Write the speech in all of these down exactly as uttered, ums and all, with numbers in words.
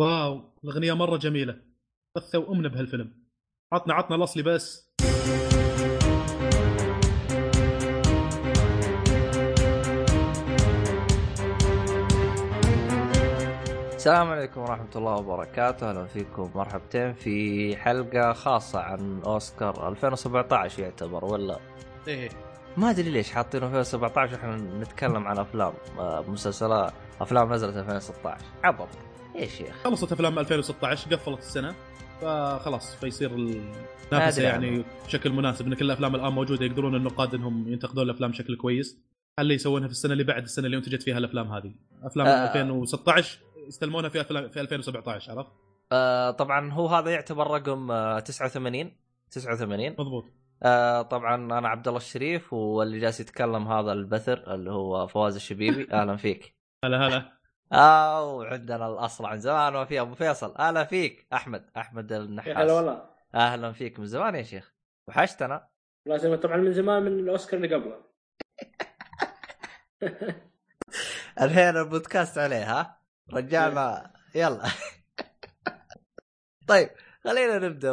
واو الأغنية مرة جميلة، بثة وأمنا بهالفيلم. عطنا عطنا الأصلي بس. السلام عليكم ورحمة الله وبركاته، أهلا فيكم مرحبتين في حلقة خاصة عن أوسكار ألفين وسبعة عشر يعتبر ولا إيه ما أدري ليش حاطينه ألفين وسبعة عشر. إحنا نتكلم عن أفلام مسلسلات أفلام نزلت ألفين وستة عشر. عبط إيش يا أخي، خلصت أفلام ألفين وستة عشر قفلت السنة فخلاص فيصير النافسة يعني بشكل مناسب إن كل الأفلام الآن موجودة يقدرون النقاد إنهم ينتقدون الأفلام بشكل كويس. اللي يسوونها في السنة اللي بعد السنة اللي أنتجت فيها الأفلام هذه أفلام آه. ألفين وستة عشر استلمونها في في ألفين وسبعة عشر عرفت. آه طبعا هو هذا يعتبر رقم آه تسعة وثمانين مضبوط. آه طبعا انا عبد الله الشريف واللي جالس يتكلم هذا البثر اللي هو فواز الشبيبي. اهلا فيك. هلا هلا. اه وعندنا الاصل عن زمان وفي ابو فيصل. اهلا فيك احمد احمد النحاس. هلا والله. اهلا فيك من زمان يا شيخ وحشتنا. لازم طبعا من زمان من الاوسكار اللي قبله. الحين البودكاست عليها رجعنا يلا. طيب خلينا نبدأ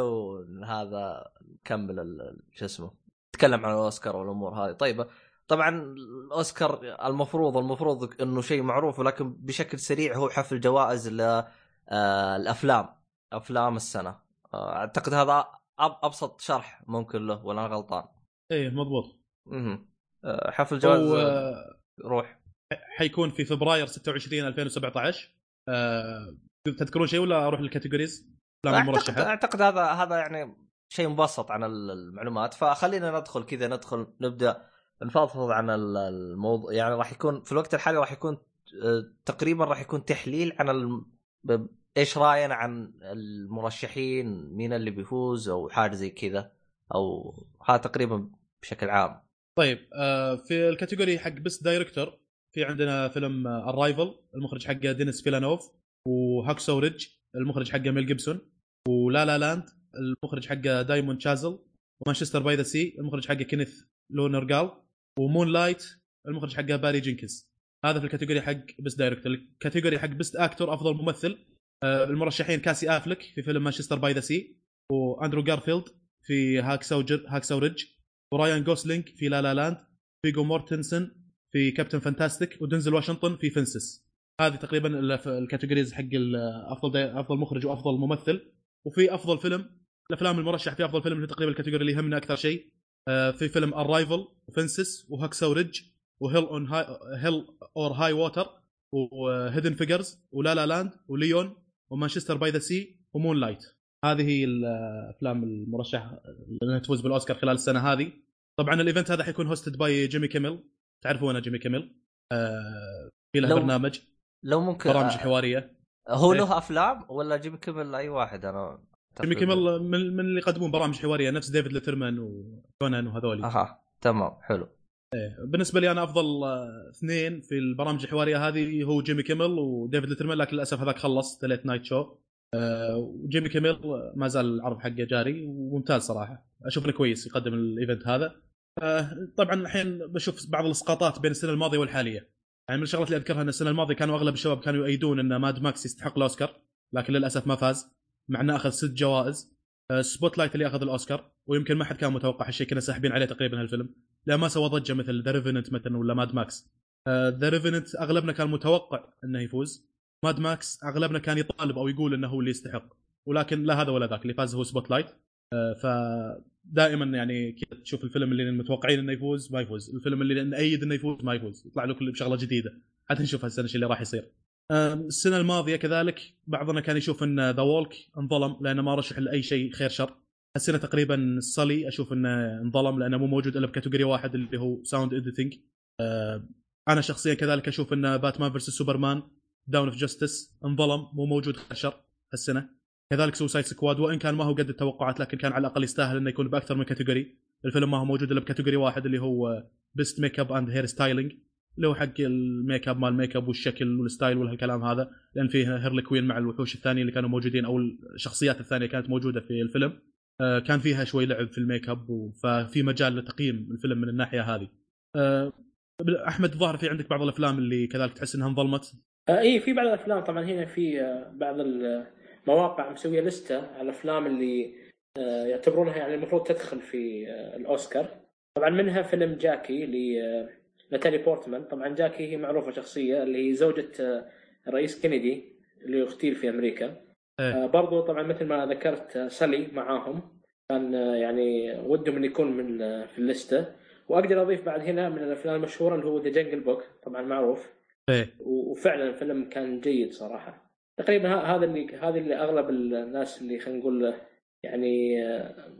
هذا نكمل شو اسمه نتكلم عن الأوسكار والأمور هذه. طيب طبعا الأوسكار المفروض المفروض إنه شيء معروف، ولكن بشكل سريع هو حفل جوائز للأفلام أفلام السنة. أعتقد هذا أبسط شرح ممكن له ولا أنا غلطان؟ إيه مضبوط. حفل جوائز و... روح حيكون في فبراير ستة وعشرين ألفين وسبعة عشر. أه... تذكرون شيء ولا اروح للكاتيجوريز؟ أعتقد... اعتقد هذا هذا يعني شيء مبسط عن المعلومات، فخلينا ندخل كذا ندخل نبدا نفضفض عن الموضوع. يعني راح يكون في الوقت الحالي راح يكون تقريبا راح يكون تحليل عن ال... ايش راينا عن المرشحين، مين اللي بيفوز او حاجه زي كذا، او ها تقريبا بشكل عام. طيب أه... في الكاتيجوري حق بس دايركتور في عندنا فيلم Arrival المخرج حقه دينيس فيلانوف، وهاكسو ريدج المخرج حقه ميل جيبسون، ولا لا لاند المخرج حقه دايمون شازل، ومانشستر باي ذا سي المخرج حقه كينيث لونرغال، ومون لايت المخرج حقه باري جينكس. هذا في الكاتيجوري حق بيست دايركتور. الكاتيجوري حق بيست اكتور افضل ممثل المرشحين كاسي افلك في فيلم مانشستر باي ذا سي، واندرو غارفيلد في هاكسو هاكسو ريدج، ورايان غوسلينغ في لا لا لاند، فيغو مورتنسن في كابتن فانتاستيك، ودنزل واشنطن في فينسس. هذه تقريبا الكاتيجوريز حق افضل افضل مخرج وافضل ممثل. وفي افضل فيلم، الافلام المرشح في افضل فيلم اللي تقريبا الكاتيجوري اللي يهمنا اكثر شيء، في فيلم Arrival وفينسس وهاكسو ريدج وهيل اون هيل اور هاي ووتر وهيدن فيجرز ولا لا لاند وليون ومانشستر باي ذا سي ومون لايت. هذه الافلام المرشحه اللي تفوز بالاوسكار خلال السنه هذه. طبعا الايفنت هذا حيكون هوستد باي جيمي كيميل، تعرفونه جيمي كيميل آه في له لو برنامج لو ممكن برامج آه حواريه. هو له إيه؟ افلام ولا جيمي كيميل اي واحد؟ انا جيمي كيميل من, من اللي يقدمون برامج حواريه نفس ديفيد ليترمان وكونان وهذول. اها تمام حلو. إيه. بالنسبه لي انا افضل اثنين في البرامج الحواريه هذه هو جيمي كيميل وديفيد ليترمان، لكن للاسف هذاك خلص ثلاث نايت شو. آه وجيمي كيميل ما زال العرض حقه جاري وممتاز صراحه، اشوفه كويس يقدم الايفنت هذا. طبعا الحين بشوف بعض الاسقاطات بين السنه الماضيه والحاليه. يعني من الشغلات اللي اذكرها ان السنه الماضيه كانوا اغلب الشباب كانوا يؤيدون ان ماد ماكس يستحق الاوسكار، لكن للاسف ما فاز مع انه اخذ ست جوائز. سبوتلايت اللي اخذ الاوسكار، ويمكن ما حد كان متوقع هالشيء، كنا ساحبين عليه تقريبا هالفيلم لا ما سوى ضجه مثل ذا ريفيننت مثلا ولا ماد ماكس. ذا ريفيننت اغلبنا كان متوقع انه يفوز، ماد ماكس اغلبنا كان يطالب او يقول انه هو اللي يستحق، ولكن لا هذا ولا ذاك، اللي فاز هو سبوتلايت. ف دائما يعني كذا تشوف الفيلم اللي متوقعين انه يفوز ما يفوز، الفيلم اللي نأيد انه يفوز ما يفوز، يطلع له كل بشغله جديده. حتى نشوف هالسنه ايش اللي راح يصير. السنه الماضيه كذلك بعضنا كان يشوف ان ذا وولك انظلم لانه ما رشح لاي شيء خير شر. السنه تقريبا صلي اشوف انه انظلم لانه مو موجود الا بكاتيجوري واحد اللي هو ساوند اديتنج. انا شخصيا كذلك اشوف ان باتمان فيرسس سوبرمان داون اوف جاستس انظلم، مو موجود خير شر هالسنه. كذلك سوسايد سكواد وإن كان ما هو قد التوقعات، لكن كان على الأقل يستاهل إنه يكون بأكثر من كاتيجوري. الفيلم ما هو موجود إلا بكاتيجوري واحد اللي هو بيست ميك أب أند هير ستايلينج، اللي هو حق الميك أب مال ميك أب والشكل والستايل والهالكلام هذا، لأن فيه هيرلي كوين مع الوحوش الثانية اللي كانوا موجودين أو الشخصيات الثانية كانت موجودة في الفيلم. آه كان فيها شوي لعب في الميك أب، ففي مجال لتقييم الفيلم من الناحية هذه. آه أحمد ظهر في عندك بعض الأفلام اللي كذلك تحس إنها انظلمت، آه ايه في بعض الافلام طبعا هنا في آه بعض المواقع مسويه لسته على الافلام اللي آه يعتبرونها يعني المفروض تدخل في آه الاوسكار. طبعا منها فيلم جاكي لناتالي بورتمان. طبعا جاكي هي معروفه شخصيه اللي هي زوجة آه رئيس كينيدي اللي اغتيل في امريكا. آه برضو طبعا مثل ما ذكرت آه سلي معاهم كان آه يعني ودهم ان يكون من آه في اللسته. واقدر اضيف بعد هنا من الافلام المشهوره اللي هو ذا جنجل بوك طبعا معروف إيه. وفعلا فيلم كان جيد صراحه. تقريبا هذا اللي هذه اللي اغلب الناس اللي خلينا نقول يعني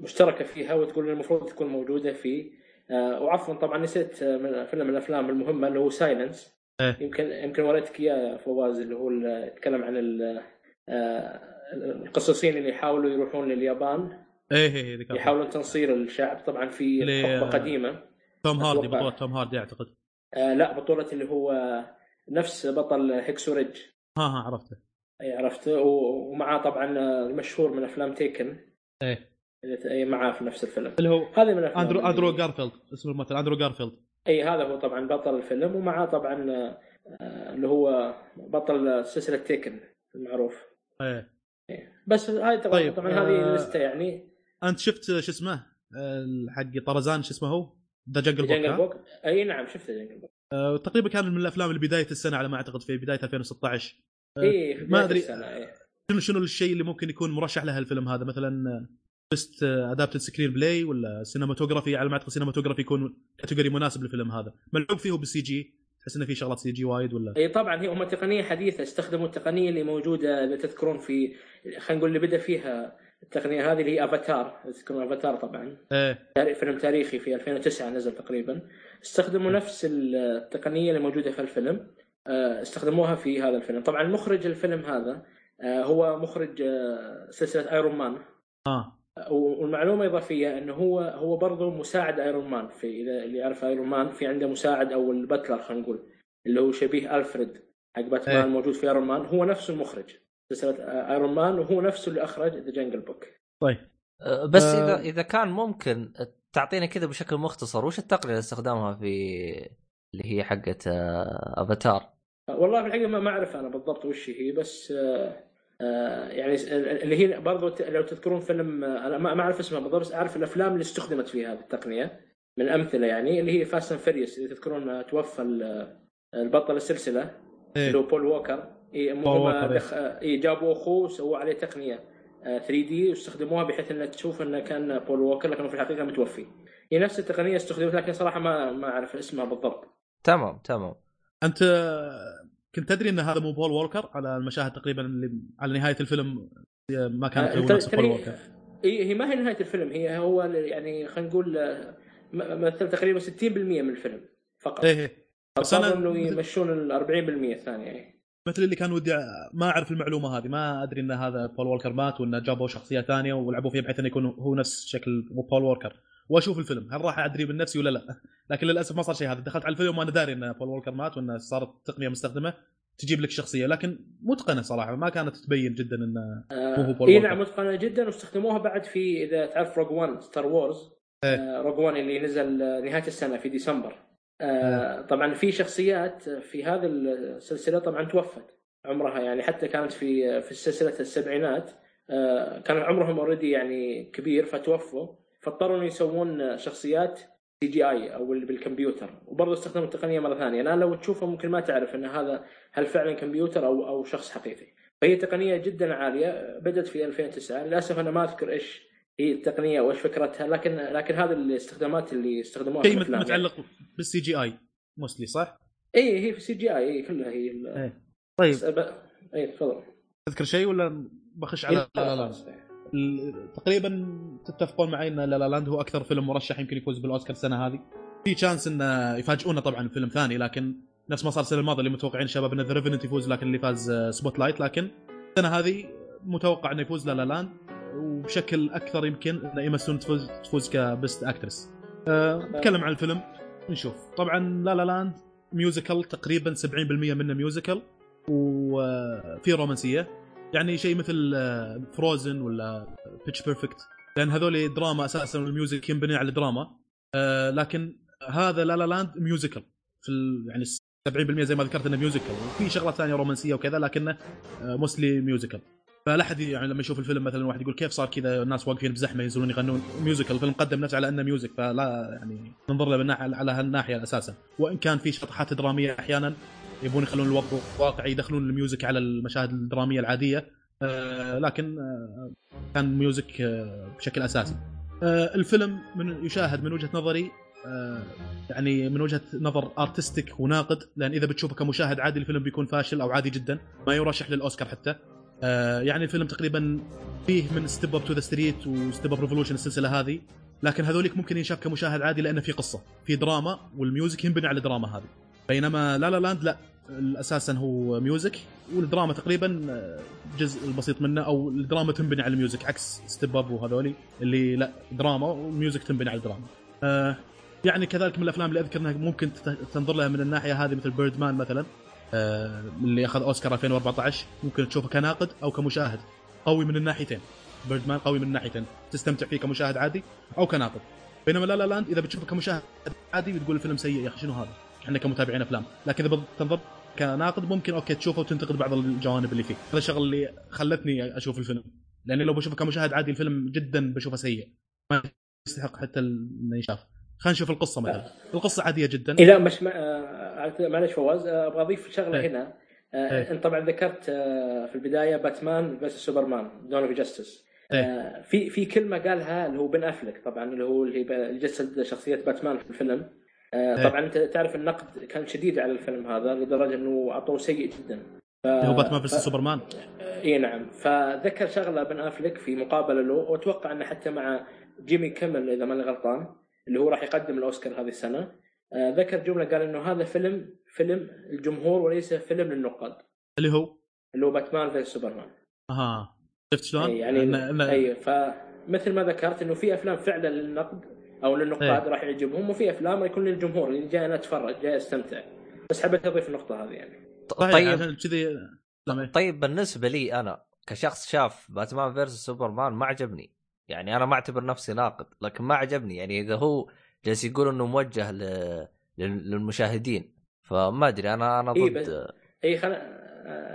مشتركه فيها وتقول المفروض تكون موجوده في. وعفوا طبعا نسيت من فيلم من الافلام المهمه اللي هو سايلنس إيه. يمكن يمكن وريتك اياه فواز اللي هو اللي يتكلم عن القصصين اللي يحاولوا يروحون لليابان ايه يحاولون تنصير الشعب طبعا في حقبه قديمه. توم هاردي بطولة توم هاردي اعتقد آه لا بطولة اللي هو نفس بطل هاكسو ريدج. ها ها عرفته اي عرفته. ومعه طبعا المشهور من افلام تيكن ايه اللي معاه في نفس الفيلم اللي هو هذا من اندرو اندرو غارفيلد اسمه الممثل اندرو غارفيلد اي هذا هو طبعا بطل الفيلم. ومعه طبعا اللي هو بطل سلسلة تيكن المعروف ايه ايه بس هاي طبعا طيب. طبعا هذه لسته يعني. انت شفت شو اسمه حق طرزان شو اسمه هو ذا جنجل بوك؟ اي نعم شفته جنجل بوك. أه تقريبا كان من الافلام اللي بدايه السنه على ما اعتقد في بدايه ألفين وستة عشر. أه اي ما ادري شنو شنو الشيء اللي ممكن يكون مرشح له الفيلم هذا مثلا بست ادابتد سكرين بلاي ولا سينماتوغرافي. على ما اعتقد سينماتوغرافي يكون كاتيجوري مناسب للفيلم هذا. ملعوب فيه بالسي جي تحس انه في شغلات سي جي وايد ولا اي طبعا هي هم تقنيه حديثه استخدموا التقنيه اللي موجوده اللي تذكرون في خلينا نقول اللي بدا فيها التقنية هذه اللي هي أفاتار. تذكرون أفاتار طبعاً إيه. فيلم تاريخي في ألفين وتسعة نزل تقريباً. استخدموا نفس التقنية اللي موجودة في الفيلم استخدموها في هذا الفيلم. طبعاً مخرج الفيلم هذا هو مخرج سلسلة ايرون مان آه. والمعلومة إضافية أنه هو هو برضه مساعد ايرون مان. في اللي يعرف ايرون مان في عنده مساعد أو الباتلر خلينا نقول اللي هو شبيه ألفريد حق باتمان إيه. موجود في ايرون مان هو نفسه المخرج سلسلة ايرون مان وهو نفسه اللي اخرج ذا جنجل بوك. طيب بس أه اذا اذا كان ممكن تعطينا كذا بشكل مختصر وش التقنية اللي استخدامها في اللي هي حقه افاتار؟ والله في الحقيقه ما اعرف انا بالضبط وش هي بس يعني اللي هي برضو لو تذكرون فيلم انا ما اعرف اسمه بالضبط بس اعرف الافلام اللي استخدمت فيها هذه التقنية من الامثله يعني اللي هي فاستن فيريوس اللي تذكرون توفى البطل السلسله إيه؟ اللي هو بول ووكر اي هم دخ... إيه جابوا اخوه سووا عليه تقنيه ثري دي واستخدموها بحيث انك تشوف انه كان بول ووكر لكنه في الحقيقه متوفي. هي نفس التقنيه استخدمت لكن صراحه ما ما اعرف اسمها بالضبط. تمام تمام. انت كنت تدري ان هذا مو بول ووكر على المشاهد تقريبا اللي على نهايه الفيلم ما كانت هو نفس بول ووكر؟ اي هي ما هي نهايه الفيلم هي هو يعني خلينا نقول مثل تقريبا ستين بالمئة من الفيلم فقط ايه. بس انا انه يمشون ال أربعين بالمئة الثانيه يعني. مثل اللي كان ودي ما أعرف المعلومة هذه ما أدري إن هذا بول ووكر مات وإن جابوا شخصية ثانية ولعبوا فيه بحيث إنه يكون هو نفس شكل بول ووكر وأشوف الفيلم هل راح أدري بنفسي ولا لا. لكن للأسف ما صار شيء هذا. دخلت على الفيلم وأنا داري إن بول ووكر مات وإن صارت تقنية مستخدمة تجيب لك شخصية لكن متقنة صراحة ما كانت تبين جدا إنه هو بول ووكر. نعم متقنة جدا واستخدموها بعد في إذا تعرف روغ وان ستار وورز إيه. روغ وان اللي نزل نهاية السنة في ديسمبر آه. طبعا في شخصيات في هذه السلسله طبعا توفت عمرها يعني حتى كانت في في سلسله السبعينات آه كان عمرهم اوريدي يعني كبير فتوفوا فاضطروا يسوون شخصيات سي جي اي او بالكمبيوتر وبرضه استخدموا التقنيه مره ثانيه. انا لو تشوفه ممكن ما تعرف ان هذا هل فعلا كمبيوتر او او شخص حقيقي. فهي تقنيه جدا عاليه بدت في ألفين وتسعة. للاسف انا ما اذكر ايش هي التقنية وإيش فكرتها لكن لكن هذه الاستخدامات اللي استخدموها في الأفلام متعلق يعني. بالسي جي اي موستلي صح؟ اي هي في السي جي اي كلها هي ال... ايه. طيب اي تفضل تذكر شيء ولا بخش على لا لا لاند؟ تقريبا تتفقون معي ان لا لا لاند هو اكثر فيلم مرشح يمكن يفوز بالاوسكار السنه هذه. في تشانس انه يفاجئونا طبعا فيلم ثاني لكن نفس ما صار السنه الماضيه اللي متوقعين شباب ان ذا ريفننت يفوز لكن اللي فاز سبوتلايت. لكن السنه هذه متوقع انه يفوز لا لا لاند وبشكل اكثر يمكن ان إيما ستون تفوز تفوز كبست اكترس. نتكلم أه عن الفيلم نشوف. طبعا لا لا لاند ميوزيكال تقريبا سبعين بالمئة منه ميوزيكال وفي رومانسيه يعني شيء مثل فروزن ولا بيتش بيرفكت لان هذول دراما اساسا والميوزك ينبني على الدراما. أه لكن هذا لا لا لاند ميوزيكال في يعني سبعين بالمئة زي ما ذكرت انه ميوزيكال، وفي شغله ثانيه رومانسيه وكذا، لكنه موستلي ميوزيكال. فلا حد يعني لما يشوف الفيلم مثلا واحد يقول كيف صار كذا الناس واقفين بزحمه ينزلون يغنون ميوزيكال، الفيلم قدم نفسه على انه ميوزك، فلا يعني ننظر له من ناحيه على هالناحيه اساسا. وان كان في شطحات دراميه احيانا يبون يخلون الوضع واقعي يدخلون الميوزك على المشاهد الدراميه العاديه، لكن كان ميوزك بشكل اساسي. الفيلم من يشاهد من وجهه نظري يعني من وجهه نظر ارتستيك وناقد، لان اذا بتشوفه كمشاهد عادي الفيلم بيكون فاشل او عادي جدا، ما يرشح للاوسكار حتى. يعني الفيلم تقريبا فيه من ستيب اب تو ذا ستريت وستيب اب ريفولوشن السلسله هذه، لكن هذوليك ممكن ينشاف كمشاهد عادي لانه في قصه، في دراما، والميوزك ينبني على الدراما هذه. بينما لا لا لاند لا، اساسا هو ميوزك والدراما تقريبا جزء البسيط منه، او الدراما تنبني على الميوزك عكس ستيب اب وهذولي اللي لا دراما والميوزك تنبني على الدراما. يعني كذلك من الافلام اللي اذكر انها ممكن تنظر لها من الناحيه هذه، مثل بيردمان مثلا اللي اخذ اوسكار ألفين وأربعة عشر، ممكن تشوفه كناقد او كمشاهد قوي من الناحيتين. بيردمان قوي من الناحيتين، تستمتع فيه كمشاهد عادي او كناقد. بينما لا لا لاند اذا بتشوفه كمشاهد عادي بتقول الفيلم سيء يا اخي شنو هذا، احنا كمتابعين افلام. لكن اذا بتنظر كناقد ممكن اوكي تشوفه وتنتقد بعض الجوانب اللي فيه. هذا الشغل اللي خلتني اشوف الفيلم، لاني لو بشوفه كمشاهد عادي الفيلم جدا بشوفه سيء ما يستحق حتى انه يشاف. خلينا نشوف القصه مثلا، القصه عاديه جدا. لا مش معلش فواز، ابغى اضيف شغله هي. هنا هي. انت طبعا ذكرت في البدايه باتمان vs سوبرمان دون اوف جاستس، في في كلمه قالها اللي هو بن أفلك طبعا اللي هو اللي جسد شخصيه باتمان في الفيلم. طبعا انت تعرف النقد كان شديد على الفيلم هذا لدرجه انه اعطوه سيء جدا. هو باتمان vs سوبرمان، اي نعم. فذكر شغله بن أفلك في مقابله له، واتوقع انه حتى مع جيمي كيمل اذا ماني غلطان اللي هو راح يقدم الأوسكار هذه السنة، آه ذكر جملة قال إنه هذا فيلم فيلم الجمهور وليس فيلم للنقاد، اللي هو اللي هو باتمان في سوبرمان. أها شفت شلون؟ يعني أنا... أنا... أي فمثل ما ذكرت إنه في أفلام فعلا للنقد أو للنقاد أي. راح يعجبهم، وفي أفلام يكون للجمهور اللي جاي أنا أتفرج جاي أستمتع. بس حبيت أضيف النقطة هذه يعني. طيب كذي طيب بالنسبة لي أنا كشخص شاف باتمان فيرس سوبرمان ما عجبني، يعني أنا ما أعتبر نفسي ناقد لكن ما عجبني. يعني إذا هو جالس يقول إنه موجه ل... للمشاهدين فما أدري أنا أنا ضد. بس... أي خل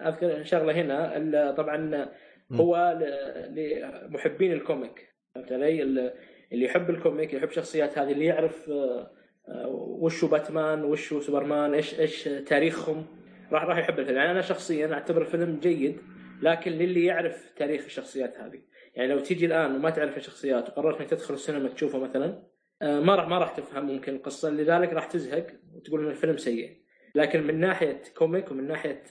أذكر شغلة هنا طبعا هو ل... لمحبين الكوميك، علي اللي يحب الكوميك يحب شخصيات هذه اللي يعرف وشو باتمان وشو سوبرمان إيش إيش تاريخهم، راح راح يحب الفيلم. يعني أنا شخصيا أعتبر الفيلم جيد، لكن للي يعرف تاريخ الشخصيات هذه. يعني لو تيجي الآن وما تعرف الشخصيات وقررت أن تدخل السينما تشوفه مثلا ما راح ما راح تفهم ممكن القصة، لذلك راح تزهق وتقول إن الفيلم سيء. لكن من ناحية كوميك ومن ناحية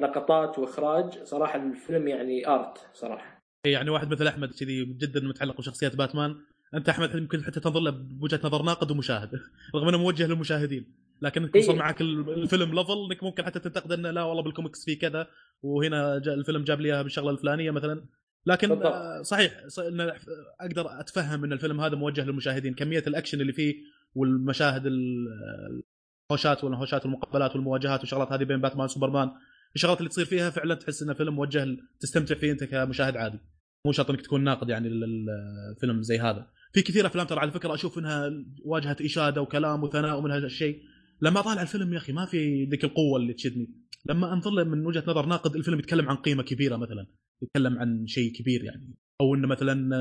لقطات وإخراج صراحة الفيلم يعني آرت صراحة. يعني واحد مثل أحمد كذي جدا متعلق بشخصيات باتمان، أنت أحمد يمكن حتى تنظر له بوجهة نظر ناقد ومشاهد رغم أنه موجه للمشاهدين، لكن توصل إيه؟ معك الفيلم لفل إنك ممكن حتى تنتقد أنه لا والله بالكوميكس فيه كذا وهنا الفيلم جاب ليها بالشغلة الفلانية مثلا. لكن بالضبط. صحيح أقدر أتفهم أن الفيلم هذا موجه للمشاهدين، كمية الأكشن اللي فيه والمشاهد الهوشات والهوشات والمقابلات والمواجهات والشغلات هذه بين باتمان وسوبرمان، الشغلات اللي تصير فيها فعلا تحس أن الفيلم موجه تستمتع فيه أنت كمشاهد عادي، مو شرط أنك تكون ناقد يعني للفيلم زي هذا. في كثير أفلام ترى على فكرة أشوف أنها واجهت إشادة وكلام وثناء ومن هذا الشيء، لما طالع الفيلم يا أخي ما في ذيك القوة اللي تشدني. لما أنظر له من وجهة نظر ناقد الفيلم يتكلم عن قيمة كبيرة مثلا، يتكلم عن شيء كبير يعني، او انه مثلا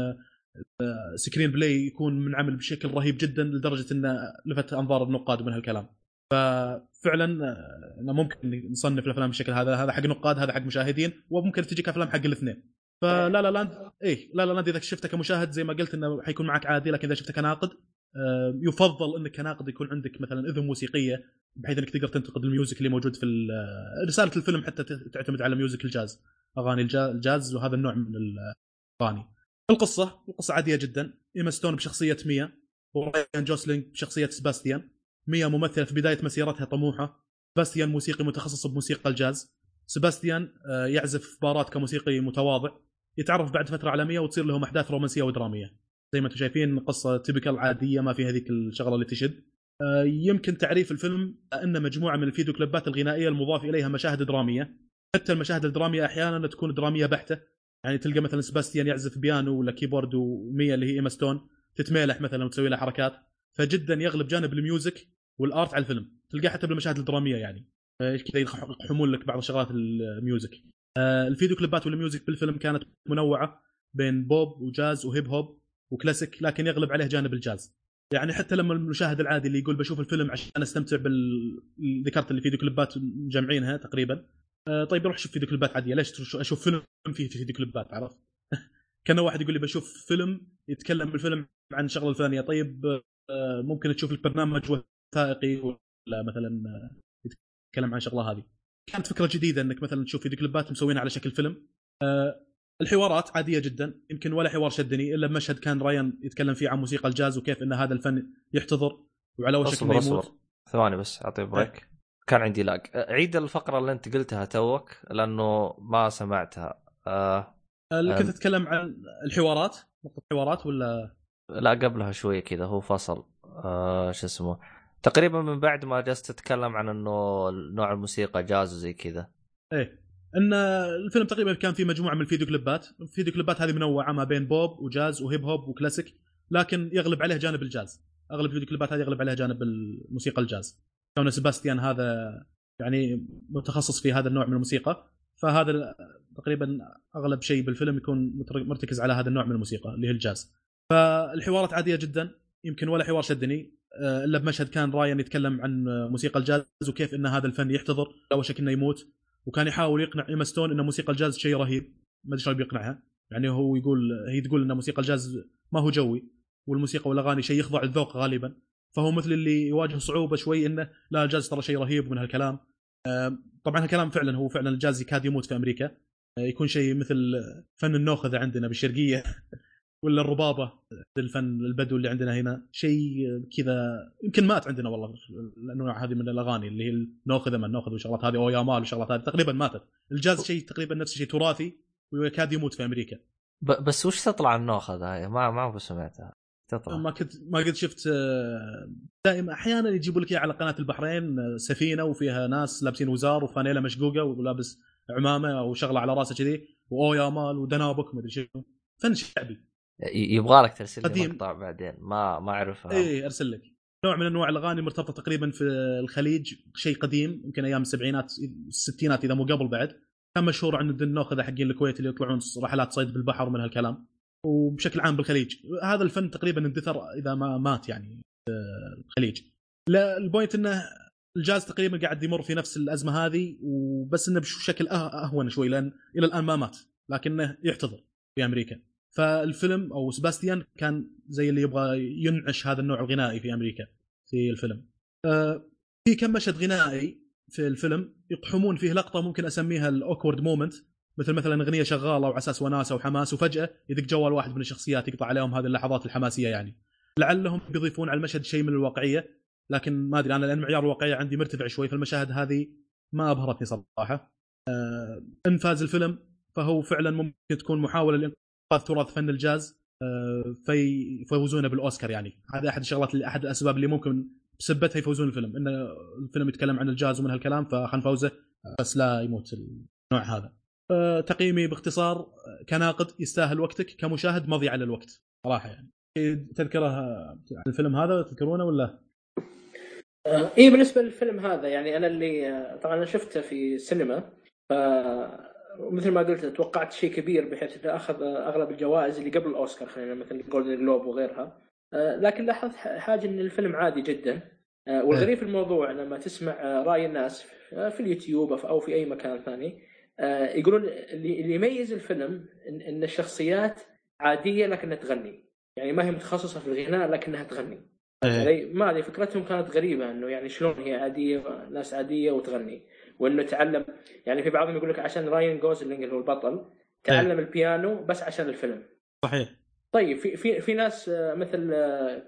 سكرين بلاي يكون منعمل بشكل رهيب جدا لدرجه انه لفت انظار النقاد من هالكلام. ففعلا ممكن نصنف الافلام بالشكل هذا، هذا حق نقاد هذا حق مشاهدين، وممكن تجيك افلام حق الاثنين. فلا لا لاند اي لا لا لاند اذا شفته كمشاهد زي ما قلت انه حيكون معك عادي، لكن اذا شفته كناقد يفضل انك كناقد يكون عندك مثلا اذن موسيقيه بحيث انك تقدر تنتقد الميوزك اللي موجود في رساله الفيلم، حتى تعتمد على ميوزك الجاز، اغاني الجاز وهذا النوع من الاغاني. القصه القصه عاديه جدا، إيما ستون بشخصيه ميا ورايان جوسلينج بشخصيه سباستيان. ميا ممثله في بدايه مسيرتها طموحه، سباستيان موسيقي متخصص بموسيقى الجاز. سباستيان يعزف بارات كموسيقي متواضع، يتعرف بعد فتره على ميا وتصير لهم احداث رومانسيه ودراميه. زي ما انتم شايفين قصه تيبيكال عاديه ما فيها هذيك الشغله اللي تشد. يمكن تعريف الفيلم انه مجموعه من الفيديو كليبات الغنائيه المضاف اليها مشاهد دراميه، حتى المشاهد الدرامية أحياناً تكون درامية بحتة. يعني تلقى مثلاً سباستيان يعزف بيانو ولا كيبورد، ومية اللي هي إيما ستون تتميلح مثلاً وتسوي لها حركات، فجداً يغلب جانب الميوزك والارت على الفيلم تلقاه حتى بالمشاهد الدراميه يعني ايش كذا يحمون لك بعض شغلات الميوزك. الفيديو كليبات والميوزك بالفيلم كانت منوعه بين بوب وجاز وهيب هوب وكلاسيك، لكن يغلب عليه جانب الجاز. يعني حتى لما المشاهد العادي اللي يقول بشوف الفيلم عشان استمتع بالذكرت اللي فيديو كليبات مجمعينها تقريبا، طيب بروح اشوف فيديو كليبات عاديه، ليش اشوف فيلم فيه فيديو كليبات؟ عرفت؟ كان واحد يقول لي بشوف فيلم يتكلم بالفيلم عن شغله الفلانيه، طيب ممكن تشوف البرنامج وثائقي ولا مثلا يتكلم عن شغله هذه. كانت فكره جديده انك مثلا تشوف فيديو كليبات مسوينها على شكل فيلم. الحوارات عاديه جدا، يمكن ولا حوار شدني الا مشهد كان رايان يتكلم فيه عن موسيقى الجاز وكيف ان هذا الفن يحتضر وعلى وشك انه يموت. ثواني بس اعطيه بريك، كان عندي لاج. عيد الفقره اللي انت قلتها توك لانه ما سمعتها. أه... اللي كنت اتكلم عن الحوارات، نقطه حوارات ولا لا قبلها شويه كذا هو فصل. أه... شو اسمه تقريبا من بعد ما جلست تتكلم عن انه نوع الموسيقى جاز وزي كذا. ايه ان الفيلم تقريبا كان فيه مجموعه من الفيديو كليبات، الفيديو كليبات هذه منوعه ما بين بوب وجاز وهيب هوب وكلاسيك، لكن يغلب عليه جانب الجاز. اغلب الفيديو كليبات هذه يغلب عليها جانب الموسيقى الجاز. كان سباستيان هذا يعني متخصص في هذا النوع من الموسيقى، فهذا تقريبا اغلب شيء بالفيلم يكون مرتكز على هذا النوع من الموسيقى اللي هي الجاز. فالحوارات عاديه جدا، يمكن ولا حوار شدني الا بمشهد كان رايان يتكلم عن موسيقى الجاز وكيف ان هذا الفن يحتضر لو شك انه يموت، وكان يحاول يقنع إيما ستون إن موسيقى الجاز شيء رهيب. ما أدري بيقنعها، يعني هو يقول هي تقول إن موسيقى الجاز ما هو جوي، والموسيقى والأغاني شيء يخضع الذوق غالبا، فهو مثل اللي يواجه صعوبة شوي إنه لا الجاز ترى شيء رهيب من هالكلام. طبعا هالكلام فعلا هو فعلا الجاز يكاد يموت في أمريكا، يكون شيء مثل فن النوخذة عندنا بالشرقية ولا الربابة الفن البدو اللي عندنا هنا، شيء كذا يمكن مات عندنا والله الأنواع هذه من الأغاني اللي هي نأخذها من نأخذ وشغلات هذه أو يامال وشغلات هذه تقريبا ماتت. الجاز شيء تقريبا نفس الشيء تراثي ويكاد يموت في أمريكا. بس وش تطلع النأخذ هاي؟ ما ما عمري سمعتها تطلع. ما كنت ما قد شفت. دائما أحيانا يجيبوا لك على قناة البحرين سفينة وفيها ناس لابسين وزار وفانيلة مشقوقة ولابس عمامة وشغلة على رأسه كذي وأو يامال ودنابك ما أدري شو، فن شعبي. يبغالك ترسل لي قديم. مقطع بعدين ما ما اعرفها. اي ارسل لك نوع من انواع الاغاني مرتبطه تقريبا في الخليج، شيء قديم يمكن ايام السبعينات الستينات اذا مو قبل بعد. كان مشهور عند النوخذه حقين الكويت اللي يطلعون رحلات صيد بالبحر من هالكلام، وبشكل عام بالخليج هذا الفن تقريبا اندثر اذا ما مات يعني الخليج. لا البوينت انه الجاز تقريبا قاعد يمر في نفس الازمه هذه، وبس انه بشكل اهون شوي لان الى الان ما مات لكنه يحتضر في امريكا. فالفيلم أو سباستيان كان زي اللي يبغى ينعش هذا النوع الغنائي في أمريكا في الفيلم. أه في كم مشهد غنائي في الفيلم يقحمون فيه لقطة ممكن أسميها الأوكورد مومنت، مثل مثلا أغنية شغالة وعساس وناسة وحماس وفجأة يدق جوال واحد من الشخصيات يقطع عليهم هذه اللحظات الحماسية. يعني لعلهم بيضيفون على المشهد شيء من الواقعية، لكن ما أدري أنا لأن معيار الواقعية عندي مرتفع شوي، فالمشاهد هذه ما أبهرتني صراحة. أه انفاز الفيلم فهو فعلا ممكن تكون محاولة لإن تراث فن الجاز في فوزونه بالأوسكار. يعني هذا أحد الشغلات اللي أحد الأسباب اللي ممكن بسبتها يفوزون الفيلم، إن الفيلم يتكلم عن الجاز ومن هالكلام فخن فوزه بس لا يموت النوع هذا. تقييمي باختصار كناقد يستاهل وقتك، كمشاهد مضي على الوقت صراحة. يعني تذكره الفيلم هذا تذكرونه ولا؟ إيه بالنسبة للفيلم هذا يعني أنا اللي طبعا أنا شفته في السينما، ف مثل ما قلت توقعت شيء كبير بحيث انه اخذ اغلب الجوائز اللي قبل الاوسكار خلينا مثل جولدن جلوب وغيرها، لكن لاحظت حاجه ان الفيلم عادي جدا. والغريب في الموضوع لما تسمع راي الناس في اليوتيوب او في اي مكان ثاني يقولون اللي يميز الفيلم ان الشخصيات عاديه لكنها تغني، يعني ما هي متخصصه في الغناء لكنها تغني. ما ادري فكرتهم كانت غريبه انه يعني شلون هي عاديه ناس عاديه وتغني، وانه تعلم يعني في بعضهم يقول لك عشان راين جوزلينج اللي هو البطل تعلم أيه. البيانو بس عشان الفيلم. صحيح. طيب في في في ناس مثل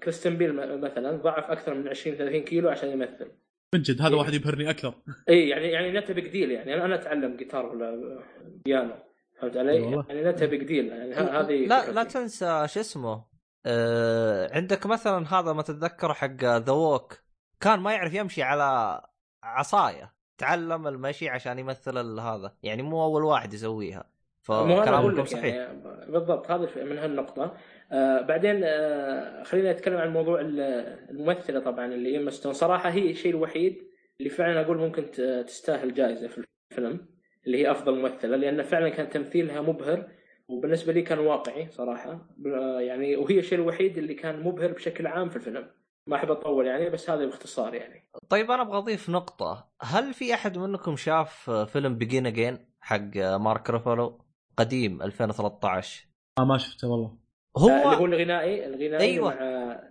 كريستن بيل مثلا ضعف اكثر من عشرين ثلاثين كيلو عشان يمثل. من جد هذا إيه. واحد يبهرني اكثر. اي يعني يعني نتبق ديل، يعني انا اتعلم جيتار ولا بيانو فهمت علي والله. يعني نتبق ديل يعني هذه لا لا تنسى شو اسمه أه عندك مثلا هذا ما تتذكر حق ذا ووك كان ما يعرف يمشي على عصايه، تعلم المشي عشان يمثل هذا، يعني مو أول واحد يسويها. فكلامكم صحيح يعني بالضبط. هذا من هالنقطة. آه بعدين آه خلينا نتكلم عن موضوع الممثلة طبعا اللي إيما ستون. صراحة هي الشيء الوحيد اللي فعلا أقول ممكن تستاهل جائزة في الفيلم اللي هي أفضل ممثلة، لأن فعلا كان تمثيلها مبهر وبالنسبة لي كان واقعي صراحة يعني، وهي الشيء الوحيد اللي كان مبهر بشكل عام في الفيلم. ما أحب أطول يعني، بس هذا باختصار يعني. طيب أنا أبغى أضيف نقطة، هل في أحد منكم شاف فيلم Begin Again حق مارك روفالو قديم ألفين وثلاثة عشر؟ آه ما شفته والله. هو اللي هو الغنائي الغنائي أيوة. مع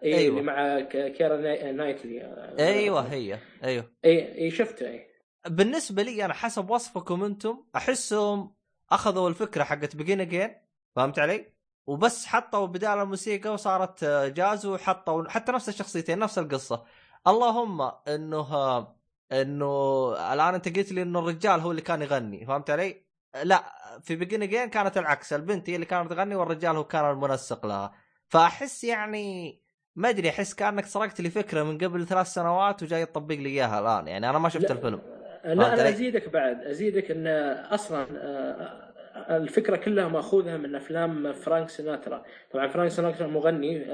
أيوة. أيوة. اللي مع كيرا نايتلي. أيوة هي أيوة أي شفته. أي بالنسبة لي أنا حسب وصفكم أنتم أحسهم أخذوا الفكرة حقت Begin Again، فهمت علي؟ وبس حطوا بدال الموسيقى وصارت جاز، وحطوا حتى نفس الشخصيتين نفس القصة. اللهم انه انه الان انت قلت لي انه الرجال هو اللي كان يغني، فهمت علي؟ لا، في بيجين اجين كانت العكس، البنت هي اللي كانت تغني والرجال هو كان المنسق لها. فاحس يعني ما ادري، احس كانك سرقت لي فكرة من قبل ثلاث سنوات وجاي تطبق لي اياها الان. يعني انا ما شفت لا الفيلم لا انا علي؟ ازيدك بعد ازيدك ان اصلا الفكرة كلها مأخوذها من أفلام فرانك سيناترا. طبعا فرانك سيناترا مغني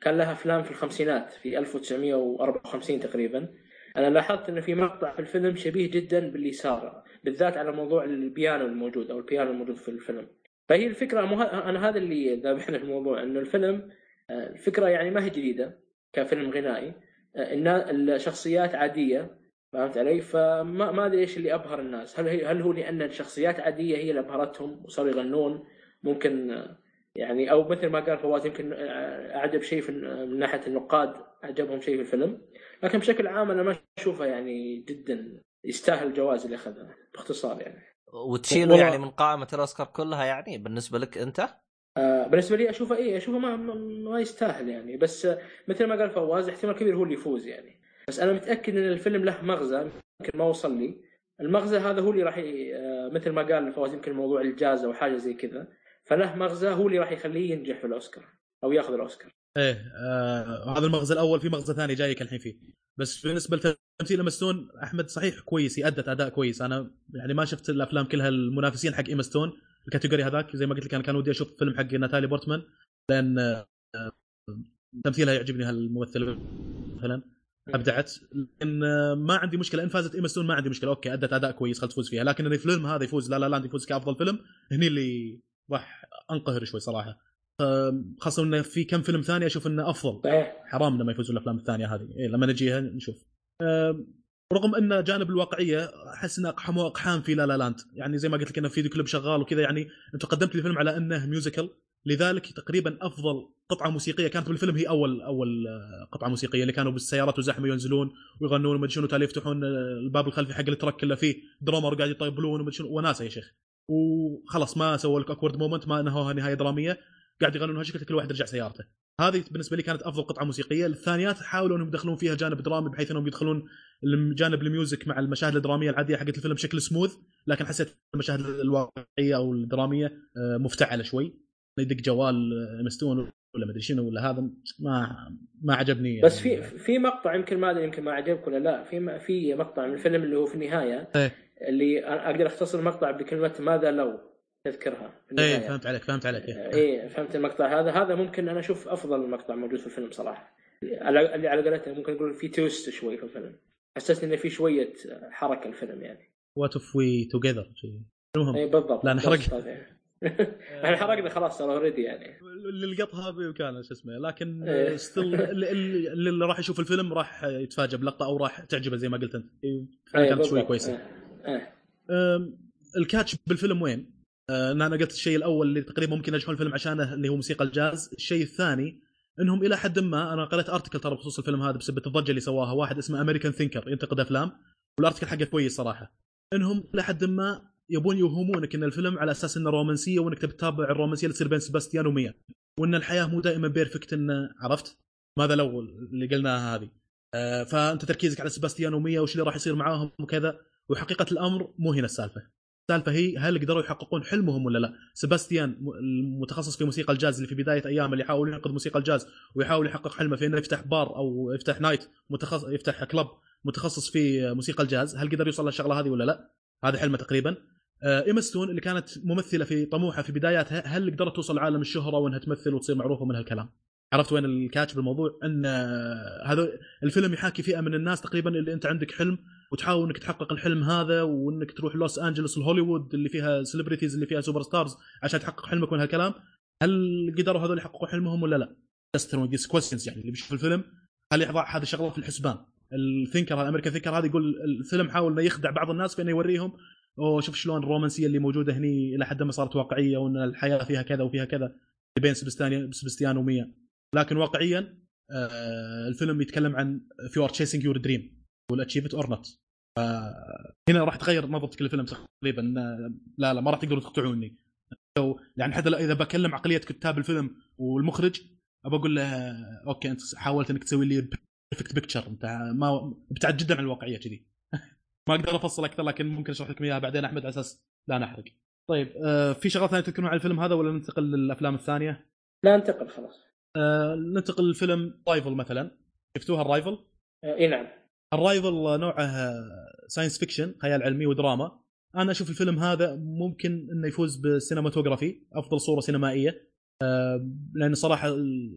كان لها أفلام في الخمسينات في ألف وتسعمية وأربعة وخمسين تقريبا. أنا لاحظت أنه في مقطع في الفيلم شبيه جدا باللي صار، بالذات على موضوع البيانو الموجود أو البيانو الموجود في الفيلم. فهي الفكرة مه... أنا هذا اللي ذابحنا في الموضوع، أنه الفيلم الفكرة يعني ما هي جديدة كفيلم غنائي، إن الشخصيات عادية، فهمت علي؟ فما ما ادري ايش اللي ابهر الناس، هل هي... هل هو لان الشخصيات عاديه هي اللي ابهرتهم وصاروا يغنون ممكن يعني، او مثل ما قال فواز يمكن اعجب شيء في من ناحيه النقاد اعجبهم شيء في الفيلم، لكن بشكل عام انا ما اشوفه يعني جدا يستاهل الجوائز اللي اخذها باختصار يعني. وتشيله يعني من قائمه الاوسكار كلها يعني بالنسبه لك انت؟ آه بالنسبه لي اشوفه ايه اشوفه ما ما يستاهل يعني، بس مثل ما قال فواز احتمال كبير هو اللي يفوز يعني. بس أنا متأكد أن الفيلم له مغزى يمكن ما وصل لي، المغزى هذا هو اللي راح ي... مثل ما قال فواز يمكن موضوع الجائزة وحاجة زي كذا، فله مغزى هو اللي راح يخليه ينجح في الأوسكار أو يأخذ الأوسكار. إيه آه... هذا المغزى الأول، في مغزى ثاني جايك الحين فيه. بس بالنسبة لتمثيل إيما ستون أحمد صحيح كويس، يأدت أداء كويس. أنا يعني ما شفت الأفلام كلها المنافسين حق إيما ستون الكاتيجوري هذاك، زي ما قلت لك أنا كان ودي أشوف فيلم حق ناتالي بورتمان لأن آه... تمثيلها يعجبني هالممثلة مثلاً، ابدعت. ان ما عندي مشكله ان فازت إيما ستون، ما عندي مشكله، اوكي ادت اداء كويس خلت تفوز فيها. لكن الفيلم هذا يفوز لا لا لاند يفوز كافضل فيلم، هني اللي راح انقهر شوي صراحه، خاصه انه في كم فيلم ثاني اشوف انه افضل، حرام لما يفوزوا الافلام الثانيه هذه. إيه لما نجيها نشوف. رغم ان جانب الواقعيه احس انه اقحموا اقحام في لا لا لاند، يعني زي ما قلت لك انه فيديو كليب شغال وكذا، يعني انت قدمت الفيلم على انه ميوزيكال، لذلك تقريبا افضل قطعه موسيقيه كانت بالفيلم هي اول اول قطعه موسيقيه اللي كانوا بالسيارات وزحمه ينزلون ويغنون ومدشون وتالي يفتحون الباب الخلفي حق الترك كله فيه درامر قاعد يطيبلون ومدشون وناسه يا شيخ، وخلاص ما سووا لك اكورد مومنت، ما انها نهايه دراميه قاعد يغنون هالشكل كل واحد رجع سيارته. هذه بالنسبه لي كانت افضل قطعه موسيقيه. الثانيات حاولوا انهم يدخلون فيها جانب درامي بحيث انهم يدخلون الجانب الميوزك مع المشاهد الدراميه العاديه حقت الفيلم بشكل سموث، لكن حسيت المشاهد الواقعيه او الدراميه مفتعله شوي، يدق جوال مستون ولا مدري شنو ولا هذا ما ما عجبني يعني. بس في في مقطع يمكن ما ادري يمكن ما عجبك ولا لا، في في مقطع من الفيلم اللي هو في النهايه اللي أنا اقدر اختصر المقطع بكلمه ماذا لو، تذكرها في النهايه. ايه فهمت عليك فهمت عليك ايه فهمت المقطع هذا. هذا ممكن انا اشوف افضل مقطع موجود في الفيلم صراحه، اللي على قولتها ممكن نقول في تويست شوي في الفيلم، حسيت انه في شويه حركه الفيلم يعني وات اوف وي توجذر شيء المهم. ايه بالضبط، لا نحرق احنا حرقنا خلاص اوريدي يعني اللي لقطها بامكانه شو اسمه، لكن ستيل اللي راح يشوف الفيلم راح يتفاجئ بلقطه او راح تعجبه زي ما قلت انت. كانت شوي كويسه. الكاتش بالفيلم وين؟ انا قلت الشيء الاول اللي تقريبا ممكن ينجحون الفيلم عشانه اللي هو موسيقى الجاز. الشيء الثاني انهم الى حد ما، انا قرأت ارتكل ترى بخصوص الفيلم هذا بسبب الضجه اللي سواها واحد اسمه امريكان ثينكر ينتقد افلام، والارتكل حقه كويس صراحه، انهم الى حد ما يبون يوهمونك ان الفيلم على اساس انه رومانسيه وانك تتابع الرومانسيه اللي تصير بين سباستيان وميا، وان الحياه مو دائما بيرفكت، ان عرفت ماذا لو اللي قلناها هذه. آه فانت تركيزك على سباستيان وميا وش اللي راح يصير معاهم وكذا، وحقيقه الامر مو هنا السالفه. السالفه هي هل قدروا يحققون حلمهم ولا لا. سباستيان المتخصص في موسيقى الجاز اللي في بدايه ايامه اللي يحاول ينقذ موسيقى الجاز ويحاول يحقق حلمه في انه يفتح بار او يفتح نايت متخصص، يفتح كلب متخصص في موسيقى الجاز، هل قدر يوصل للشغله هذه ولا لا؟ هذا حلمه تقريبا. إيما ستون اللي كانت ممثلة في طموحها في بداياتها، هل قدرت توصل عالم الشهرة وأنها تمثل وتصير معروفة من هالكلام؟ عرفت وين الكاتش بالموضوع؟ أن هذا الفيلم يحاكي فئة من الناس تقريبا اللي أنت عندك حلم وتحاول أنك تحقق الحلم هذا، وأنك تروح لوس أنجلوس الهوليوود اللي فيها سيلبريتيز اللي فيها سوبر ستارز عشان تحقق حلمك من هالكلام. هل قدروا هذول يحققوا حلمهم ولا لا؟ تسترون ديس كويستشنز، يعني اللي بيشوف الفيلم هل يضع هذا الشغله في الحسبان. الثينكر الامريكا ثينكر هذا يقول الفيلم حاول انه يخدع بعض الناس بانه يوريهم وشوف شلون الرومانسيه اللي موجوده هني الى حد ما صارت واقعيه، وان الحياه فيها كذا وفيها كذا بين سبستانيا سبستيان وميا. لكن واقعيا الفيلم يتكلم عن if you are chasing your dream will achieve it or not. هنا راح تغير نظرتك للفيلم تقريبا. لا لا ما راح تقدروا تقطعوني، يعني حتى اذا بكلم عقليه كتاب الفيلم والمخرج ابى اقول له اوكي انت حاولت انك تسوي لي بيرفكت بيكتشر، انت ما بتعد جدا عن الواقعيه كذي. ما اقدر افصل اكثر لكن ممكن اشرح لكم اياها بعدين احمد على اساس لا نحرق. طيب آه في شغله ثانيه تذكرون على الفيلم هذا ولا ننتقل للافلام الثانيه؟ لا ننتقل خلاص. آه ننتقل لفيلم رايفل مثلا. شفتوها الرايفل؟ اي نعم. الرايفل نوعه ساينس فيكشن، خيال علمي ودراما. انا اشوف الفيلم هذا ممكن انه يفوز بالسينماتوغرافي افضل صوره سينمائيه، لأن صراحة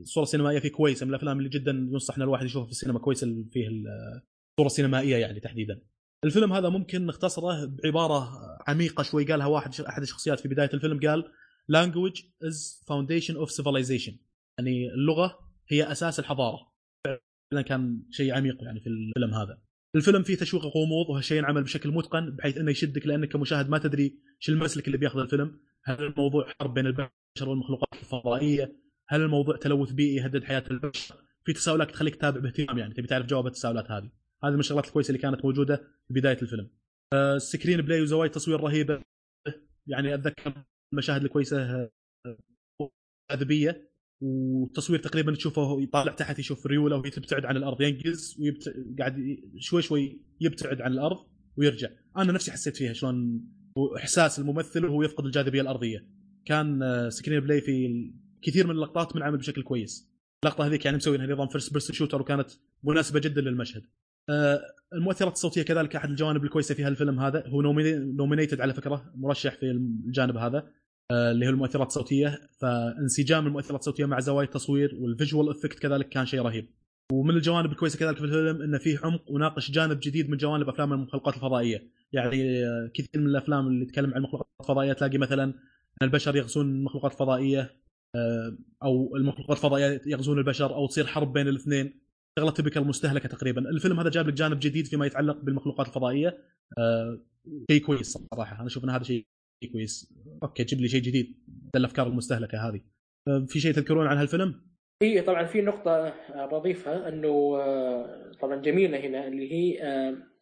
الصورة السينمائية فيه كويسة، من الأفلام اللي جدا ينصحنا الواحد يشوفها في السينما كويسة فيه الصورة السينمائية يعني تحديدا. الفيلم هذا ممكن نختصره بعبارة عميقة شوي قالها واحد أحد الشخصيات في بداية الفيلم، قال language is foundation of civilization، يعني اللغة هي أساس الحضارة. فعلا كان شيء عميق يعني في الفيلم هذا. الفيلم فيه تشويق غموض، وهالشيء عمل بشكل متقن بحيث أنه يشدك لأنك كمشاهد ما تدري شو المسلك اللي بياخذ الفيلم. هل الموضوع حرب بين البشر والمخلوقات الفضائية؟ هل الموضوع تلوث بيئي يهدد حياة البشر؟ في تساؤلات تخليك تتابع باهتمام، يعني تبي تعرف جوابات التساؤلات هذه. هذه من الشغلات الكويسة اللي كانت موجودة في بداية الفيلم. السكرين بلاي وزوايا تصوير رهيبة، يعني أتذكر المشاهد الكويسة أدبية، والتصوير تقريبا تشوفه يطالع تحت يشوف ريولة وهي تبتعد عن الأرض، ينقز وقاعد شوي شوي يبتعد عن الأرض ويرجع. أنا نفسي حسيت فيها شلون وإحساس الممثل وهو يفقد الجاذبية الأرضية. كان سكرين بلاي في كثير من اللقطات من عمل بشكل كويس. اللقطة هذيك يعني مسوينها نظام فيرست بيرسون شوتر وكانت مناسبة جدا للمشهد. المؤثرات الصوتية كذلك أحد الجوانب الكويسة في هالفيلم هذا. هو نومينيتد على فكرة، مرشح في الجانب هذا اللي هو المؤثرات الصوتية. فانسجام المؤثرات الصوتية مع زوايا التصوير والفيجوال افكت كذلك كان شيء رهيب. ومن الجوانب الكويسة كذلك في الفيلم إن فيه عمق وناقش جانب جديد من جوانب أفلام المخلوقات الفضائية. يعني كثير من الأفلام اللي تتكلم عن المخلوقات الفضائية تلاقي مثلا البشر يغزون المخلوقات الفضائية أو المخلوقات الفضائية يغزون البشر أو تصير حرب بين الاثنين، شغلة تبكى المستهلكة تقريبا. الفيلم هذا جاب لك جانب جديد فيما يتعلق بالمخلوقات الفضائية، شيء كويس صراحة. أنا أشوف أن هذا شيء كويس. أوكي جيب لي شيء جديد للأفكار المستهلكة هذه. في شيء تذكرون عن هالفيلم؟ إيه طبعا في نقطة بضيفها أنه طبعا جميلة هنا اللي هي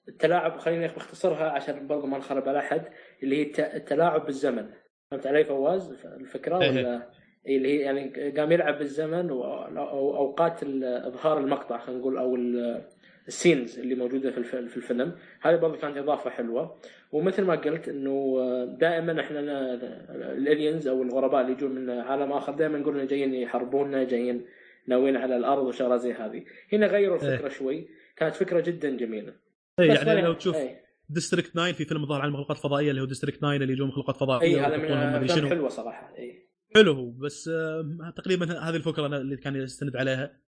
التلاعب، خليني باختصرها عشان برضو ما نخرب على أحد، اللي هي التلاعب بالزمن. فهمت علي فواز الفكرة ولا؟ اللي هي يعني قام يلعب بالزمن وأوقات إظهار المقطع خلينا نقول أو السينز اللي موجودة في الفيلم. هذه برضو كانت إضافة حلوة. ومثل ما قلت إنه دائما إحنا الالينز أو الغرباء اللي يجون من عالم آخر دائما نقولنا جايين يحربوننا، جايين ناويين على الأرض وشغلات زي هذه. هنا غيروا الفكرة شوي، كانت فكرة جدا جميلة. يعني لو تشوف ديستريكت تسعة في فيلم ظهر عن المخلوقات الفضائية اللي هو ديستريكت تسعة اللي يجون مخلوقات فضائية. هذا من فيلم حلوة صراحة. أي حلو، بس تقريبا هذه الفكرة اللي كان يستند عليها.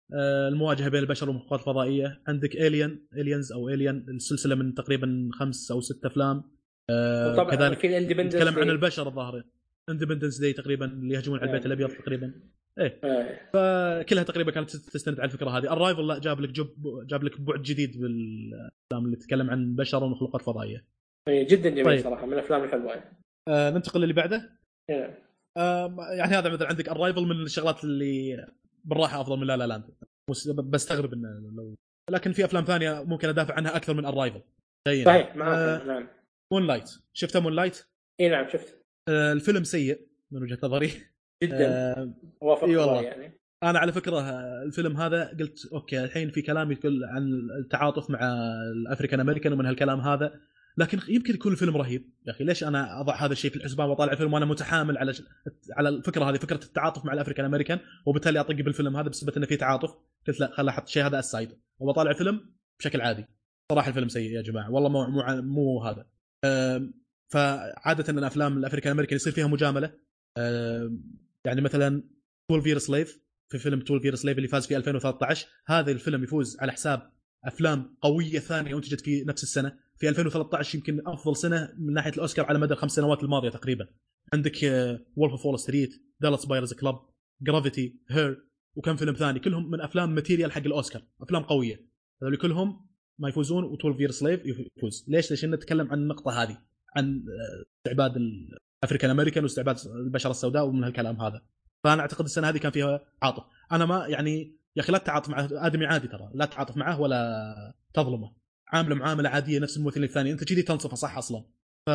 المواجهة بين البشر والمخلوقات الفضائية. عندك الين الينز أو الين السلسلة من تقريبا خمس أو ست أفلام. كذلك نتكلم عن البشر الظاهرين اندبندنس داي تقريبا اللي يهجمون على البيت الأبيض تقريبا. إيه فكلها تقريبا كانت تستند على الفكرة هذه. الرايفل لا جاب لك جاب لك بعد جديد بالأفلام اللي تتكلم عن بشر ومخلوقات فضائية. إيه جدا جميل. طيب. صراحة من الأفلام الحلوة. آه ننتقل للي بعده. إيه. آه يعني هذا مثلا عندك الرايفل من الشغلات اللي بالراحة أفضل من لا لا لاند. بستغرب إنه لو لكن في أفلام ثانية ممكن أدافع عنها أكثر من الرايفل. صحيح معاك. نعم. مونلايت شفته مونلايت؟ إيه نعم شفته. آه الفيلم سيء من وجهة نظري. جدا آه وافق والله. يعني انا على فكره الفيلم هذا قلت اوكي الحين في كلام يقول عن التعاطف مع الافريكان امريكان ومن هالكلام هذا، لكن يمكن يكون الفيلم رهيب. يا اخي ليش انا اضع هذا الشيء في الحسبان واطالع الفيلم وانا متحامل على على الفكره هذه، فكره التعاطف مع الافريكان امريكان، وبالتالي اطق بالفيلم هذا بسبب انه في تعاطف. قلت لا خل احط شيء هذا السايد وبطالع الفيلم بشكل عادي. صراحه الفيلم سيء يا جماعه والله. مو مو, مو هذا. فعاده الافلام الافريكان امريكان يصير فيها مجامله، يعني مثلا twelve years slave، في فيلم twelve years slave اللي فاز في twenty thirteen، هذا الفيلم يفوز على حساب افلام قويه ثانيه انتجت في نفس السنه. في twenty thirteen يمكن افضل سنه من ناحيه الاوسكار على مدى الخمس سنوات الماضيه تقريبا، عندك وولف اوف وول ستريت، دالاس بايرز كلاب، جرافيتي، هير، وكم فيلم ثاني، كلهم من افلام ماتيريال حق الاوسكار، افلام قويه، هذول كلهم ما يفوزون و twelve years slave يفوز. ليش؟ ليش نتكلم عن النقطه هذه، عن استعباد الافريكان امريكان واستعباد البشره السوداء ومن هالكلام هذا. فانا اعتقد السنه هذه كان فيها عاطف. انا ما يعني يا اخي لا تتعاطف مع ادمي عادي، ترى لا تتعاطف معه ولا تظلمه، عامله معامله عاديه نفس الممثل الثاني، انت كذي تنصفه صح اصلا. ف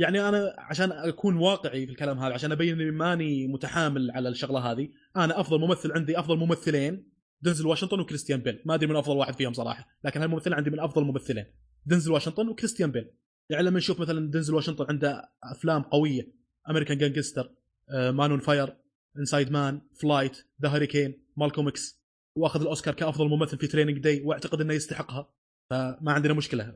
يعني انا عشان اكون واقعي في الكلام هذا، عشان ابين اني ماني متحامل على الشغله هذه، انا افضل ممثل عندي افضل ممثلين دنزل واشنطن وكريستيان بيل، ما ادري من افضل واحد فيهم صراحه، لكن هالممثل عندي من افضل ممثلين دنزل واشنطن وكريستيان بيل. يعني لما نشوف مثلا دنزل واشنطن عنده افلام قويه، امريكان جانجستر، مان اون فاير، انسايد مان، فلايت، ذا هوريكين، مالكوم اكس، واخذ الاوسكار كافضل ممثل في تريننج داي، واعتقد انه يستحقها. فما عندنا مشكله،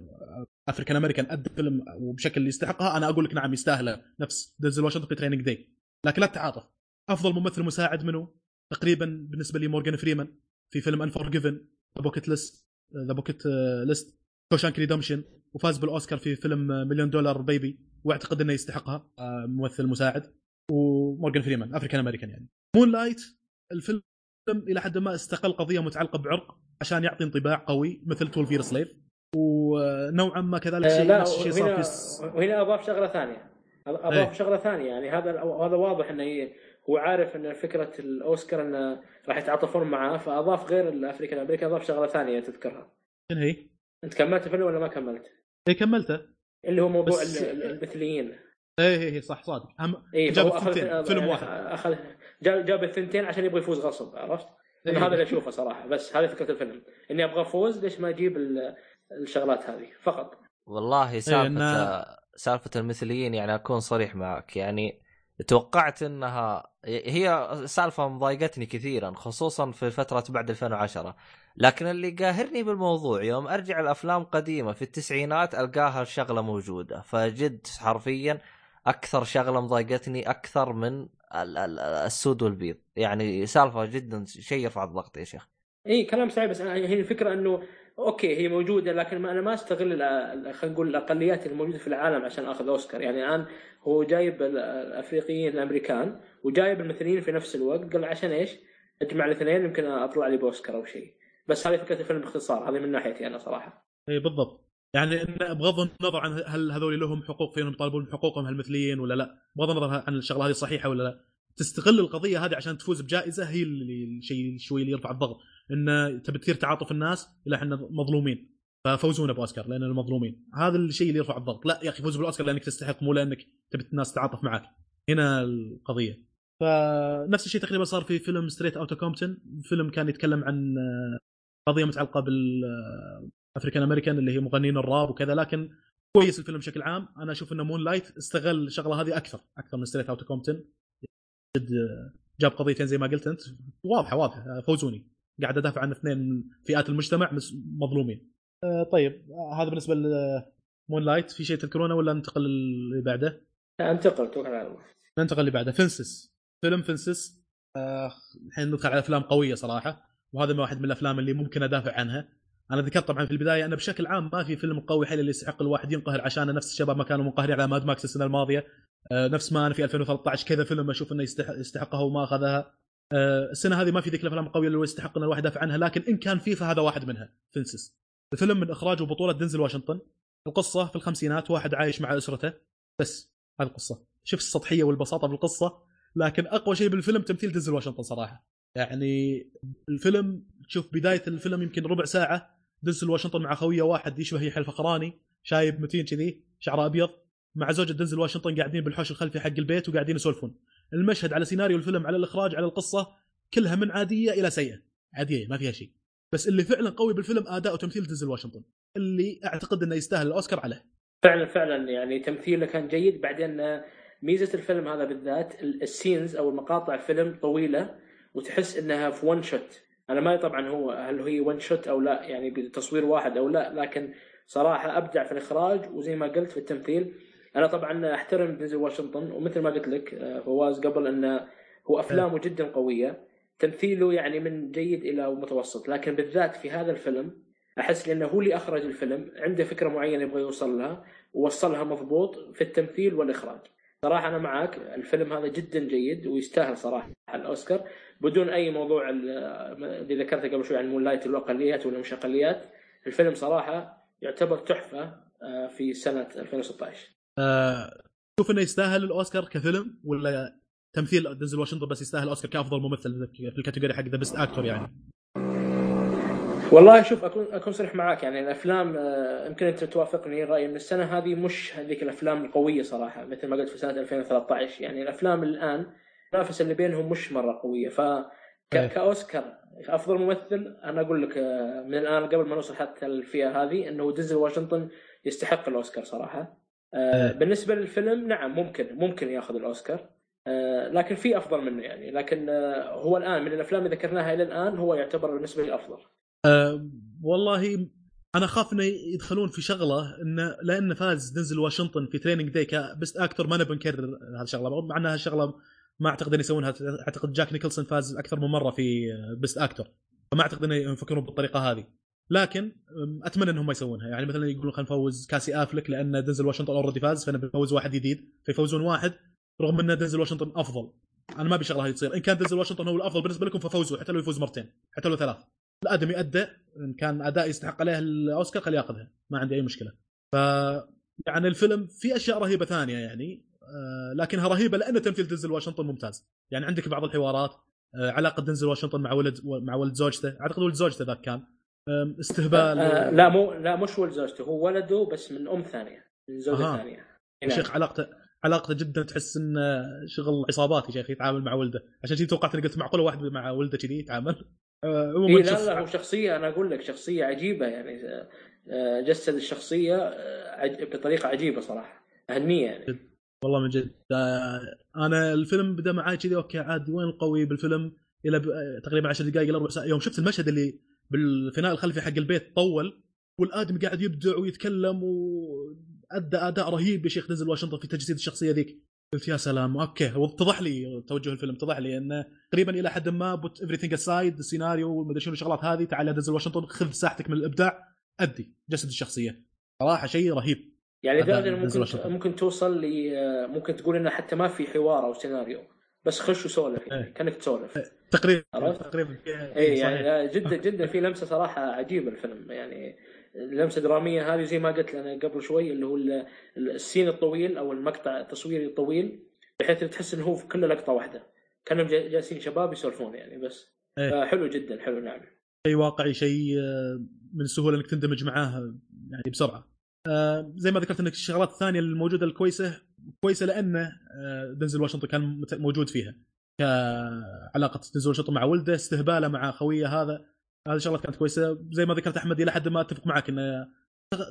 افريكان امريكان قد فيلم وبشكل يستحقها، انا اقول لك نعم يستاهله نفس دنزل واشنطن في تريننج داي، لكن لا تعاطف. افضل ممثل مساعد منه تقريبا بالنسبه لي مورغان فريمان في فيلم انفورجيفن، ذا بوكيت ليست، ذا بوكيت ليست، شوشانك ريدمشن، وفاز بالاوسكار في فيلم مليون دولار بيبي، واعتقد انه يستحقها ممثل مساعد. ومورغان فريمان افريكان امريكان. يعني مونلايت الفيلم الى حد ما استقل قضيه متعلقه بعرق عشان يعطي انطباع قوي مثل تول فير سليف، ونوعا ما كذلك شيء نفس الشيء صار في س... وهنا اضاف شغله ثانيه اضاف أي. شغله ثانيه يعني هذا هذا واضح انه هو عارف ان فكره الاوسكار انه راح يتعاطفون معاه، فاضاف غير الافريكان امريكا، اضاف شغله ثانيه تذكرها. شنو هي؟ انت كملت الفيلم ولا ما كملت؟ اي كملته، اللي هو موضوع بس... المثليين. ايه ايه صح صادق. أم... إيه جاب الثنتين فيلم واحد، أخذ جاب جاب الثنتين عشان يبغى يفوز غصب، عرفت؟ إيه. هذا اللي أشوفه صراحة، بس هذه فكرة الفيلم إني أبغى أفوز، ليش ما أجيب الشغلات هذه فقط؟ والله سالفة إن... سالفة المثليين، يعني أكون صريح معك، يعني توقعت إنها هي سالفة مضايقتني كثيرا، خصوصا في فترة بعد ألفين وعشرة، لكن اللي قاهرني بالموضوع يوم أرجع الأفلام قديمة في التسعينات ألقاها الشغلة موجودة. فجد حرفيا أكثر شغلة مضايقتني أكثر من السود والبيض، يعني سالفة جدا شيء يرفع الضغط يا شيخ. إيه كلام صحيح، بس هي الفكرة إنه أوكي هي موجودة، لكن ما أنا ما أستغل خلينا نقول الأقليات الموجودة في العالم عشان أخذ أوسكار. يعني الآن هو جايب الأفريقيين الأمريكان وجايب الممثلين في نفس الوقت، قال عشان إيش أجمع الاثنين يمكن أطلع لي بأوسكار أو شيء. بس هذه فكرة الفيلم باختصار، هذه من ناحيتي أنا صراحة. إيه بالضبط، يعني بغض النظر عن هل هذول لهم حقوق فيهم يطالبون بحقوقهم هالمثليين ولا لا، بغض النظر عن الشغله هذه صحيحه ولا لا، تستغل القضيه هذه عشان تفوز بجائزه، هي الشيء شوي اللي يرفع الضغط، ان تبي تصير تعاطف الناس الى احنا مظلومين ففوزونا باوسكار لان المظلومين، هذا الشيء اللي يرفع الضغط. لا يا اخي فوز بالاوسكار لانك تستحق، مو لانك تبي الناس تتعاطف معك، هنا القضيه. فنفس الشيء تقريبا صار في فيلم ستريت اوت كومبتون، فيلم كان يتكلم عن قضيه متعلقه بال افريكان امريكان اللي هي مغنيين الراب وكذا، لكن كويس الفيلم بشكل عام. انا اشوف ان مون لايت استغل الشغله هذه اكثر اكثر من ستريت اوت كومبتون، جاب قضيتين زي ما قلت انت واضحه واضحه فوزوني، قاعد ادافع عن اثنين من فئات المجتمع مظلومين. أه طيب هذا بالنسبه لمون لايت. في شيء تذكرونه ولا ننتقل اللي بعده؟ انتقل توكل على الله، ننتقل اللي بعده. فينسس، فيلم فينسس الحين. أه ندخل على افلام قويه صراحه، وهذا ما واحد من الافلام اللي ممكن ادافع عنها. انا ذكرت طبعا في البدايه انا بشكل عام ما في فيلم قوي حيل اللي يستحق الواحد ينقهر عشانه، نفس الشباب ما كانوا منقهرين على ماد ماكس السنه الماضيه، أه نفس ما انا في ألفين وثلاثة عشر كذا فيلم اشوف انه يستحقها وما اخذها. أه السنه هذه ما في ذيك الافلام القويه اللي يستحق ان الواحد يدافع عنها، لكن ان كان في فهذا واحد منها. فينسس الفيلم من اخراج وبطوله دنزل واشنطن. القصه في الخمسينات، واحد عايش مع اسرته، بس هذه القصه. شوف السطحيه والبساطه بالقصه، لكن اقوى شيء بالفيلم تمثيل دنزل واشنطن صراحه. يعني الفيلم تشوف بداية الفيلم يمكن ربع ساعة دنزل واشنطن مع خويه واحد يشبه يحيى الفخراني، شايب متين كذي، شعره أبيض، مع زوجة دنزل واشنطن، قاعدين بالحوش الخلفي حق البيت وقاعدين يسولفون. المشهد على سيناريو الفيلم، على الإخراج، على القصة، كلها من عادية إلى سيئة، عادية ما فيها شيء. بس اللي فعلا قوي بالفيلم أداء وتمثيل دنزل واشنطن، اللي أعتقد أنه يستاهل الأوسكار عليه. فعلا فعلا يعني تمثيله كان جيد. بعدين ميزة الفيلم هذا بالذات السينز أو المقاطع الفيلم طويلة وتحس أنها في ون شوت. أنا ما طبعا هو هل هي ون شوت أو لا، يعني بتصوير واحد أو لا، لكن صراحة أبدع في الإخراج وزي ما قلت في التمثيل. انا طبعا احترم دينزل واشنطن ومثل ما قلت لك فواز قبل انه هو افلامه جدا قويه، تمثيله يعني من جيد الى متوسط، لكن بالذات في هذا الفيلم احس لانه هو اللي اخرج الفيلم، عنده فكره معينه يبغى يوصل لها ووصلها مضبوط في التمثيل والاخراج. صراحه انا معك، الفيلم هذا جدا جيد ويستاهل صراحه الاوسكار بدون اي موضوع اللي ذكرته قبل شوي عن مونلايت والاقليات والمش اقليات. الفيلم صراحه يعتبر تحفه في سنه ألفين وستة عشر. أه، شوف انه يستاهل الاوسكار كفيلم ولا تمثيل دينزل واشنطن بس يستاهل الاوسكار كافضل ممثل في الكاتيجوري حق ذا بيست اكتور يعني؟ والله شوف اكون اكون صريح معاك، يعني الافلام يمكن انت توافقني الراي ان السنه هذه مش هذيك الافلام القويه صراحه مثل ما قلت في سنه ألفين وثلاثة عشر، يعني الافلام الان المنافسه اللي بينهم مش مره قويه. ف كاوسكار افضل ممثل انا اقول لك من الان قبل ما نوصل حتى الفئه هذه انه دينزل واشنطن يستحق الاوسكار صراحه. بالنسبه للفيلم نعم ممكن ممكن ياخذ الاوسكار لكن في افضل منه يعني، لكن هو الان من الافلام اللي ذكرناها الى الان هو يعتبر بالنسبه لي افضل. أه والله انا خاف انه يدخلون في شغله انه لانه فاز دينزل واشنطن في تريننج داي كبست اكتر ما نبي نكرر هذه الشغله، مع انها شغله ما اعتقد ان يسوونها. اعتقد جاك نيكلسون فاز اكثر من مره في بست اكتر، فما اعتقد انه يفكرون بالطريقه هذه، لكن اتمنى انهم يسوونها. يعني مثلا يقولون خلينا نفوز كاسي افلك لان دينزل واشنطن اوريدي فاز، فانا بنفوز واحد جديد فيفوزون واحد رغم ان دينزل واشنطن افضل. انا ما ابي شغله هذه تصير، ان كان دينزل واشنطن هو الافضل بالنسبه لكم ففوزوا، حتى لو يفوز مرتين حتى لو ثلاث، الادم يؤدى ان كان اداء يستحق عليه الاوسكار خليه ياخذها، ما عندي اي مشكله. ف يعني الفيلم في اشياء رهيبه ثانيه يعني آه، لكنها رهيبه لان تمثيل دينزل واشنطن ممتاز. يعني عندك بعض الحوارات آه، علاقه دينزل واشنطن مع ولد مع ولد زوجته، اعتقد ولد زوجته ذاك كان آه، استهبال آه، و... لا مو لا مش ولد زوجته، هو ولده بس من ام ثانيه من زوجه آه. ثانيه يا شيخ، علاقته علاقته جدا تحس ان شغل عصابات يا شيخ يتعامل مع ولده، عشان كذي توقعت قلت معقوله واحد مع ولده كذي يتعامل إيه. لا لا هو شخصية، أنا أقول لك شخصية عجيبة يعني، جسد الشخصية بطريقة عجيبة صراحة، أهنية يعني والله من جد. أنا الفيلم بدأ معاي كذي أوكي عادي، وين القوي بالفيلم إلى تقريبا عشر دقائق إلى ربع ساعة. يوم شفت المشهد اللي بالفناء الخلفي حق البيت طول والآدم قاعد يبدع ويتكلم وأدى أداء رهيب يا شيخ دينزل واشنطن في تجسيد الشخصية ذيك، قلت يا سلام اوكي. واتضح لي توجه الفيلم، اتضح لي انه تقريبا الى حد ما بوت everything aside السيناريو والمدري شنو الشغلات هذه، تعال دينزل واشنطن خذ ساحتك من الابداع، ادي جسد الشخصيه صراحه شيء رهيب يعني. ده ممكن واشنطن. ممكن توصل ل ممكن تقول انه حتى ما في حوار او سيناريو، بس خش وسولف يعني. كانك تسولف تقريبا تقريبا اي يعني جدا جدا في لمسه صراحه عجيبه الفيلم يعني، لمسه دراميه هذه زي ما قلت لنا قبل شوي اللي هو السين الطويل او المقطع التصويري الطويل، بحيث تحس انه هو في كل لقطه واحده كانوا جالسين شباب يسولفون يعني بس أيه. حلو جدا حلو نعم، شيء واقعي، شيء من السهوله انك تندمج معاه يعني بسرعه. زي ما ذكرت انك الشغلات الثانيه الموجوده الكويسه كويسه لانه دينزل واشنطن كان موجود فيها، كعلاقه دينزل واشنطن مع ولده، استهباله مع خويه، هذا هذه شغلات كانت كويسه. زي ما ذكرت احمد الى حد ما اتفق معك ان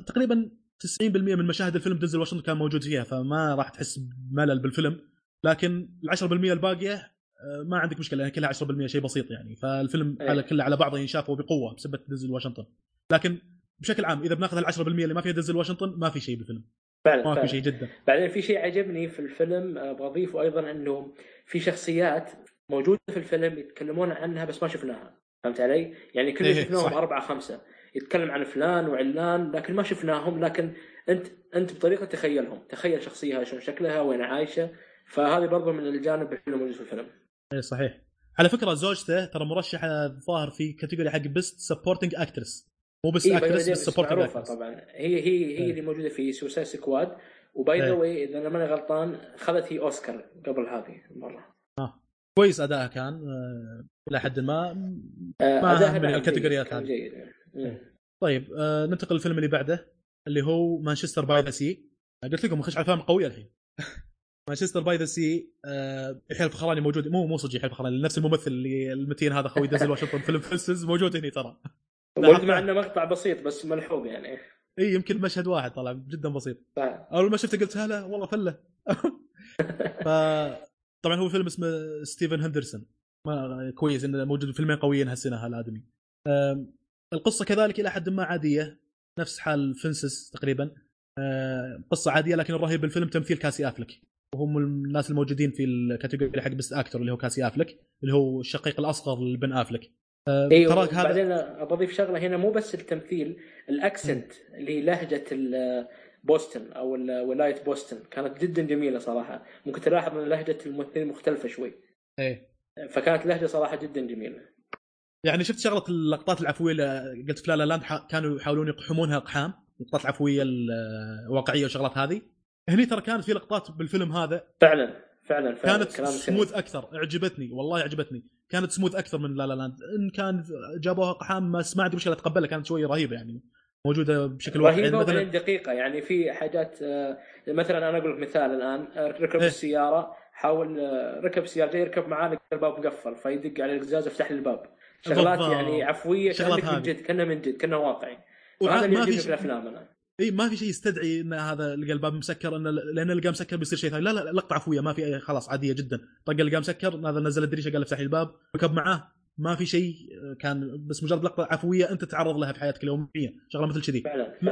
تقريبا تسعين بالمئة من مشاهد الفيلم دينزل واشنطن كان موجود فيها، فما راح تحس بملل بالفيلم، لكن العشرة بالمئة الباقيه ما عندك مشكله يعني، كلها عشرة بالمئة شيء بسيط يعني، فالفيلم أيه. على كله على بعضه ينشاف وبقوه بسبب دينزل واشنطن، لكن بشكل عام اذا بناخذ ال10% اللي ما فيها دينزل واشنطن ما في شيء بالفيلم فعلا، ما فعلا. في شيء جدا. بعدين في شيء عجبني في الفيلم بضيفه ايضا، انه في شخصيات موجوده في الفيلم يتكلمون عنها بس ما شفناها، فهمت علي؟ يعني كلنا شفناهم أربعة خمسة يتكلم عن فلان وعلان لكن ما شفناهم، لكن أنت أنت بطريقة تخيلهم، تخيل شخصية شو شكلها وين عايشة، فهذه برضو من الجانب اللي موجود في الفيلم. إيه صحيح. على فكرة زوجته ترى مرشحة ظاهر في كاتيجوري حق بيست سبورتينج أكترس، مو بس أكترس بس سبورتينج أكترس. طبعا هي هي هي أيه. اللي موجودة في سوسايد سكواد، وباي ذا واي إذا أنا ماني غلطان خذت هي أوسكار قبل هذه المرة. آه. كويس أداءها كان إلى حد ما ما من الكاتيجوريات هذه. طيب آه ننتقل للفيلم اللي بعده اللي هو مانشستر باي ذا سي. قلت لكم خش على فيلم قوية الحين. مانشستر باي ذا سي آه يحيى الفخراني موجود، مو مو صدق يحيى الفخراني، نفس الممثل اللي المتين هذا خوي دينزل واشنطن فيلم فنسز موجود هنا ترى. موجود مع إنه مقطع بسيط بس ملحوق يعني. إيه يمكن مشهد واحد طلع جدا بسيط. أول ما شفته قلت هلا والله فله. ف... طبعا هو فيلم اسمه ستيفن هندرسون، ما كويس انه موجود فيلمين قويين هالسنه هالادمي. القصه كذلك الى حد ما عاديه نفس حال فينسس تقريبا، قصة عادية، لكن الرهيب بالفيلم تمثيل كاسي أفلك، وهم الناس الموجودين في الكاتيجوري حق بست أكتر اللي هو كاسي أفلك اللي هو الشقيق الأصغر لبن أفلك. أيوه. تراك هذا. بعدين أضيف شغلة هنا، مو بس التمثيل، الأكسنت اللي لهجة بوستن أو ولاية بوستن كانت جدا جميلة صراحة. ممكن تلاحظ أن لهجة الممثلين مختلفة شوي. إيه. فكانت لهجة صراحة جدا جميلة. يعني شفت شغلة اللقطات العفوية اللي قلت في لا لا لاند كانوا يحاولون يقحمونها إقحام، اللقطات العفوية الواقعية وشغلات هذه. هني ترى كانت في لقطات بالفيلم هذا فعلا فعلا, فعلا. كانت سموث أكثر، عجبتني والله عجبتني، كانت سموث أكثر من لا لا لاند. إن كان جابوها إقحام ما سمعت بشكل أتقبلها، كانت شوية رهيبة يعني، موجودة بشكل واقعي يعني مثلا دقيقة. يعني في حاجات مثلا أنا أقول لك مثال الآن، ركب السيارة، حاول ركب سيارتين يركب معانا الباب مقفل فيدق على القزاز افتح الباب، شغلات يعني عفوية شغلات من جد كنا من جد كنا واقعي. وهذا اللي يجي في الأفلام أنا. إيه ما في شيء يستدعي إن هذا لقى الباب مسكر إن لأن لقى مسكر بيصير شيء ثاني، لا لا لقطة عفوية ما في أي، خلاص عادية جدا. طق لقى مسكر، هذا نزل الدريشة قال افتحي الباب ركب معاه، ما في شيء كان، بس مجرد لقطة عفوية أنت تعرض لها في حياتك اليومية، شغلة مثل كذي.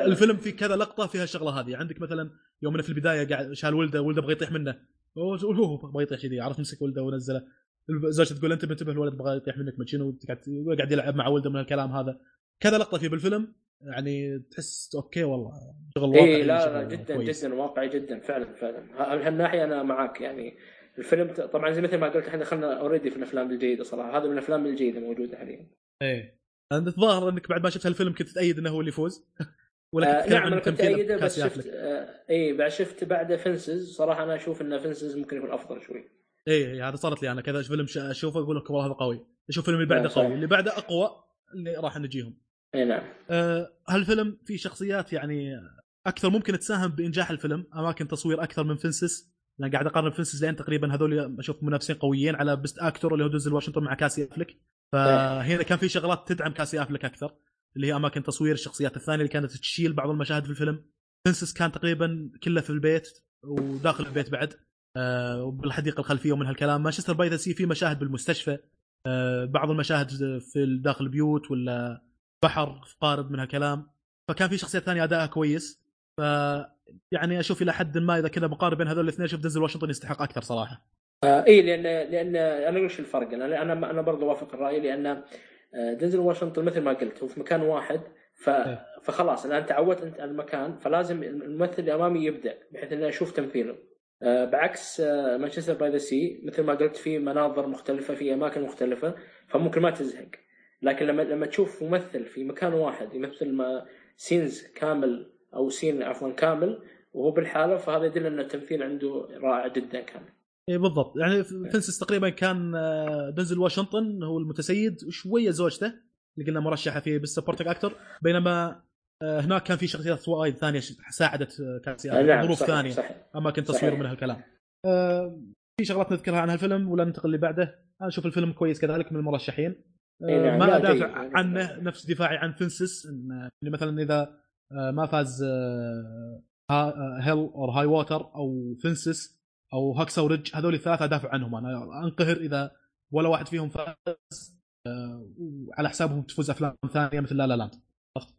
الفيلم في كذا لقطة فيها الشغلة هذه. عندك مثلا يومنا في البداية قاعد شال ولده، ولده بغى يطيح منه، أوه بغى يطيح كذي، عرفت مسك ولده ونزله. الزوجة تقول أنت منتبه الولد بغى يطيح منك متشينه، وقاعد يلعب مع ولده من الكلام هذا. كذا لقطة في بالفيلم يعني تحس أوكي والله شغل واقعي. إيه لا جدا كويس. جدا واقعي جدا فعلا فعلا. من هالناحية أنا معاك يعني. الفيلم طبعا زي مثل ما قلت احنا دخلنا اوريدي في الافلام الجيده صراحه، هذا من الافلام الجيده موجوده حاليا. ايه انت الظاهر انك بعد ما شفت هالفيلم كنت تأيد انه هو اللي يفوز ولا كنت آه كنت تأيده بس شفت آه ايه بعد شفت بعد فنسز صراحه انا اشوف ان فنسز ممكن يكون افضل شوي. ايه هذا يعني صارت لي انا كذا فيلم اشوفه اقول لك والله هذا قوي، اشوف فيلم اللي بعده قوي اللي بعده اقوى اللي راح نجيهم. اي نعم. آه هالفيلم فيه شخصيات يعني اكثر ممكن تساهم بانجاح الفيلم، اماكن تصوير اكثر من فنسز. انا قاعد اقارن فينسز لان تقريبا هذول اشوف منافسين قويين على بست اكتور اللي هو دنزل واشنطن مع كاسي أفلك، فهنا كان في شغلات تدعم كاسي أفلك اكثر اللي هي اماكن تصوير الشخصيات الثانيه اللي كانت تشيل بعض المشاهد في الفيلم. فينسز كان تقريبا كله في البيت وداخل البيت بعد أه وبالحديقه الخلفيه ومن هالكلام. مانشستر باي ذا سي في مشاهد بالمستشفى، أه بعض المشاهد في داخل البيوت ولا بحر في قارب من هالكلام، فكان في شخصيات ثانيه ادائها كويس. ف يعني اشوف الى حد ما اذا كنا مقارب بين هذول الاثنين اشوف دنزل واشنطن يستحق اكثر صراحه. آه اي لان لان انا وش الفرق، انا انا انا برضه وافق الراي لان دنزل واشنطن مثل ما قلت هو في مكان واحد ف إيه. فخلاص الان تعودت انت على المكان، فلازم الممثل اللي امامي يبدا بحيث اني اشوف تمثيله. آه بعكس آه مانشستر باي ذا سي مثل ما قلت في مناظر مختلفه في اماكن مختلفه فممكن ما تزهق، لكن لما لما تشوف ممثل في مكان واحد يمثل ما سينز كامل او سين عفوا كامل وهو بالحاله، فهذا يدل ان التمثيل عنده رائع جدا كان. اي بالضبط. يعني فنسس تقريبا كان دنزل واشنطن هو المتسيد وشويه زوجته اللي قلنا مرشحه في بالسبورتنج اكتر، بينما هناك كان في شخصيات وايد ثانيه ساعدت كاسيا ظروف ثانيه اماكن تصوير من هالكلام. في شغلات نذكرها عن هالفيلم ولا ننتقل اللي بعده؟ انا اشوف الفيلم كويس كذلك من المرشحين، ما ادافع عنه نفس دفاعي عن فنسس اللي مثلا اذا ما فاز هيل أو هاي ووتر أو فنسس أو هاكساو ريدج هذول الثلاثة أدافع عنهم. أنا أنقهر إذا ولا واحد فيهم فاز وعلى حسابهم تفوز أفلام ثانية مثل لا لا لاند.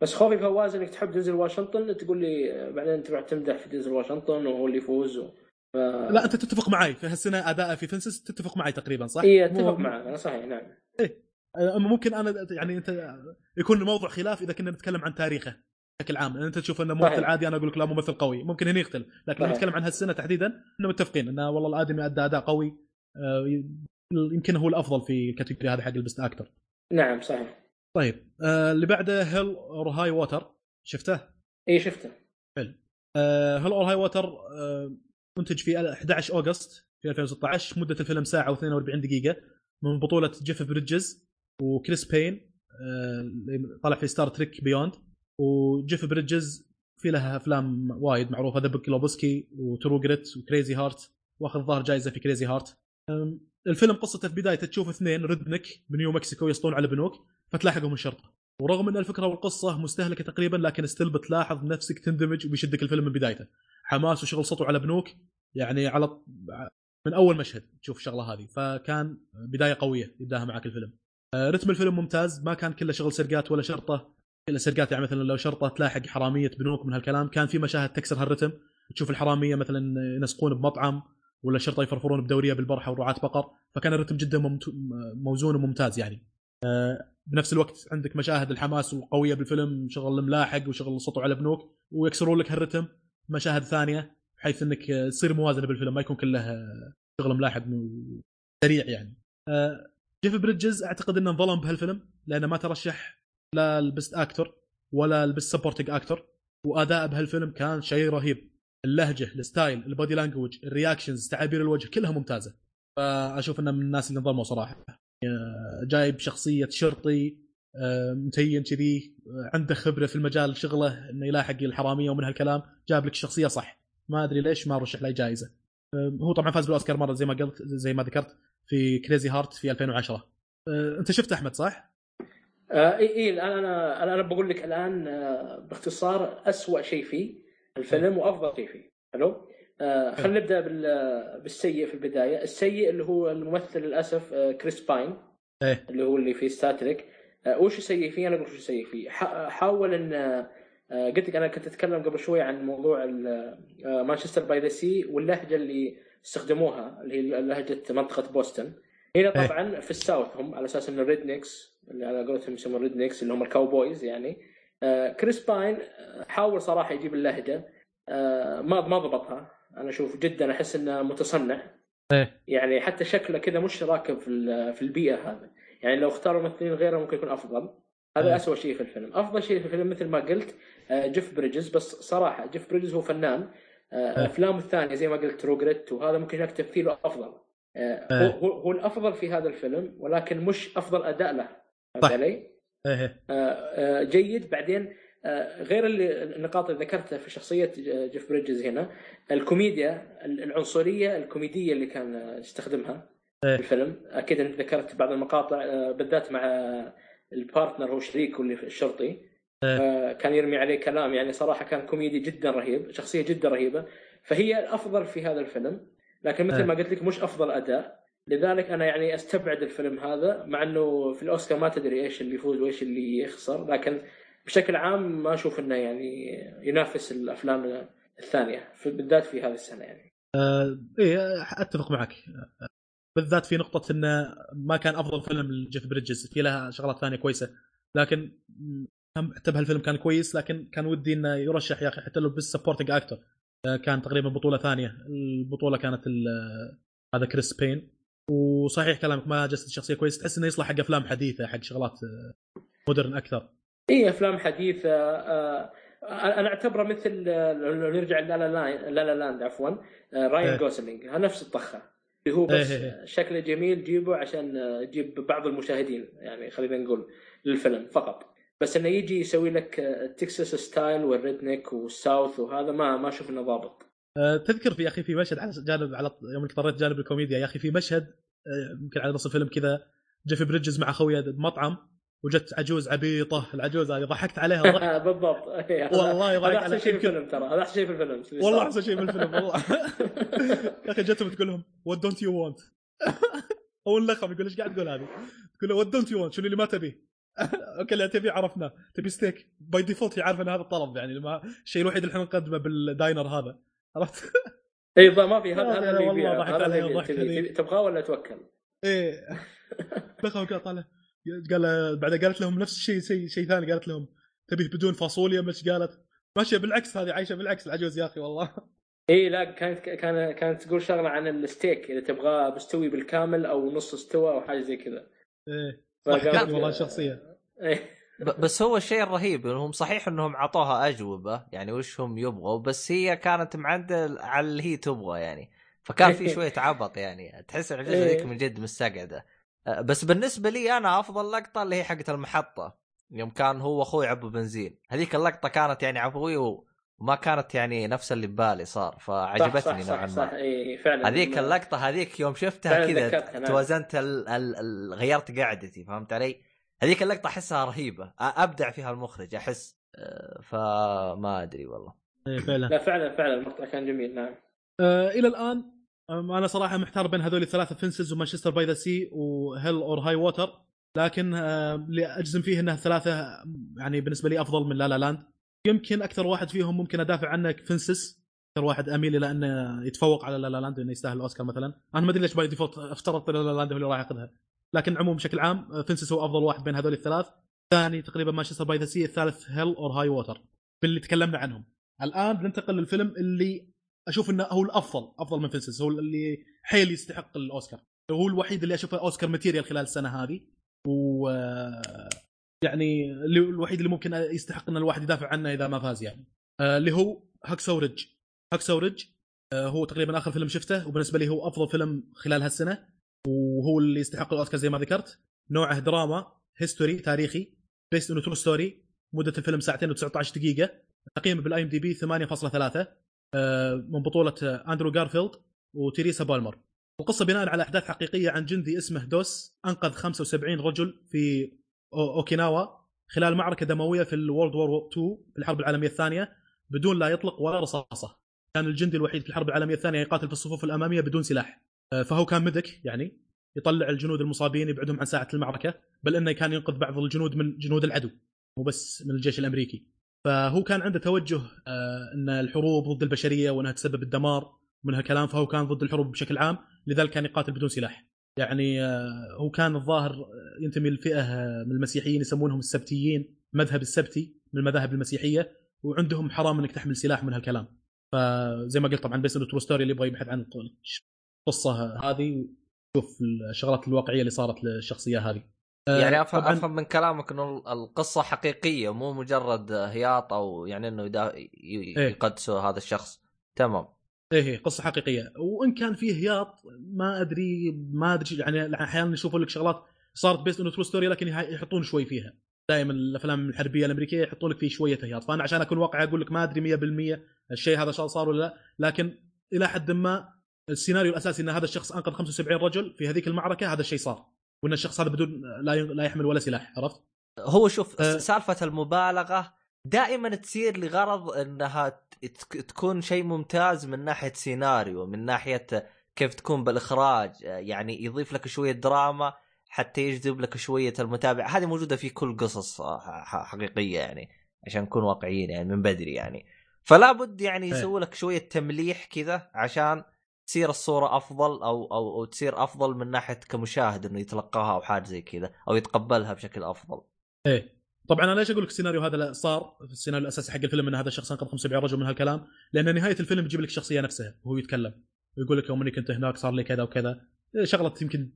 بس خوفي فواز إنك تحب دنزل واشنطن تقول لي بعدين أنت بعد تمدح في دنزل واشنطن وهو اللي يفوز و... ف... لا أنت تتفق معي في هالسنة أداء في فنسس، تتفق معي تقريبا صح؟ إيه أتفق مو... معك أنا صحيح نعم. إيه ممكن أنا يعني أنت يكون موضوع خلاف إذا كنا نتكلم عن تاريخه بشكل عام، انت تشوف انه ممثل عادي انا اقول لك لا ممثل قوي، ممكن هنا يختلف، لكن لما نتكلم عن هالسنه تحديدا انه متفقين انه والله الادمي ادى اداء قوي يمكن هو الافضل في الكاتيجوري هذا حق البست اكتر. نعم صحيح. طيب آه اللي بعده هيل اور هاي ووتر، شفته؟ اي شفته. حلو. آه هيل اور هاي ووتر آه منتج في أحد عشر أغسطس ألفين وستة عشر، مده الفيلم ساعه واثنين وأربعين دقيقه، من بطوله جيف بريدجز وكريس باين اللي آه طلع في ستار تريك بيوند. وجيف بريدجز في لها أفلام وايد معروفة، ذا بيك لوبسكي وترو جريت وكريزي هارت، واخذ ظهر جائزة في كريزي هارت. الفيلم قصته في بدايته تشوف اثنين ردنك بنيو مكسيكو يسطون على بنوك فتلاحقهم الشرطة، ورغم أن الفكرة والقصة مستهلكة تقريبا لكن استل بتلاحظ نفسك تندمج وبيشدك الفيلم من بدايته، حماس وشغل سطو على بنوك يعني على من أول مشهد تشوف شغلة هذه، فكان بداية قوية يبداها معك الفيلم. رتم الفيلم ممتاز، ما كان كله شغل سرقات ولا شرطة، السرقات يعني مثلا لو شرطه تلاحق حراميه بنوك من هالكلام كان في مشاهد تكسر هالرتم، تشوف الحراميه مثلا ينسقون بمطعم ولا شرطه يفرفرون بدوريه بالبرحه ورعاة بقر، فكان الرتم جدا موزون وممتاز يعني. بنفس الوقت عندك مشاهد الحماس وقويه بالفيلم، شغل ملاحق وشغل صوته على بنوك ويكسرون لك هالرتم. مشاهد ثانيه بحيث انك تصير موازنه بالفيلم، ما يكون كله شغل ملاحق سريع يعني. جيف بريدجز اعتقد انه انظلم بهالفيلم لانه ما ترشح لا البست اكتور ولا البست سبورتنج اكتور، واداء بهالفيلم كان شيء رهيب. اللهجه، الستايل، البودي لانجوج، الرياكشنز، تعابير الوجه كلها ممتازه، فاشوف انه من الناس اللي انظلموا صراحه. جايب شخصيه شرطي متين كذي عنده خبره في المجال شغله انه يلاحق الحراميه ومن هالكلام، جاب لك الشخصيه صح. ما ادري ليش ما رشح له جائزه. هو طبعا فاز بالاوسكار مره زي ما قلت زي ما ذكرت في كريزي هارت في ألفين وعشرة. انت شفت احمد صح؟ آه اي اي الان انا انا بقول لك الان آه باختصار أسوأ شيء فيه الفيلم وافضل شيء فيه. الو آه خلينا نبدا بالسيء في البدايه. السيء اللي هو الممثل للاسف آه كريس باين أيه. اللي هو اللي في ستاتريك. آه وش السيء فيه؟ انا اقول وش السيء فيه. حاول ان آه قلت لك انا كنت اتكلم قبل شوي عن موضوع آه مانشستر باي ذا سي واللهجه اللي استخدموها اللي هي لهجه منطقه بوسطن. هنا طبعا أيه. في الساوث هم على اساس انه ريدنيكس اللي على قولتهم يسمون ريدنيكس اللي هم الكاوبويز يعني. آه كريس باين حاول صراحة يجيب اللهجة آه ما ما ضبطها. أنا أشوف جدا أحس إنه متصنع إيه؟ يعني حتى شكله كذا مش راكب في في البيئة هذا يعني. لو اختاروا ممثلين غيره ممكن يكون أفضل. هذا إيه؟ أسوأ شيء في الفيلم. أفضل شيء في الفيلم مثل ما قلت آه جيف بريدجز. بس صراحة جيف بريدجز هو فنان آه إيه؟ أفلامه الثانية زي ما قلت روغريت وهذا ممكن يكون تمثيله أفضل آه إيه؟ هو هو الأفضل في هذا الفيلم ولكن مش أفضل أداء له علي آه آه جيد. بعدين آه غير اللي النقاط اللي ذكرتها في شخصية جيف بريدجز هنا الكوميديا العنصرية الكوميدية اللي كان يستخدمها آه الفيلم. أكيد أنت ذكرت بعض المقاطع آه بالذات مع البارتنر هو شريكه اللي الشرطي آه آه كان يرمي عليه كلام يعني. صراحة كان كوميدي جدا رهيب، شخصية جدا رهيبة، فهي الأفضل في هذا الفيلم. لكن مثل آه ما قلت لك مش أفضل أداء، لذلك أنا يعني أستبعد الفيلم هذا مع أنه في الأوسكار ما تدري إيش اللي يفوز وإيش اللي يخسر. لكن بشكل عام ما أشوف أنه يعني ينافس الأفلام الثانية بالذات في هذه السنة يعني. آه إيه أتفق معك بالذات في نقطة أنه ما كان أفضل فيلم لجيف بريدجز، في لها شغلات ثانية كويسة. لكن حتى بهالفيلم كان كويس لكن كان ودي أنه يرشح يا أخي حتى لو بالسبورتنج أكتر. آه كان تقريبا بطولة ثانية، البطولة كانت هذا كريس باين. وصحيح كلامك ما جسد شخصية كويس، تحس انه يصلح حق افلام حديثة حق شغلات مودرن اكثر. اي افلام حديثة انا اعتبره مثل لو نرجع لا لا لاند عفوا راين جوسلينج نفس الطخة اللي هو بس ايه. شكله جميل جيبه عشان يجيب بعض المشاهدين يعني خلينا نقول للفيلم فقط، بس انه يجي يسوي لك التكساس ستايل والريدنيك والساوث وهذا ما ما اشوف انه ضابط. تذكر في اخي في مشهد على جانب على يوم طريت جانب الكوميديا يا اخي في مشهد يمكن على نص الفيلم كذا جيف بريدجز مع خويه بمطعم وجت عجوز عبيطه، العجوز هذه ضحكت عليها ضحك بالضبط والله ضحكت على شيء في الفيلم. ترى هذا احسن شيء في الفيلم والله احسن شيء في الفيلم والله يا اخي جت بتقول لهم وات دونت يو وانت، اول لقمه يقول ايش قاعد تقول هذه، تقول له وات دونت يو وانت شنو اللي ما تبيه. اوكي اللي تبي عرفناه، تبي ستيك باي ديفولت يعرف ان هذا الطلب يعني الشيء الوحيد اللي احنا نقدمه بالداينر هذا عرفت. ايضا ما في هذا هذا اللي بيبيع هذا تبغاه ولا توكل ايه بقى وقاطع له. قال بعد قالت لهم نفس الشيء شيء شيء ثاني، قالت لهم تبي بدون فاصوليا مش قالت ماشيه بالعكس، هذه عايشه بالعكس العجوز يا اخي والله ايه. لا كانت كان كانت تقول شغله عن الستيك اذا تبغاه مستوي بالكامل او نص استوى او حاجه زي كذا ايه قالت والله شخصيه ايه. بس هو الشيء الرهيب انهم صحيح انهم عطوها اجوبه يعني وش هم يبغوا، بس هي كانت معدل على اللي هي تبغى يعني، فكان في شويه عبط يعني تحس العجوز ذيك من جد مستقعده. بس بالنسبه لي انا افضل لقطه اللي هي حقت المحطه يوم كان هو اخوي يعبي بنزين، هذيك اللقطه كانت يعني عفويه وما كانت يعني نفس اللي ببالي صار، فعجبتني نوعا ما هذيك اللقطه. هذيك يوم شفتها كذا توازنت ال ال ال غيرت قاعدتي فهمت علي. هذيك اللقطة أحسها رهيبة أبدع فيها المخرج أحس فما أدري والله إيه فعلا. لا فعلا فعلا المقطع كان جميل نعم. أه إلى الآن أنا صراحة محتار بين هذول الثلاثة فينسز ومانشستر باي ذا سي وهيل أور هاي ووتر. لكن اللي اجزم فيه انه ثلاثه يعني بالنسبه لي افضل من لا لا لاند. يمكن اكثر واحد فيهم ممكن ادافع عنه فينسس، اكثر واحد اميل الى انه يتفوق على لا لا لاند انه يستاهل الاوسكار مثلا. انا ما ادري ليش باي ديفولت افترضت لا لا لاند اللي راح ياخذها، لكن عموما بشكل عام فينسس هو افضل واحد بين هذول الثلاث. ثاني تقريبا مانشستر باي ذا سي، الثالث هيل اور هاي ووتر باللي تكلمنا عنهم. الان بننتقل للفيلم اللي اشوف انه هو الافضل، افضل من فينسس، هو اللي حيل يستحق الاوسكار، هو الوحيد اللي اشوفه اوسكار ماتيريال خلال السنه هذه، و يعني الوحيد اللي ممكن يستحق ان الواحد يدافع عنه اذا ما فاز يعني. اللي هو هاكساو ريدج. هاكساو ريدج هو تقريبا اخر فيلم شفته، وبالنسبه لي هو افضل فيلم خلال هالسنه، وهو اللي يستحق الاوسكار زي ما ذكرت. نوعه دراما هيستوري تاريخي بيست انه ترو ستوري، مده الفيلم ساعتين وتسعة عشر دقيقه، تقييمه بالاي ام دي بي ثمانية فاصلة ثلاثة، من بطوله اندرو غارفيلد وتيريسا بالمر. القصه بناء على احداث حقيقيه عن جندي اسمه دوس انقذ خمسة وسبعين رجل في اوكيناوا خلال معركه دمويه في الورلد وور تو في الحرب العالميه الثانيه بدون لا يطلق ولا رصاصه. كان الجندي الوحيد في الحرب العالميه الثانيه يقاتل في الصفوف الاماميه بدون سلاح، فهو كان ميديك يعني يطلع الجنود المصابين يبعدهم عن ساحه المعركه، بل انه كان ينقذ بعض الجنود من جنود العدو مو بس من الجيش الامريكي. فهو كان عنده توجه ان الحروب ضد البشريه وانها تسبب الدمار منها كلام، فهو كان ضد الحروب بشكل عام، لذلك كان يقاتل بدون سلاح يعني. هو كان الظاهر ينتمي لفئه من المسيحيين يسمونهم السبتيين، مذهب السبتي من المذاهب المسيحيه، وعندهم حرام انك تحمل سلاح من هالكلام. فزي ما قلت طبعا بس الترو ستوري، اللي يبغى يبحث عن القصه هذه وشوف الشغلات الواقعيه اللي صارت للشخصيه هذه يعني. افهم افهم من كلامك انه القصه حقيقيه مو مجرد هياط، او يعني انه يقدسوا هذا الشخص. تمام، ايه قصه حقيقيه، وان كان فيه هياط ما ادري ما ادري يعني. احيانا نشوفوا لك شغلات صارت بس انه ترو ستوري لكن يحطون شوي فيها، دائما الافلام الحربيه الامريكيه يحطون لك فيه شويه هياط. فانا عشان اكون واقعي اقول لك ما ادري مية بالمية الشيء هذا صار ولا لا، لكن الى حد ما السيناريو الاساسي ان هذا الشخص انقذ خمسة وسبعين رجل في هذيك المعركه، هذا الشيء صار، وان الشخص هذا بدون لا يحمل ولا سلاح. عرفت هو شوف أه سالفه المبالغه دائما تصير لغرض انها تكون شيء ممتاز من ناحيه سيناريو، من ناحيه كيف تكون بالاخراج يعني، يضيف لك شويه دراما حتى يجذب لك شويه المتابع. هذه موجوده في كل قصص حقيقيه يعني، عشان نكون واقعيين يعني من بدري يعني. فلا بد يعني يسوي لك شويه تمليح كذا عشان تصير الصوره افضل، او او او تصير افضل من ناحيه كمشاهد انه يتلقاها او حاجه زي كذا، او يتقبلها بشكل افضل. ايه طبعا انا ليش اقول لك السيناريو هذا صار في السيناريو الاساسي حق الفيلم ان هذا الشخص انقذ خمسة وسبعين رجل من هالكلام، لان نهايه الفيلم يجيب لك الشخصيه نفسها وهو يتكلم ويقول لك يوم اني كنت هناك صار لي كذا وكذا، شغله يمكن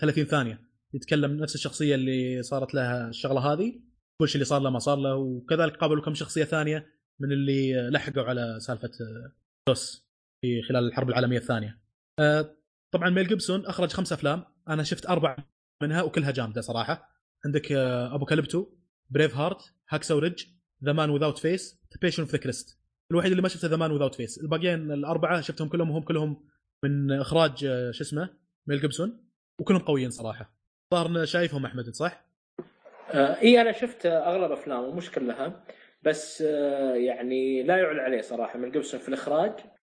ثلاثين ثانيه يتكلم نفس الشخصيه اللي صارت لها الشغله هذه، كل شيء اللي صار له ما صار له. وكذلك قابلوا كم شخصيه ثانيه من اللي لحقوا على سالفه دوس في خلال الحرب العالميه الثانيه. طبعا ميل جيبسون اخرج خمس افلام، انا شفت اربع منها وكلها جامده صراحه. عندك ابو كاليبتو، بريف هارت، هاكساو ريدج، ذا مان وذاوت فيس، ذا بيشن اوف ذا كريست. الوحيد اللي ما شفته ذا مان وذاوت فيس، الباقيين الاربعه شفتهم كلهم، وهم كلهم من اخراج شو اسمه ميل جيبسون، وكلهم قويين صراحه. ظهرنا شايفهم احمد صح؟ آه اي انا شفت اغلب افلامه مش كلها، بس آه يعني لا يعلى عليه صراحه ميل جيبسون في الاخراج،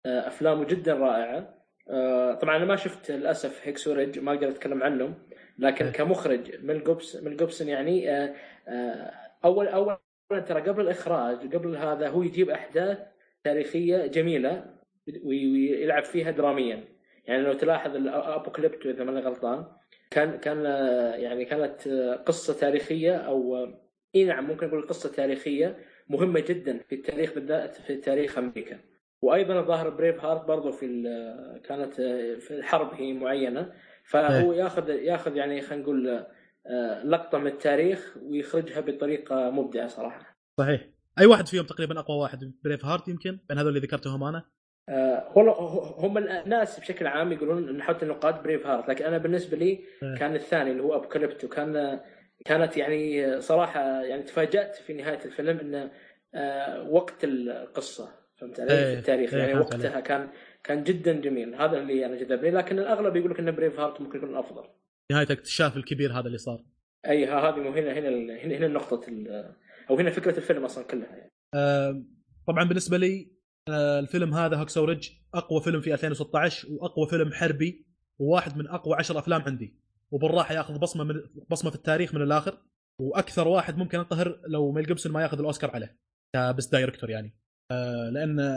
آه افلامه جدا رائعه. آه طبعا انا ما شفت للاسف هاكساو ريدج ما اقدر اتكلم عنهم، لكن كمخرج ميل جيبسون ميل جيبسون يعني آه اول اول ترى قبل الاخراج قبل هذا هو يجيب احداث تاريخيه جميله ويلعب فيها دراميا يعني. لو تلاحظ الابوكاليبتو اذا ما غلطان كان كان يعني كانت قصه تاريخيه، او اي نعم ممكن نقول قصه تاريخيه مهمه جدا في التاريخ، بالذات في تاريخ امريكا. وايضا ظهر بريف هارت برضه في كانت في الحرب هي معينه، فهو ياخذ ياخذ يعني خلينا نقول لقطة من التاريخ ويخرجها بطريقة مبدعة صراحة. صحيح، أي واحد فيهم تقريبا أقوى واحد بريف هارت يمكن بين هذول اللي ذكرتهم أنا؟ أه هم الناس بشكل عام يقولون نحط النقاط بريف هارت، لكن أنا بالنسبة لي كان الثاني اللي هو أبوكاليبتو كان كانت يعني صراحة يعني تفاجأت في نهاية الفيلم إنه وقت القصة فهمت علي في التاريخ يعني وقتها كان كان جدا جميل، هذا اللي أنا جذبني. لكن الأغلب يقولك إن بريف هارت ممكن يكون أفضل. نهاية اكتشاف الكبير هذا اللي صار. أي هذه مو هنا هنا هنا هنا النقطة أو هنا فكرة الفيلم أصلاً كلها يعني. أه طبعاً بالنسبة لي أه الفيلم هذا هاكساو ريدج أقوى فيلم في ألفين وستة عشر، وأقوى فيلم حربي، وواحد من أقوى عشر أفلام عندي. وبالراحه ياخذ بصمه من بصمه في التاريخ من الاخر، واكثر واحد ممكن انطهر لو ميل جيبسون ما ياخذ الاوسكار عليه كبس دايركتور يعني. آه لان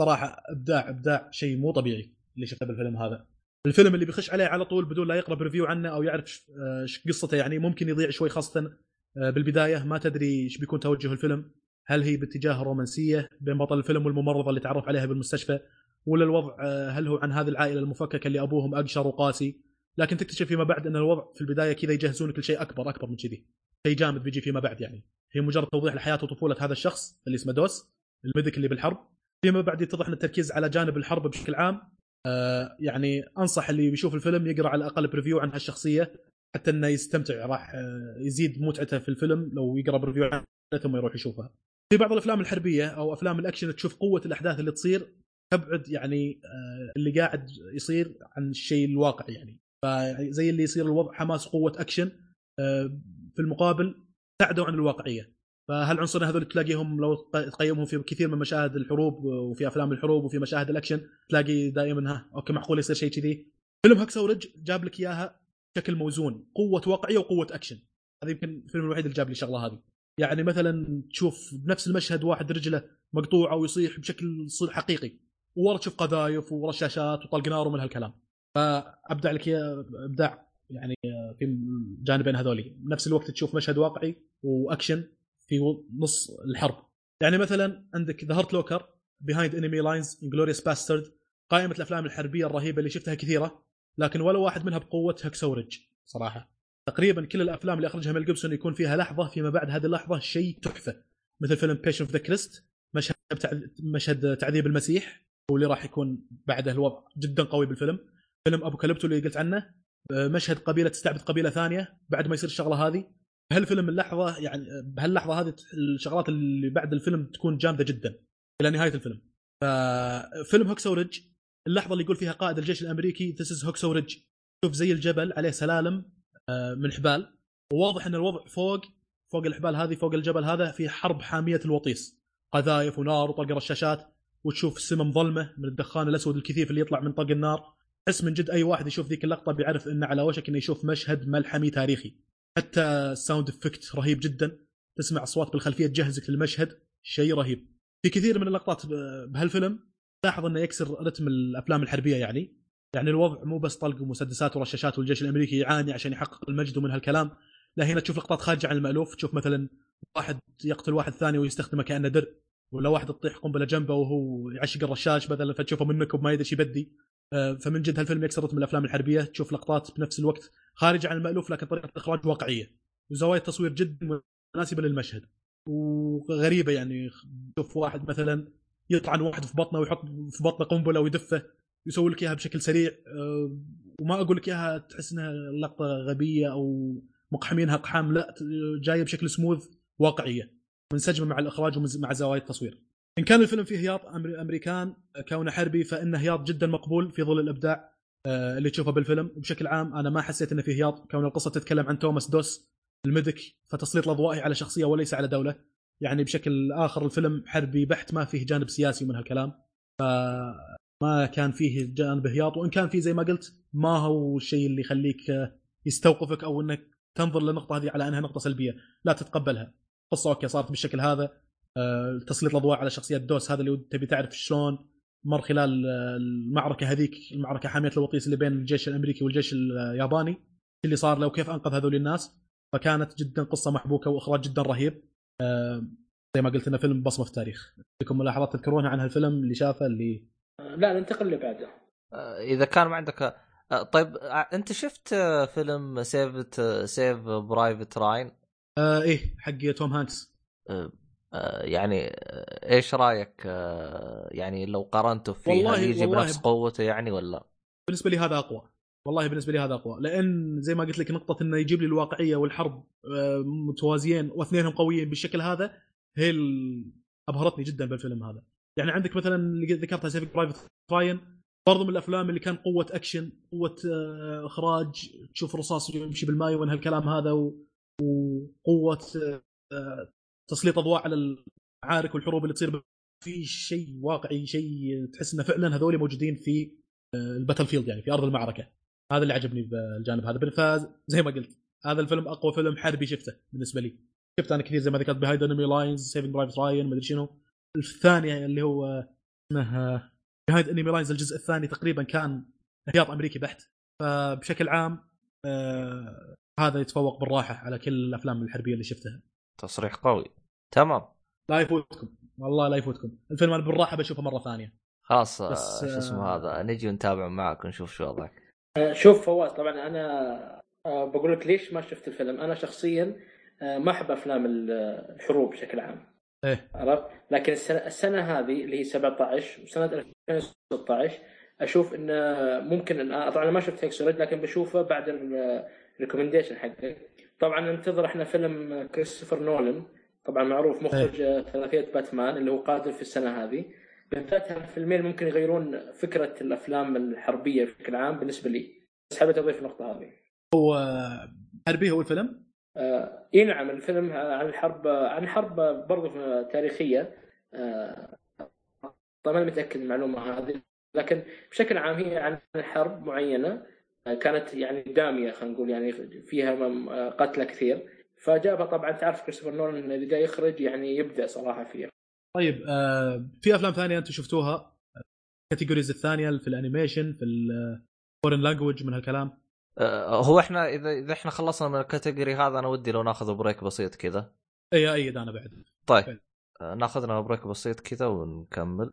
صراحه ابداع ابداع شيء مو طبيعي اللي شفته بالفيلم هذا. الفيلم اللي بيخش عليه على طول بدون لا يقرا ريفيو عنه او يعرف ايش قصته يعني ممكن يضيع شوي، خاصه بالبدايه ما تدري ايش بيكون توجه الفيلم، هل هي باتجاه رومانسيه بين بطل الفيلم والممرضه اللي تعرف عليها بالمستشفى، ولا الوضع هل هو عن هذه العائله المفككه اللي ابوهم اقشر وقاسي. لكن تكتشف فيما بعد ان الوضع في البدايه كذا يجهزونك لشيء اكبر اكبر من كذي، شيء جامد بيجي فيما بعد يعني. هي مجرد توضيح لحياه وطفوله هذا الشخص اللي اسمه دوس الميديك اللي بالحرب. فيما بعد يتضح ان التركيز على جانب الحرب بشكل عام. آه يعني انصح اللي بيشوف الفيلم يقرا على الاقل بريفيو عن هالشخصيه حتى انه يستمتع، راح يزيد متعته في الفيلم لو يقرا بريفيو عنه ثم يروح يشوفها. في بعض الافلام الحربيه او افلام الاكشن تشوف قوه الاحداث اللي تصير تبعد يعني آه اللي قاعد يصير عن الشيء الواقع يعني، فزي اللي يصير الوضع حماس قوه اكشن آه في المقابل تعدوا عن الواقعيه. فهالعنصرين هذول تلاقيهم لو تقيمهم في كثير من مشاهد الحروب وفي افلام الحروب وفي مشاهد الاكشن، تلاقي دائما ها اوكي معقول يصير شيء كذي. فيلم هاكساو ريدج جاب لك اياها بشكل موزون، قوه واقعيه وقوه اكشن. هذا يمكن الفيلم الوحيد اللي جاب لي شغله هذه يعني. مثلا تشوف بنفس المشهد واحد رجله مقطوعه ويصيح بشكل صوت حقيقي، وورا تشوف قذايف ورشاشات وطلق نار ومن هالكلام. فابدع لك ابداع يعني في الجانبين هذولي، بنفس الوقت تشوف مشهد واقعي واكشن في نص الحرب يعني. مثلا عندك The Hurt Locker، Behind Enemy Lines، Inglourious Bastard، قائمة الأفلام الحربية الرهيبة اللي شفتها كثيرة، لكن ولا واحد منها بقوة هاكساو ريدج صراحة. تقريبا كل الأفلام اللي أخرجها ميل جيبسون يكون فيها لحظة فيما بعد هذه اللحظة شيء تحفة، مثل فيلم Passion of the Christ، مشهد مشهد تعذيب المسيح واللي راح يكون بعده الوضع جدا قوي بالفيلم. فيلم أبوكاليبتو اللي قلت عنه، مشهد قبيلة تستعبد قبيلة ثانية بعد ما يصير الشغلة هذه. بهالفيلم اللحظه يعني بهاللحظه هذه الشغلات اللي بعد الفيلم تكون جامده جدا الى نهايه الفيلم. ففيلم هاكساو ريدج اللحظه اللي يقول فيها قائد الجيش الامريكي This is هاكساو ريدج، شوف زي الجبل عليه سلالم من حبال، وواضح ان الوضع فوق فوق الحبال هذه فوق الجبل هذا في حرب حاميه الوطيس، قذايف ونار وطق رشاشات، وتشوف السماء مظلمه من الدخان الاسود الكثيف اللي يطلع من طق النار. حس من جد اي واحد يشوف ذيك اللقطه بيعرف انه على وشك انه يشوف مشهد ملحمي تاريخي. حتى الساوند افكت رهيب جدا، تسمع اصوات بالخلفيه تجهزك للمشهد، شيء رهيب. في كثير من اللقطات بهالفيلم لاحظ انه يكسر رتم الافلام الحربيه يعني يعني الوضع مو بس طلق ومسدسات ورشاشات والجيش الامريكي يعاني عشان يحقق المجد ومن هالكلام، لا هنا تشوف لقطات خارجه عن المالوف. تشوف مثلا واحد يقتل واحد ثاني ويستخدمه كانه درع، ولا واحد تطيح قنبله جنبه وهو يعشق الرشاش مثلا فتشوفه منك وما يدري ايش يبدي. فمن جد هالفيلم يكسر رتم الافلام الحربيه، تشوف لقطات بنفس الوقت خارج عن المألوف لكن طريقة الإخراج واقعية، وزوايا التصوير جدا مناسبة للمشهد وغريبة يعني. تشوف واحد مثلا يطعن واحد في بطنه ويحط في بطنه قنبلة ويدفه، يسوي لك إياها بشكل سريع، وما أقول لك إياها تحس إنها لقطة غبية أو مقحمينها قحام، لا جاية بشكل سموذ واقعية منسجمة مع الإخراج ومع زوايا التصوير. إن كان الفيلم فيه هياط أمريكان كونه حربي فإنه هياط جدا مقبول في ظل الإبداع اللي تشوفه بالفيلم. وبشكل عام أنا ما حسيت إنه فيه هياط كون القصة تتكلم عن توماس دوس الميديك، فتسليط الأضواء على شخصية وليس على دولة يعني. بشكل آخر الفيلم حربي بحت، ما فيه جانب سياسي من هالكلام، فما كان فيه جانب هياط. وإن كان فيه زي ما قلت ما هو الشيء اللي يخليك يستوقفك أو إنك تنظر للنقطة هذه على أنها نقطة سلبية، لا تتقبلها. قصة أوكي صارت بالشكل هذا، تسليط الأضواء على شخصية دوس هذا اللي تبي تعرف شلون مر خلال المعركة هذيك، المعركة حامية الوطيس اللي بين الجيش الأمريكي والجيش الياباني، اللي صار لو كيف أنقذ هذول الناس. فكانت جدا قصة محبوكة وإخراج جدا رهيب. أه زي ما قلت لنا فيلم بصمة في التاريخ. لكم ملاحظات تذكرونها عن هالفيلم اللي شافه اللي لا ننتقل لبعده إذا كان ما عندك. طيب أنت شفت فيلم سيفت سيف برايفت راين؟ أه إيه حق توم هانكس. أه يعني ايش رايك يعني لو قارنته فيه يجي بنفس قوته يعني؟ ولا بالنسبه لي هذا اقوى، والله بالنسبه لي هذا اقوى، لان زي ما قلت لك نقطه انه يجيب لي الواقعيه والحرب متوازيين واثنينهم قويين بالشكل هذا هي ابهرتني جدا بالفيلم هذا يعني. عندك مثلا اللي ذكرتها سيفيك برايفت راين برضو من الافلام اللي كان قوه اكشن قوه اخراج، تشوف رصاص يمشي بالماء ومن هالكلام هذا، وقوه تسليط أضواء على المعارك والحروب اللي تصير في شيء واقعي، شيء تحس إنه فعلاً هذول موجودين في الباتل فيلد يعني في أرض المعركة. هذا اللي عجبني بالجانب هذا. فزي ما قلت هذا الفيلم اقوى فيلم حربي شفته بالنسبه لي. شفت انا كثير زي ما ذكرت بهايد انمي لاينز، سيفينج برايفت راين، ما ادري شنو. الثاني اللي هو اسمها بهايد انمي لاينز الجزء الثاني تقريبا كان احتياط امريكي بحت. فبشكل عام آه هذا يتفوق بالراحه على كل الافلام الحربيه اللي شفتها. تصريح قوي تمام. لا يفوتكم والله لا يفوتكم الفيلم، انا بالراحه بشوفه مره ثانيه خاص. شو اسمه هذا، نجي نتابع معك ونشوف شو وضعك. شوف فواز، طبعا انا بقول لك ليش ما شفت الفيلم. انا شخصيا ما احب افلام الحروب بشكل عام إيه؟ عرفت، لكن السنه السنه هذه اللي هي سبعة عشر وسنه ألفين وستة عشر اشوف انه ممكن ان طبعا ما شفت هاكسو ريدج لكن بشوفه بعد الريكومنديشن حقك. طبعا ننتظر احنا فيلم كريستوفر نولان، طبعا معروف مخرج إيه؟ ثلاثيه باتمان اللي هو قادر في السنه هذه بالذات. هالفيلمين ممكن يغيرون فكره الافلام الحربيه بشكل عام بالنسبه لي، بس حبيت اضيف النقطه هذه. هو حربي هو الفيلم؟ آه اي نعم، الفيلم عن الحرب، عن حرب برضه تاريخيه. آه طبعا متاكد من المعلومه هذه، لكن بشكل عام هي عن حرب معينه كانت يعني داميه، خلينا نقول يعني فيها قتلى كثير. فجابها طبعا تعرف كريستوفر نولان اذا جاي يخرج يعني يبدا صراحه فيها. طيب آه في افلام ثانيه انتم شفتوها الكاتيجوريز الثانيه في الانيميشن في الفورين لانجويج من هالكلام؟ آه هو احنا اذا اذا احنا خلصنا من الكاتيجوري هذا انا ودي لو ناخذ بريك بسيط كذا. اي اي انا بعد. طيب آه ناخذنا بريك بسيط كذا ونكمل.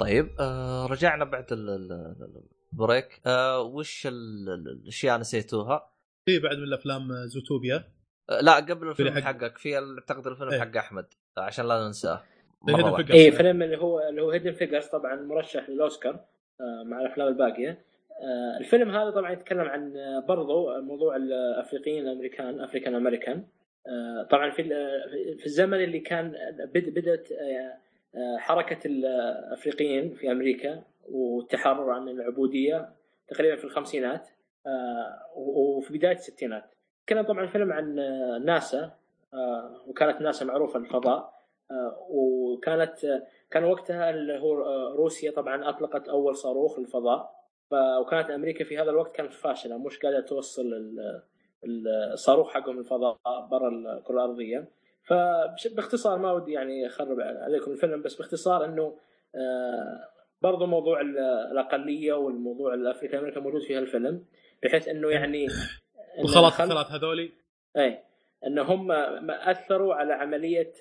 طيب آه رجعنا بعد البريك. آه وش الاشياء نسيتوها؟ في بعد من الافلام زوتوبيا. آه لا قبل الفيلم حق... حقك في اعتقد الفيلم ايه. حق احمد عشان لا ننساه اي فيلم اللي هو اللي هو هيدن فيجرز، طبعا مرشح للاوسكار آه مع الافلام الباقيه. آه الفيلم هذا طبعا يتكلم عن برضو موضوع الافريقيين الامريكان افريكان امريكان. آه طبعا في في الزمن اللي كان بدات آه حركة الأفريقيين في أمريكا والتحرر عن العبودية تقريبا في الخمسينات وفي بداية الستينات. كان طبعا فيلم عن ناسا، وكانت ناسا معروفة بالفضاء، وكانت كان وقتها اللي هو روسيا طبعا أطلقت أول صاروخ للفضاء، وكانت أمريكا في هذا الوقت كانت فاشلة مش قادرة توصل الصاروخ حقهم للفضاء برا الكرة الأرضية. فباختصار ما ودي يعني اخرب عليكم الفيلم، بس باختصار انه برضو موضوع الاقليه والموضوع الافريقي امريكا موجود في هالفيلم، بحيث انه يعني وخلاص الثلاث هذولي اي ان هم ما اثروا على عمليه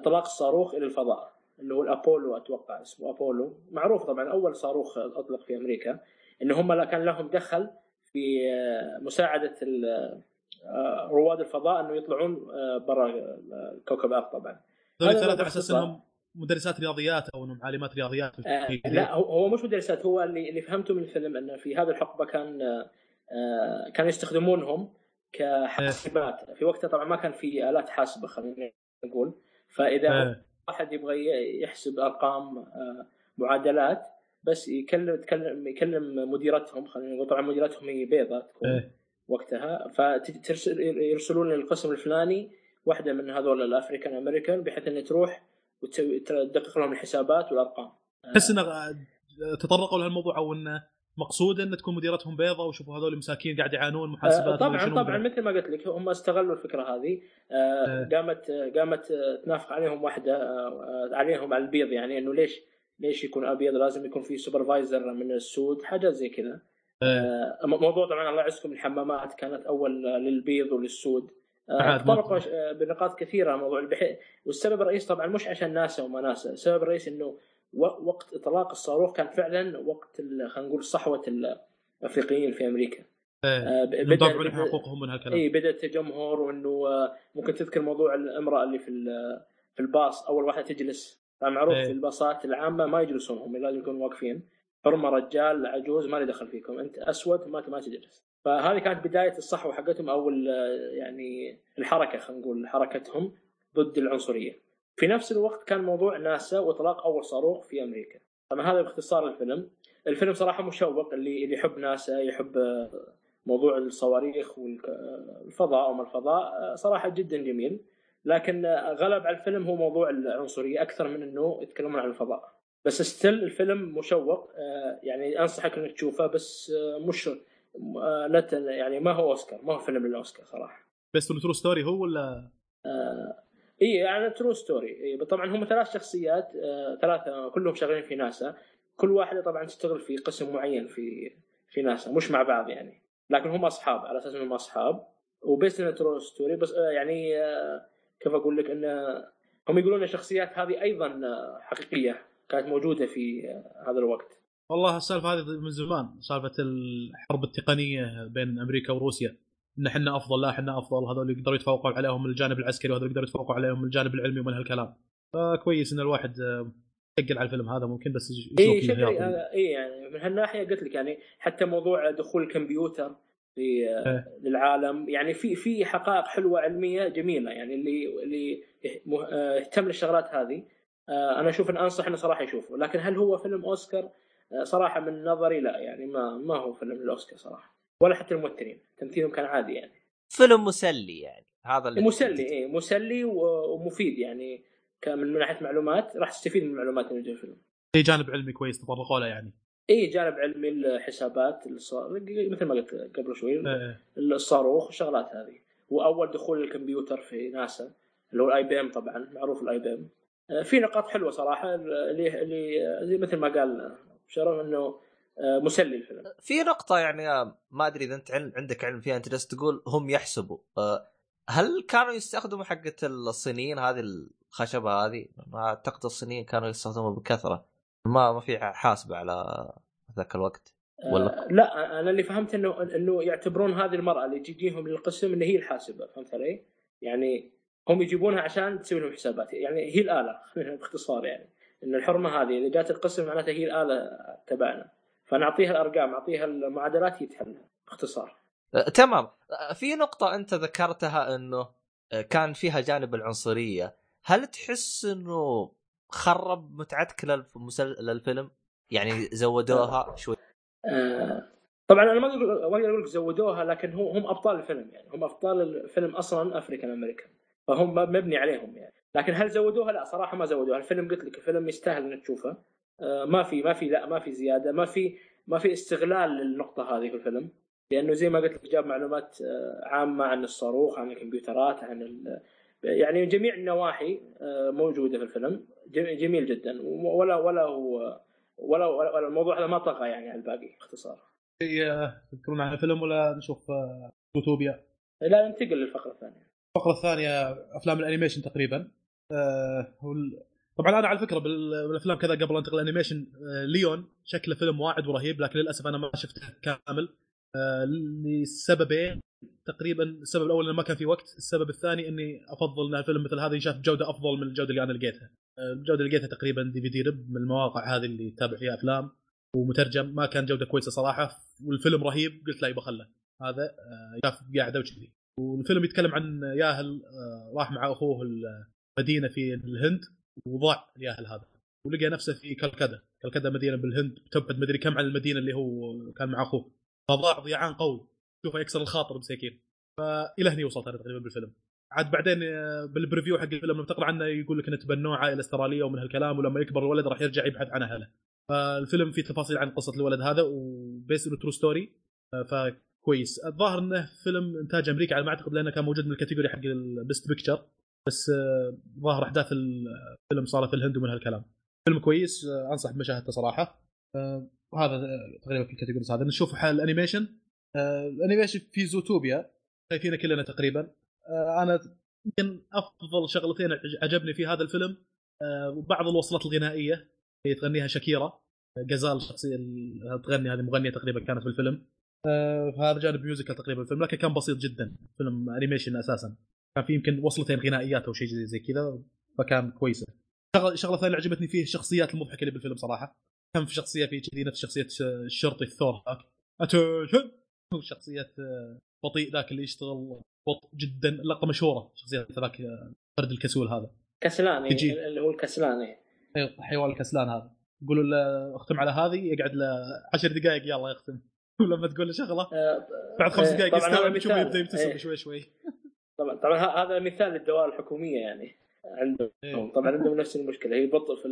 اطلاق الصاروخ الى الفضاء اللي هو الابولو، اتوقع اسمه ابولو، معروف طبعا اول صاروخ اطلق في امريكا، ان هم كان لهم دخل في مساعده رواد الفضاء انه يطلعون برا كوكب الارض. طبعا هذول ثلاثه اساس انهم مدرسات رياضيات او انهم عالمات رياضيات. آه لا هو مش مدرسات، هو اللي اللي فهمته من الفيلم انه في هذه الحقبه كان آه كانوا يستخدمونهم كحاسبات في وقتها. طبعا ما كان في آلات حاسبه خلينا نقول، فاذا آه. واحد يبغى يحسب ارقام آه معادلات بس يكلم يكلم, يكلم مديرتهم خلينا نقول. طبعا مديرتهم هي بيضه تكون آه. وقتها، فترسل يرسلون للقسم الفلاني واحدة من هذول الأفريكان أمريكان بحيث أن تروح وتسوي تدقق لهم الحسابات والارقام. تحس انه تطرقوا لهالموضوع او انه مقصود ان تكون مديرتهم بيضة وشوفوا هذول المساكين قاعد يعانون محاسبات؟ طبعا طبعا مثل ما قلت لك هم استغلوا الفكره هذه. قامت قامت تنافق عليهم واحده عليهم على البيض، يعني انه ليش ليش يكون ابيض، لازم يكون في سوبرفايزر من السود، حاجه زي كذا. موضوع طبعا الله يعزكم الحمامات كانت اول للبيض وللسود، طرقوا بنقاط كثيره موضوع البحث. والسبب الرئيسي طبعا مش عشان ناسا وما ناسا، السبب الرئيسي انه وقت إطلاق الصاروخ كان فعلا وقت خلينا نقول صحوة الأفريقيين في أمريكا. إيه. بدأ من حقوقهم من هالكلام. إيه بدأ تجمهر، وإنه ممكن تذكر موضوع الامرأة اللي في في الباص أول واحدة تجلس، معروف إيه. في الباصات العامة ما يجلسون هم، لازم يكونوا واقفين، حرمة رجال عجوز ما لي دخل فيكم، أنت أسود ما ما تجلس. فهذه كانت بداية الصحوة حقتهم أو يعني الحركة خلينا نقول حركتهم ضد العنصرية. في نفس الوقت كان موضوع ناسا وإطلاق أول صاروخ في أمريكا. طبعا هذا باختصار الفيلم. الفيلم صراحة مشوق، اللي اللي يحب ناسا يحب موضوع الصواريخ والفضاء وما الفضاء صراحة جدا جميل، لكن غلب على الفيلم هو موضوع العنصرية أكثر من إنه يتكلمون عن الفضاء. بس ستيل الفيلم مشوق، يعني أنصحك إنك تشوفه، بس مش لا يعني ما هو أوسكار، ما هو فيلم للأوسكار صراحة. بس الترو ستوري هو ولا؟ آه اي يعني ترو ستوري. طبعا هم ثلاث شخصيات، آه، ثلاثه كلهم شغالين في ناسا، كل واحده طبعا تشتغل في قسم معين في في ناسا، مش مع بعض يعني، لكن هم اصحاب على اساس انهم اصحاب. وبس ترو ستوري بس آه يعني آه كيف اقول لك ان هم يقولون الشخصيات هذه ايضا حقيقيه كانت موجوده في آه هذا الوقت. والله السالفه هذه من زمان، سالفه الحرب التقنيه بين امريكا وروسيا، ان احنا افضل لا احنا افضل، هذول يقدروا يتفوقوا عليهم من الجانب العسكري وهذول يقدروا يتفوقوا عليهم من الجانب العلمي ومن هالكلام. فكويس ان الواحد يسجل على الفيلم هذا ممكن بس يشوف اي اي يعني من هالناحيه قلت لك، يعني حتى موضوع دخول الكمبيوتر في للعالم، يعني في في حقائق حلوه علميه جميله، يعني اللي اللي اهتم للشغلات هذه انا اشوف ان انصح انه صراحه يشوفه. لكن هل هو فيلم اوسكار؟ صراحه من نظري لا، يعني ما ما هو فيلم الاوسكار صراحه، ولا حتى الممثلين تمثيلهم كان عادي، يعني فيلم مسلي، يعني هذا اللي مسلي ايه مسلي ومفيد، يعني من ناحيه معلومات راح تستفيد من المعلومات اللي في الفيلم. في جانب علمي كويس تطرقوا له، يعني اي جانب علمي، الحسابات مثل ما قلت قبل شوي، اه. الصاروخ والشغلات هذه، واول دخول الكمبيوتر في ناسا اللي هو الاي بي ام، طبعا معروف الاي بي ام. في نقاط حلوه صراحه اللي اللي مثل ما قال شرف انه مسلي الفيلم. في نقطة يعني ما أدري إذا أنت عندك علم فيها، أنت جالس تقول هم يحسبوا، هل كانوا يستخدموا حقة الصينيين هذه الخشبة هذه؟ ما أعتقد الصينيين كانوا يستخدموها بكثرة، ما ما في حاسبة على ذاك الوقت ولا؟ أه لا أنا اللي فهمت إنه إنه يعتبرون هذه المرأة اللي تجيهم للقسم إن هي الحاسبة، فهمت علي؟ يعني هم يجيبونها عشان تسوي لهم حسابات، يعني هي الآلة باختصار، يعني إن الحرمة هذه اللي جات القسم معناتها هي الآلة تبعنا، فنعطيها الأرقام، أعطيها المعادلات يتحلها باختصار. أه، تمام. في نقطة أنت ذكرتها أنه كان فيها جانب العنصرية، هل تحس أنه خرب متعتك للفيلم؟ يعني زودوها شوي؟ أه، طبعا أنا ما أقول لك زودوها، لكن هم أبطال الفيلم، يعني هم أبطال الفيلم أصلا أفريكان أمريكان، فهم مبني عليهم يعني. لكن هل زودوها؟ لا صراحة ما زودوها. الفيلم قلت لك الفيلم يستاهل أن تشوفه، ما في ما في لا ما في زياده، ما في ما في استغلال للنقطه هذه في الفيلم، لانه زي ما قلت لك جاب معلومات عامه عن الصاروخ، عن الكمبيوترات، عن ال... يعني جميع النواحي موجوده في الفيلم، جميل جدا. ولا ولا هو ولا, ولا الموضوع هذا ما طغى يعني على الباقي باختصار. تذكرون عن الفيلم ولا نشوف زوتوبيا؟ لا ننتقل للفقره الثانيه. الفقره الثانيه افلام الانيميشن تقريبا. أه وال... طبعا انا على فكره بالافلام كذا قبل انتقل الانيميشن، ليون شكله فيلم واعد ورهيب، لكن للاسف انا ما شفته كامل لسببين تقريبا. السبب الاول انه ما كان في وقت، السبب الثاني اني افضل ان الفيلم مثل هذا يشاف بجوده افضل من الجوده اللي انا لقيتها. الجوده اللي لقيتها تقريبا دي في دي رب من المواقع هذه اللي تابع فيها افلام ومترجم، ما كان جوده كويسه صراحه، والفيلم رهيب، قلت لا يبقى خله هذا يشاف قاعده وكذي. والفيلم يتكلم عن ياهل راح مع اخوه المدينه في الهند وضاع الياهل هذا، ولقى نفسه في كلكدا. كلكدا مدينه بالهند تبعد مدري كم عن المدينه اللي هو كان مع اخوه، فضاع ضياعان قوي شوفه يكسر الخاطر بسكين. فالى هنا وصلت انا تقريبا بالفيلم. عاد بعدين بالبريفيو حق الفيلم لما بتقرأ عنه يقول لك انه تبنوه عائله استراليه ومن هالكلام، ولما يكبر الولد راح يرجع يبحث عن اهله. فالفيلم فيه تفاصيل عن قصه الولد هذا وبيس انه ترو ستوري، فكويس. الظاهر انه فيلم انتاج امريكي على ما اعتقد، لانه كان موجود من الكاتيجوري حق البست بيكتشر، بس ظاهر احداث الفيلم صار في الهند ومن هالكلام. فيلم كويس انصح بمشاهدته صراحه. وهذا تقريبا في الكاتيجوريز هذا. نشوف حال الانيميشن. الانيميشن في زوتوبيا شايفينه كلنا تقريبا. انا يمكن افضل شغلتين عجبني في هذا الفيلم وبعض الوصلات الغنائيه اللي تغنيها شاكيرا، غزال الشخصيه اللي تغني هذه مغنيه تقريبا كانت في الفيلم. هذا جانب ميوزيكال تقريبا الفيلم، لكن كان بسيط جدا. فيلم انيميشن اساسا كان في يمكن وصلتين غنائيات او شيء زي كذا، فكان كويسه. شغله ثانيه عجبتني فيه الشخصيات المضحكه اللي بالفيلم صراحه. كان في شخصيه في كذي نفس شخصيه الشرطي الثور هاك اتشن، وشخصيه بطيء ذاك اللي يشتغل بطء جدا، لقطه مشهوره شخصيه ذاك فرد الكسول هذا كسلان اللي هو الكسلان، اي حيوان الكسلان هذا. يقولوا له اختم على هذه، يقعد له عشر دقائق يلا يختم، ولما تقول له شغله بعد خمس دقائق يستوعب يشوف يبدا يبتسم شوي شوي. طبعا طبعا هذا مثال للدوائر الحكوميه يعني عندهم. إيه. طبعا عندهم نفس المشكله، هي بطء في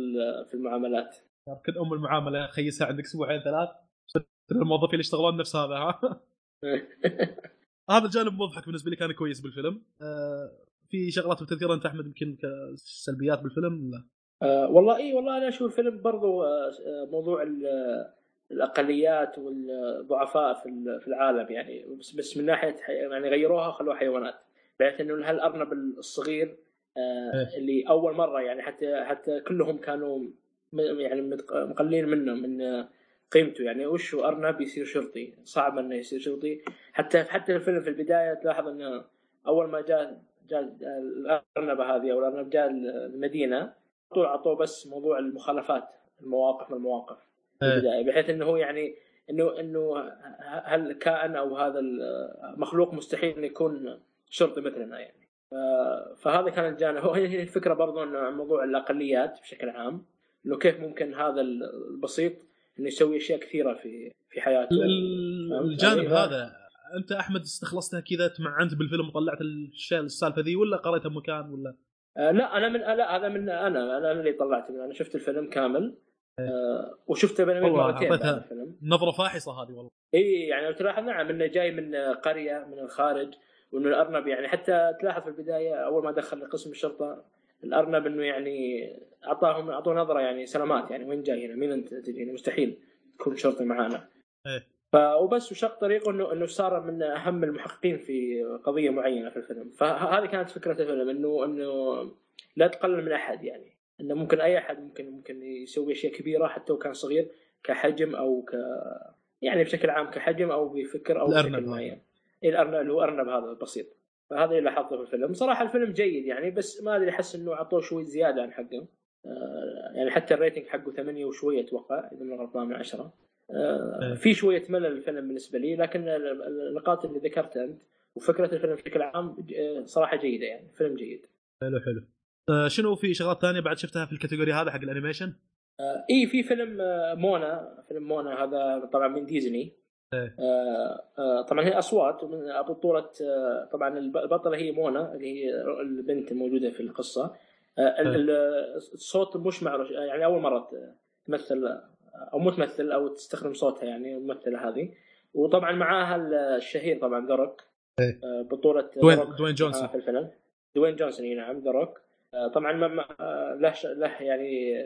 في المعاملات. يمكن ام المعامله خيسها عندك اسبوعين ثلاث الموظفين اللي يشتغلون نفس هذا ها. هذا الجانب مضحك بالنسبه لي، كان كويس بالفيلم. آه في شغلات بتذكرها انت احمد يمكن كسلبيات بالفيلم؟ لا آه والله اي والله انا اشوف الفيلم برضو آه موضوع الاقليات والضعفاء في في العالم يعني، بس, بس من ناحيه يعني غيروها خلوها حيوانات، بحيث انه هالارنب الصغير آه اللي اول مره يعني حتى حتى كلهم كانوا يعني مقللين منه من قيمته يعني. وش أرنب يصير شرطي، صعب انه يصير شرطي. حتى حتى الفيلم في البدايه تلاحظ انه اول ما جاء جاء الأرنب هذه او الأرنب جاء المدينه طول عطوه بس موضوع المخالفات، المواقف من المواقف البدايه، بحيث انه هو يعني انه انه هل كائن او هذا المخلوق مستحيل انه يكون شرطي مثلنا يعني. فهذا كان الجانب. هي الفكره برضو انه موضوع الاقليات بشكل عام، لو كيف ممكن هذا البسيط انه يسوي اشياء كثيره في في حياته. الجانب هذا انت احمد استخلصتها كذا تمعنت بالفيلم وطلعت السالفه ذي، ولا قريتها بمكان ولا؟ آه لا انا من لا هذا من انا انا اللي طلعته منه. انا شفت الفيلم كامل آه وشفته بين مرتين الفيلم. نظره فاحصه هذه والله. اي يعني تلاحظ نعم انه جاي من قريه من الخارج، وانه الارنب يعني حتى تلاحظ في البدايه اول ما دخل قسم الشرطه الأرنب إنه يعني أعطاهم أعطوا نظرة يعني سلامات يعني وين جاي هنا، مين أنت تجيني، مستحيل تكون شرطي معانا. إيه. فوبس وشق طريقه إنه إنه صار من أهم المحققين في قضية معينة في الفيلم. فهذه كانت فكرة الفيلم إنه إنه لا تقلل من أحد يعني، إنه ممكن أي أحد ممكن ممكن يسوي أشياء كبيرة حتى وكان صغير كحجم أو ك يعني بشكل عام كحجم أو بفكر أو بشكل معين. الأرنب اللي هو أرنب هذا البسيط. فهذا اللي لاحظته في الفيلم صراحه. الفيلم جيد يعني، بس ما ادري احس انه عطوه شويه زياده عن حقه آه يعني. حتى الريتنج حقه ثمانية وشويه اتوقع اذا ما غلطان من عشرة. آه في شويه ملل الفيلم بالنسبه لي، لكن النقاط اللي ذكرتها انت وفكره الفيلم بشكل عام صراحه جيده يعني. فيلم جيد حلو حلو. آه شنو في شغلات ثانيه بعد شفتها في الكاتيجوري هذا حق الانيميشن؟ آه اي في فيلم آه مونا. فيلم مونا هذا طبعا من ديزني. آه آه طبعا هي اصوات من بطوله. آه طبعا البطله هي مونا اللي هي البنت الموجوده في القصه. آه الصوت مش معروف يعني، اول مره تمثل او متمثل او تستخدم صوتها يعني الممثله هذه. وطبعا معاها الشهير طبعا ذا روك. آه بطوله دوين جونسون في الفيلم. دوين جونسون نعم ذا روك. آه طبعا له له يعني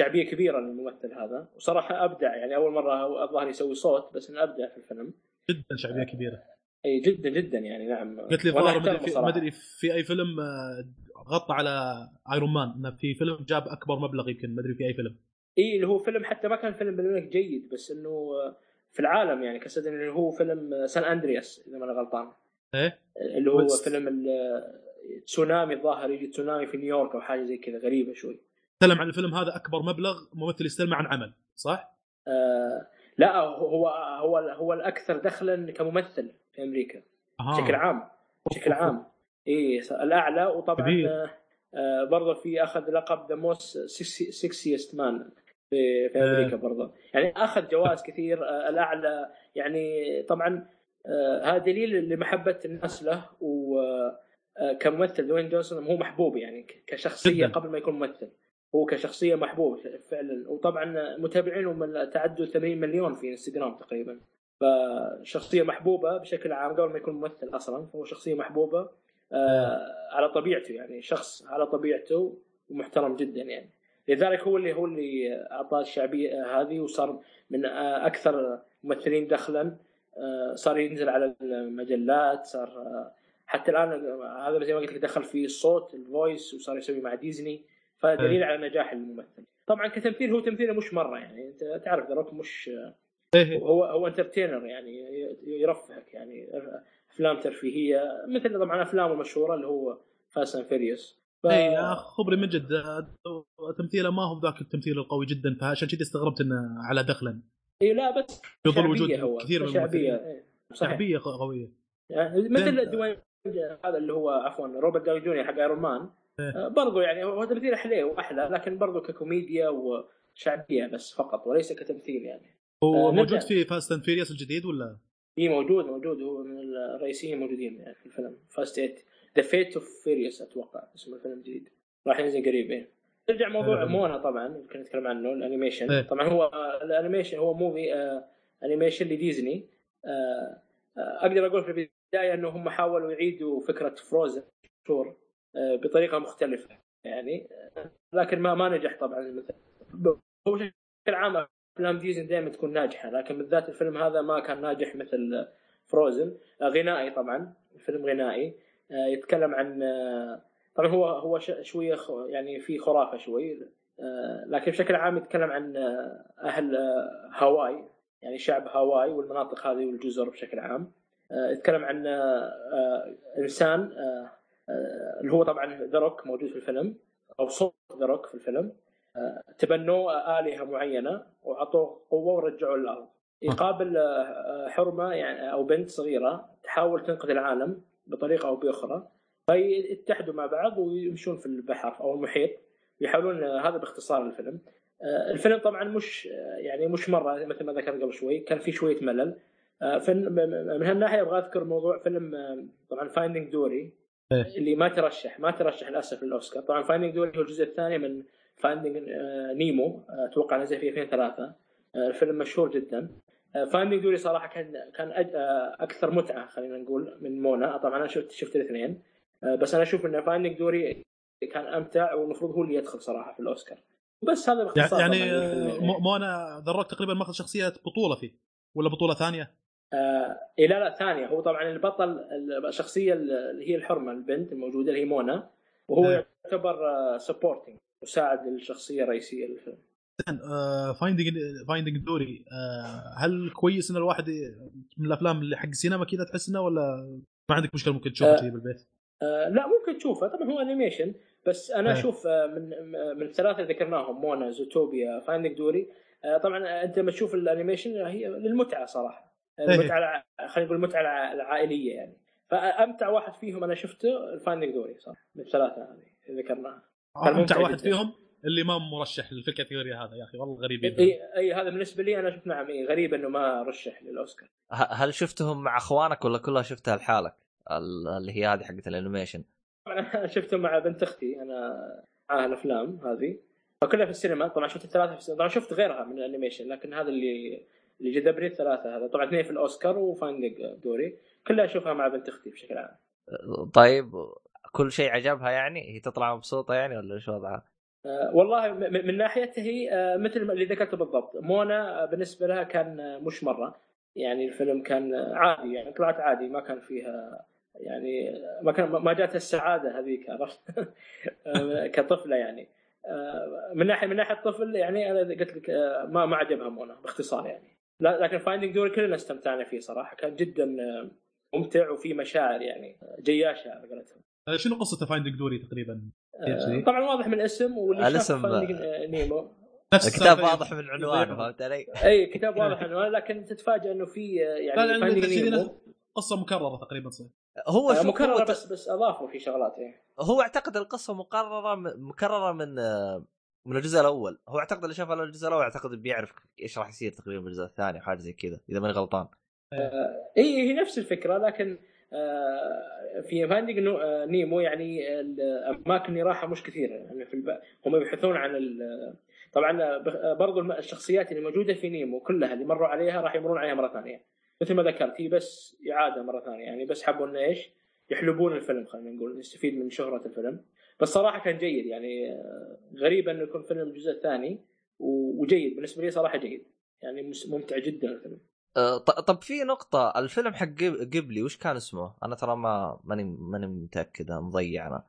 شعبية كبيرة للممثل هذا، وصراحة أبدع يعني. أول مرة الظاهر يسوي صوت، بس أنا أبدع في الفيلم جدا. شعبية كبيرة أي جدا جدا يعني نعم. قلت لي ما أدري في أي فيلم غطى على آيرون مان، في فيلم جاب أكبر مبلغ يمكن ما أدري في أي فيلم. إيه اللي هو فيلم حتى ما كان فيلم بالملك جيد، بس إنه في العالم يعني كسد اللي هو فيلم سان أندرياس إذا ما أنا غلطان. إيه اللي هو فيلم التسونامي الظاهر، يجي تسونامي في نيويورك أو حاجة زي كذا غريبة شوي. تكلم عن الفيلم هذا أكبر مبلغ ممثل يستلمه عن عمل صح؟ آه لا هو هو هو الأكثر دخلاً كممثل في أمريكا بشكل عام بشكل عام إيه الأعلى. وطبعاً آه برضه في أخذ لقب the most sexiest man في, في أمريكا برضه يعني. أخذ جوائز كثير آه الأعلى يعني. طبعاً هذا آه دليل لمحبة الناس له و كممثل دوين جونسون هو محبوب يعني كشخصية قبل ما يكون ممثل، هو كشخصية محبوب فعلا، وطبعا متابعينه من تعدوا ثمانين مليون في انستغرام تقريبا، فشخصية محبوبة بشكل عام قبل ما يكون ممثل أصلا، فهو شخصية محبوبة على طبيعته يعني، شخص على طبيعته ومحترم جدا يعني، لذلك هو اللي هو اللي أعطاه الشعبية هذه وصار من أكثر ممثلين دخلا، صار ينزل على المجلات، صار حتى الآن هذا زي ما قلت لك دخل في الصوت الفويس وصار يسوي مع ديزني، فدليل على نجاح الممثل. طبعا كتمثيل هو تمثيله مش مرة يعني، أنت تعرف دروك مش هو هو انترتينر يعني، يرفعك يعني أفلام ترفيهية مثل طبعا أفلام المشهورة اللي هو فاست أند فيريوس. ف... اي خبري من جد تمثيله ما هو ذاك التمثيل القوي جدا، فعشان كذا استغربت انه على دخلا. اي لا بس يظل وجود كثير من الشعبيه شعبيه قويه يعني مثل دوين هذا اللي هو عفوا روبرت داوني جونيور حق ايرون مان إيه. برضو يعني هو تمثيله حلو واحلى، لكن برضو ككوميديا وشعبيه بس فقط وليس كتمثيل يعني. هو موجود في فاست اند فيريوس الجديد ولا اي؟ موجود موجود، هو من الرئيسيين موجودين يعني في الفيلم فاست ايت The Fate of Furious أتوقع اسم الفيلم الجديد، راح ينزل قريبين. نرجع موضوع مونا طبعا يمكن نتكلم عنه الانيميشن. طبعا هو الانيميشن هو موفي انيميشن لديزني، اقدر اقول في البدايه انه هم حاولوا يعيدوا فكره فروزن شور بطريقه مختلفه يعني، لكن ما ما نجح طبعا. مثل هو بشكل عام افلام ديزني دائما تكون ناجحه، لكن بالذات الفيلم هذا ما كان ناجح مثل فروزن. غنائي طبعا، الفيلم غنائي يتكلم عن طبعا هو هو شويه يعني في خرافه شوي، لكن بشكل عام يتكلم عن اهل هاواي يعني شعب هاواي والمناطق هذه والجزر بشكل عام. يتكلم عن انسان اللي هو طبعا ذروك موجود في الفيلم او صوت ذروك في الفيلم، تبنوا آلهة معينه وعطوه قوه ورجعوا للارض، يقابل حرمه يعني او بنت صغيره تحاول تنقذ العالم بطريقة أو بأخرى، فيتحدوا مع بعض ويمشون في البحر أو المحيط يحاولون. هذا باختصار الفيلم. الفيلم طبعا مش يعني مش مرة مثل ما ذكرت قبل شوي، كان في شوية ملل من هالناحية. أبغى أذكر موضوع فيلم طبعا Finding Dory اللي ما ترشح ما ترشح للأسف للأوسكار. طبعا Finding Dory هو الجزء الثاني من Finding Nemo، أتوقع نزل في ألفين وثلاثة. الفيلم مشهور جدا. Finding Dory صراحة كان كان أكثر متعة خلينا نقول من مونا. طبعا أنا شفت شفت الاثنين، بس أنا أشوف إن Finding Dory كان أمتع والمفروض هو اللي يدخل صراحة في الأوسكار. بس هذا باختصار يعني. مونا ذروك تقريبا ماخذ شخصية بطولة فيه ولا بطولة ثانية؟ آه لا لا ثانية. هو طبعا البطل الشخصية اللي هي الحرمة البنت الموجودة اللي هي مونا، وهو آه. يعتبر سبورتينج مساعد للشخصية الرئيسية للفيلم. فايندينج فايندينج دوري هل كويس ان الواحد من الافلام اللي حق السينما كذا تحسنا ولا ما عندك مشكله ممكن تشوفه فيه بالبيت؟ أه لا ممكن تشوفه طبعا، هو انيميشن بس انا اشوف أه. من من الثلاثه اللي ذكرناهم مونا زوتوبيا فايندينج دوري أه طبعا انت ما تشوف الانيميشن هي للمتعه صراحه، المتعه خلينا نقول المتعه العائليه يعني، فامتع واحد فيهم انا شفته فايندينج دوري صراحه من الثلاثه هذه ذكرناها. امتع واحد فيهم اللي ما مرشح للكاتيجوري هذا يا اخي والله غريب. اي اي هذا بالنسبه لي انا شفت نعم غريب انه ما رشح للاوسكار. هل شفتهم مع اخوانك ولا كلها شفتها لحالك اللي هي هذه حقت الانيميشن؟ انا شفتهم مع بنت اختي، انا معاها الافلام هذه فكلها في السينما. طبعا شفت الثلاثه في السينما، طبعا شفت غيرها من الانيميشن لكن هذا اللي اللي جذبني الثلاثه هذا. طبعا اثنين في الاوسكار وفايندينج دوري كلها اشوفها مع بنت اختي بشكل عام. طيب كل شيء عجبها يعني، هي تطلع مبسوطه يعني ولا شو وضعها؟ والله من ناحيتها هي مثل اللي ذكرته بالضبط. مونا بالنسبة لها كان مش مرة يعني، الفيلم كان عادي يعني، طلعت عادي ما كان فيها يعني ما كان ما جاتها السعادة هذيك عرفت كطفلة يعني. من ناحية من ناحية الطفل يعني أنا قلت لك ما ما عجبها مونا باختصار يعني. لكن Finding Dory كلنا استمتعنا فيه صراحة، كان جدا ممتع وفي مشاعر يعني جياشة على قولتهم. شنو قصة Finding Dory تقريبا؟ طبعا واضح من الاسم واللي شاف نيمو، الكتاب واضح من العنوان فهمت علي؟ اي كتاب واضح من العنوان، لكن تتفاجئ انه في يعني فايندينج قصة مكررة تقريبا صحيح. هو شو مكررة بس بس اضافوا في شغلات يعني. هو اعتقد القصة مكررة مكررة من من الجزء الاول، هو اعتقد اللي شافها الجزء الاول اعتقد بيعرف ايش راح يصير تقريبا بالجزء الثاني حاجة زي كذا اذا ماني غلطان. اي هي نفس الفكرة لكن في فايندينج نيمو يعني الاماكن اللي راحها مش كثيره يعني في الب... هم يبحثون عن ال... طبعا برضو الشخصيات اللي موجوده في نيمو كلها اللي مروا عليها راح يمرون عليها مره ثانيه مثل ما ذكرت، هي بس اعاده مره ثانيه يعني، بس حبوا انه ايش يحلبون الفيلم، خلينا نقول نستفيد من شهره الفيلم. بس صراحه كان جيد يعني، غريب انه يكون فيلم الجزء الثاني وجيد بالنسبه لي صراحه، جيد يعني ممتع جدا الفيلم. طب في نقطة، الفيلم حق قبلي وش كان اسمه؟ أنا ترى ما ماني ماني متأكد، مضيع أنا،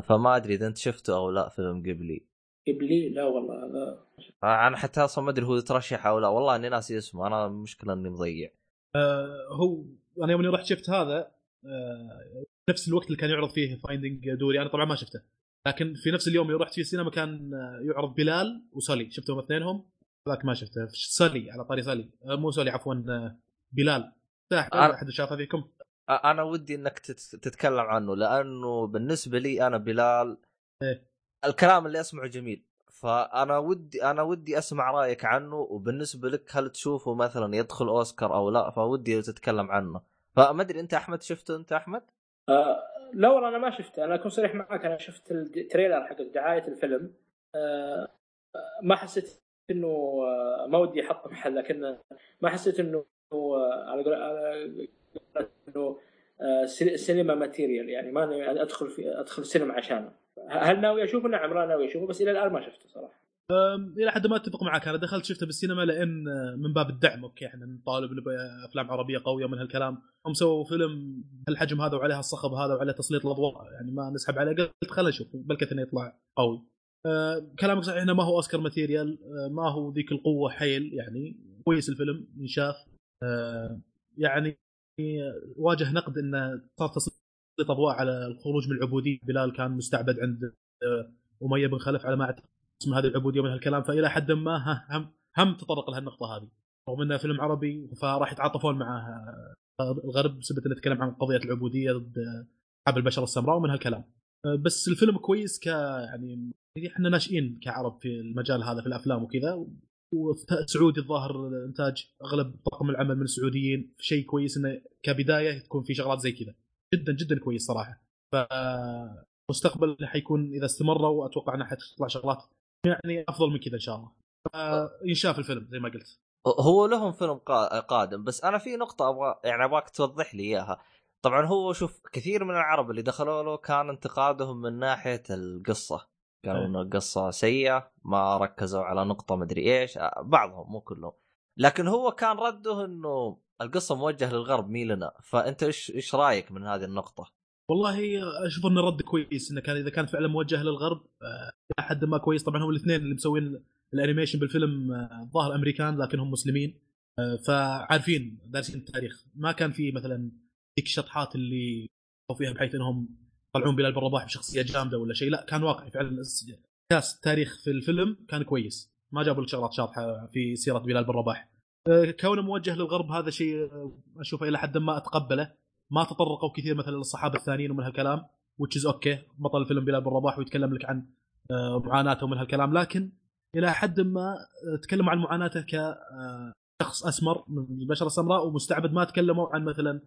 فما أدري إذا أنت شفته أو لا. فيلم قبلي قبلي لا والله لا، أنا حتى أصلا ما أدري هو ترشح أو لا، والله أني ناسي اسمه. أنا مشكلة إني مضيع. أه هو أنا يومني رحت شفت هذا أه نفس الوقت اللي كان يعرض فيه فايندينج دوري، أنا طبعا ما شفته، لكن في نفس اليوم اللي رحت فيه السينما كان يعرض بلال وسالي، شفتهم اثنينهم، لكن ما شفته. سالي على طاري سالي مو سالي عفوا بلال، أحد شافه فيكم؟ أنا ودي إنك تتكلم عنه، لأنه بالنسبة لي أنا بلال إيه؟ الكلام اللي أسمعه جميل، فأنا ودي أنا ودي أسمع رأيك عنه، وبالنسبة لك هل تشوفه مثلا يدخل أوسكار أو لا، فودي تتكلم عنه. فما أدري أنت أحمد شفته؟ أنت أحمد؟ أه لا والله أنا ما شفته، أنا أكون صريح معك، أنا شفت التريلر حق دعاية الفيلم، أه ما حسيت انه ما ودي احط محل، لكن ما حسيت انه على انه سينما ماتيريال يعني، ما ادخل في ادخل سينما عشانه. هل ناوي اشوفه؟ نعم ناوي اشوفه، بس الى الان ما شفته صراحه. الى حد ما اتفق معك، انا دخلت شفته بالسينما لان من باب الدعم، اوكي احنا نطالب بافلام عربيه قويه من هالكلام، هم سووا فيلم هالحجم هذا وعليها الصخب هذا وعلى تسليط الاضواء يعني، ما نسحب عليه. قلت خلنا نشوف بلكي انه يطلع قوي. أه كلامك صحيح، هنا ما هو أوسكار ماتيريال، أه ما هو ذيك القوة حيل يعني، كويس الفيلم نشاف، أه يعني واجه نقد إنه صار تسليط أضواء على الخروج من العبودية. بلال كان مستعبد عند أه أمية بن خلف على ما أعتقد اسم هذه العبودية ومن هالكلام، فإلى حد ما هم هم تطرق لهالنقطة هذه، رغم إنه فيلم عربي فراح يتعاطفون معها الغرب بسبب إنه نتكلم عن قضية العبودية ضد أصحاب البشرة السمراء ومن هالكلام. أه بس الفيلم كويس ك يعني، احنا ناشئين كعرب في المجال هذا في الافلام وكذا، وسعودي الظاهر الانتاج اغلب طاقم العمل من السعوديين، شيء كويس انه كبدايه تكون في شغلات زي كذا، جدا جدا كويس صراحه. فمستقبل حيكون اذا استمر، واتوقع انه حتطلع شغلات يعني افضل من كذا ان شاء الله. ينشاف الفيلم زي ما قلت، هو لهم فيلم قادم. بس انا في نقطه ابغى يعني ابغاك توضح لي اياها. طبعا هو شوف، كثير من العرب اللي دخلوا له كان انتقادهم من ناحيه القصه، قالوا إنه قصة سيئة، ما ركزوا على نقطة مدري إيش، بعضهم مو كلهم، لكن هو كان رده إنه القصة موجهة للغرب ميلنا. فأنت إيش إيش رأيك من هذه النقطة؟ والله أشوف إنه رد كويس، إنه كان إذا كان فعلا موجه للغرب أحد ما كويس. طبعا هم الاثنين اللي مسوين الأنيميشن بالفيلم ظاهر أمريكان، لكن هم مسلمين، فعارفين دارسين التاريخ، ما كان فيه مثلا ديك الشطحات اللي فيها بحيث إنهم طلعون بلال بالرباح بشخصية جامدة ولا شيء، لا كان واقعي فعلا. كاس التاريخ في الفيلم كان كويس، ما جابوا لك شغلات شاطحة في سيرة بلال بالرباح. كونه موجه للغرب هذا شيء أشوفه إلى حد ما أتقبله، ما تطرقوا كثير مثلا للصحابة الثانيين ومن هالكلام، وتشيز أوكي بطل الفيلم بلال بالرباح ويتكلم لك عن معاناته ومن هالكلام، لكن إلى حد ما تكلموا عن معاناته كشخص أسمر من البشرة السمراء ومستعبد، ما تكلموا عن مثلا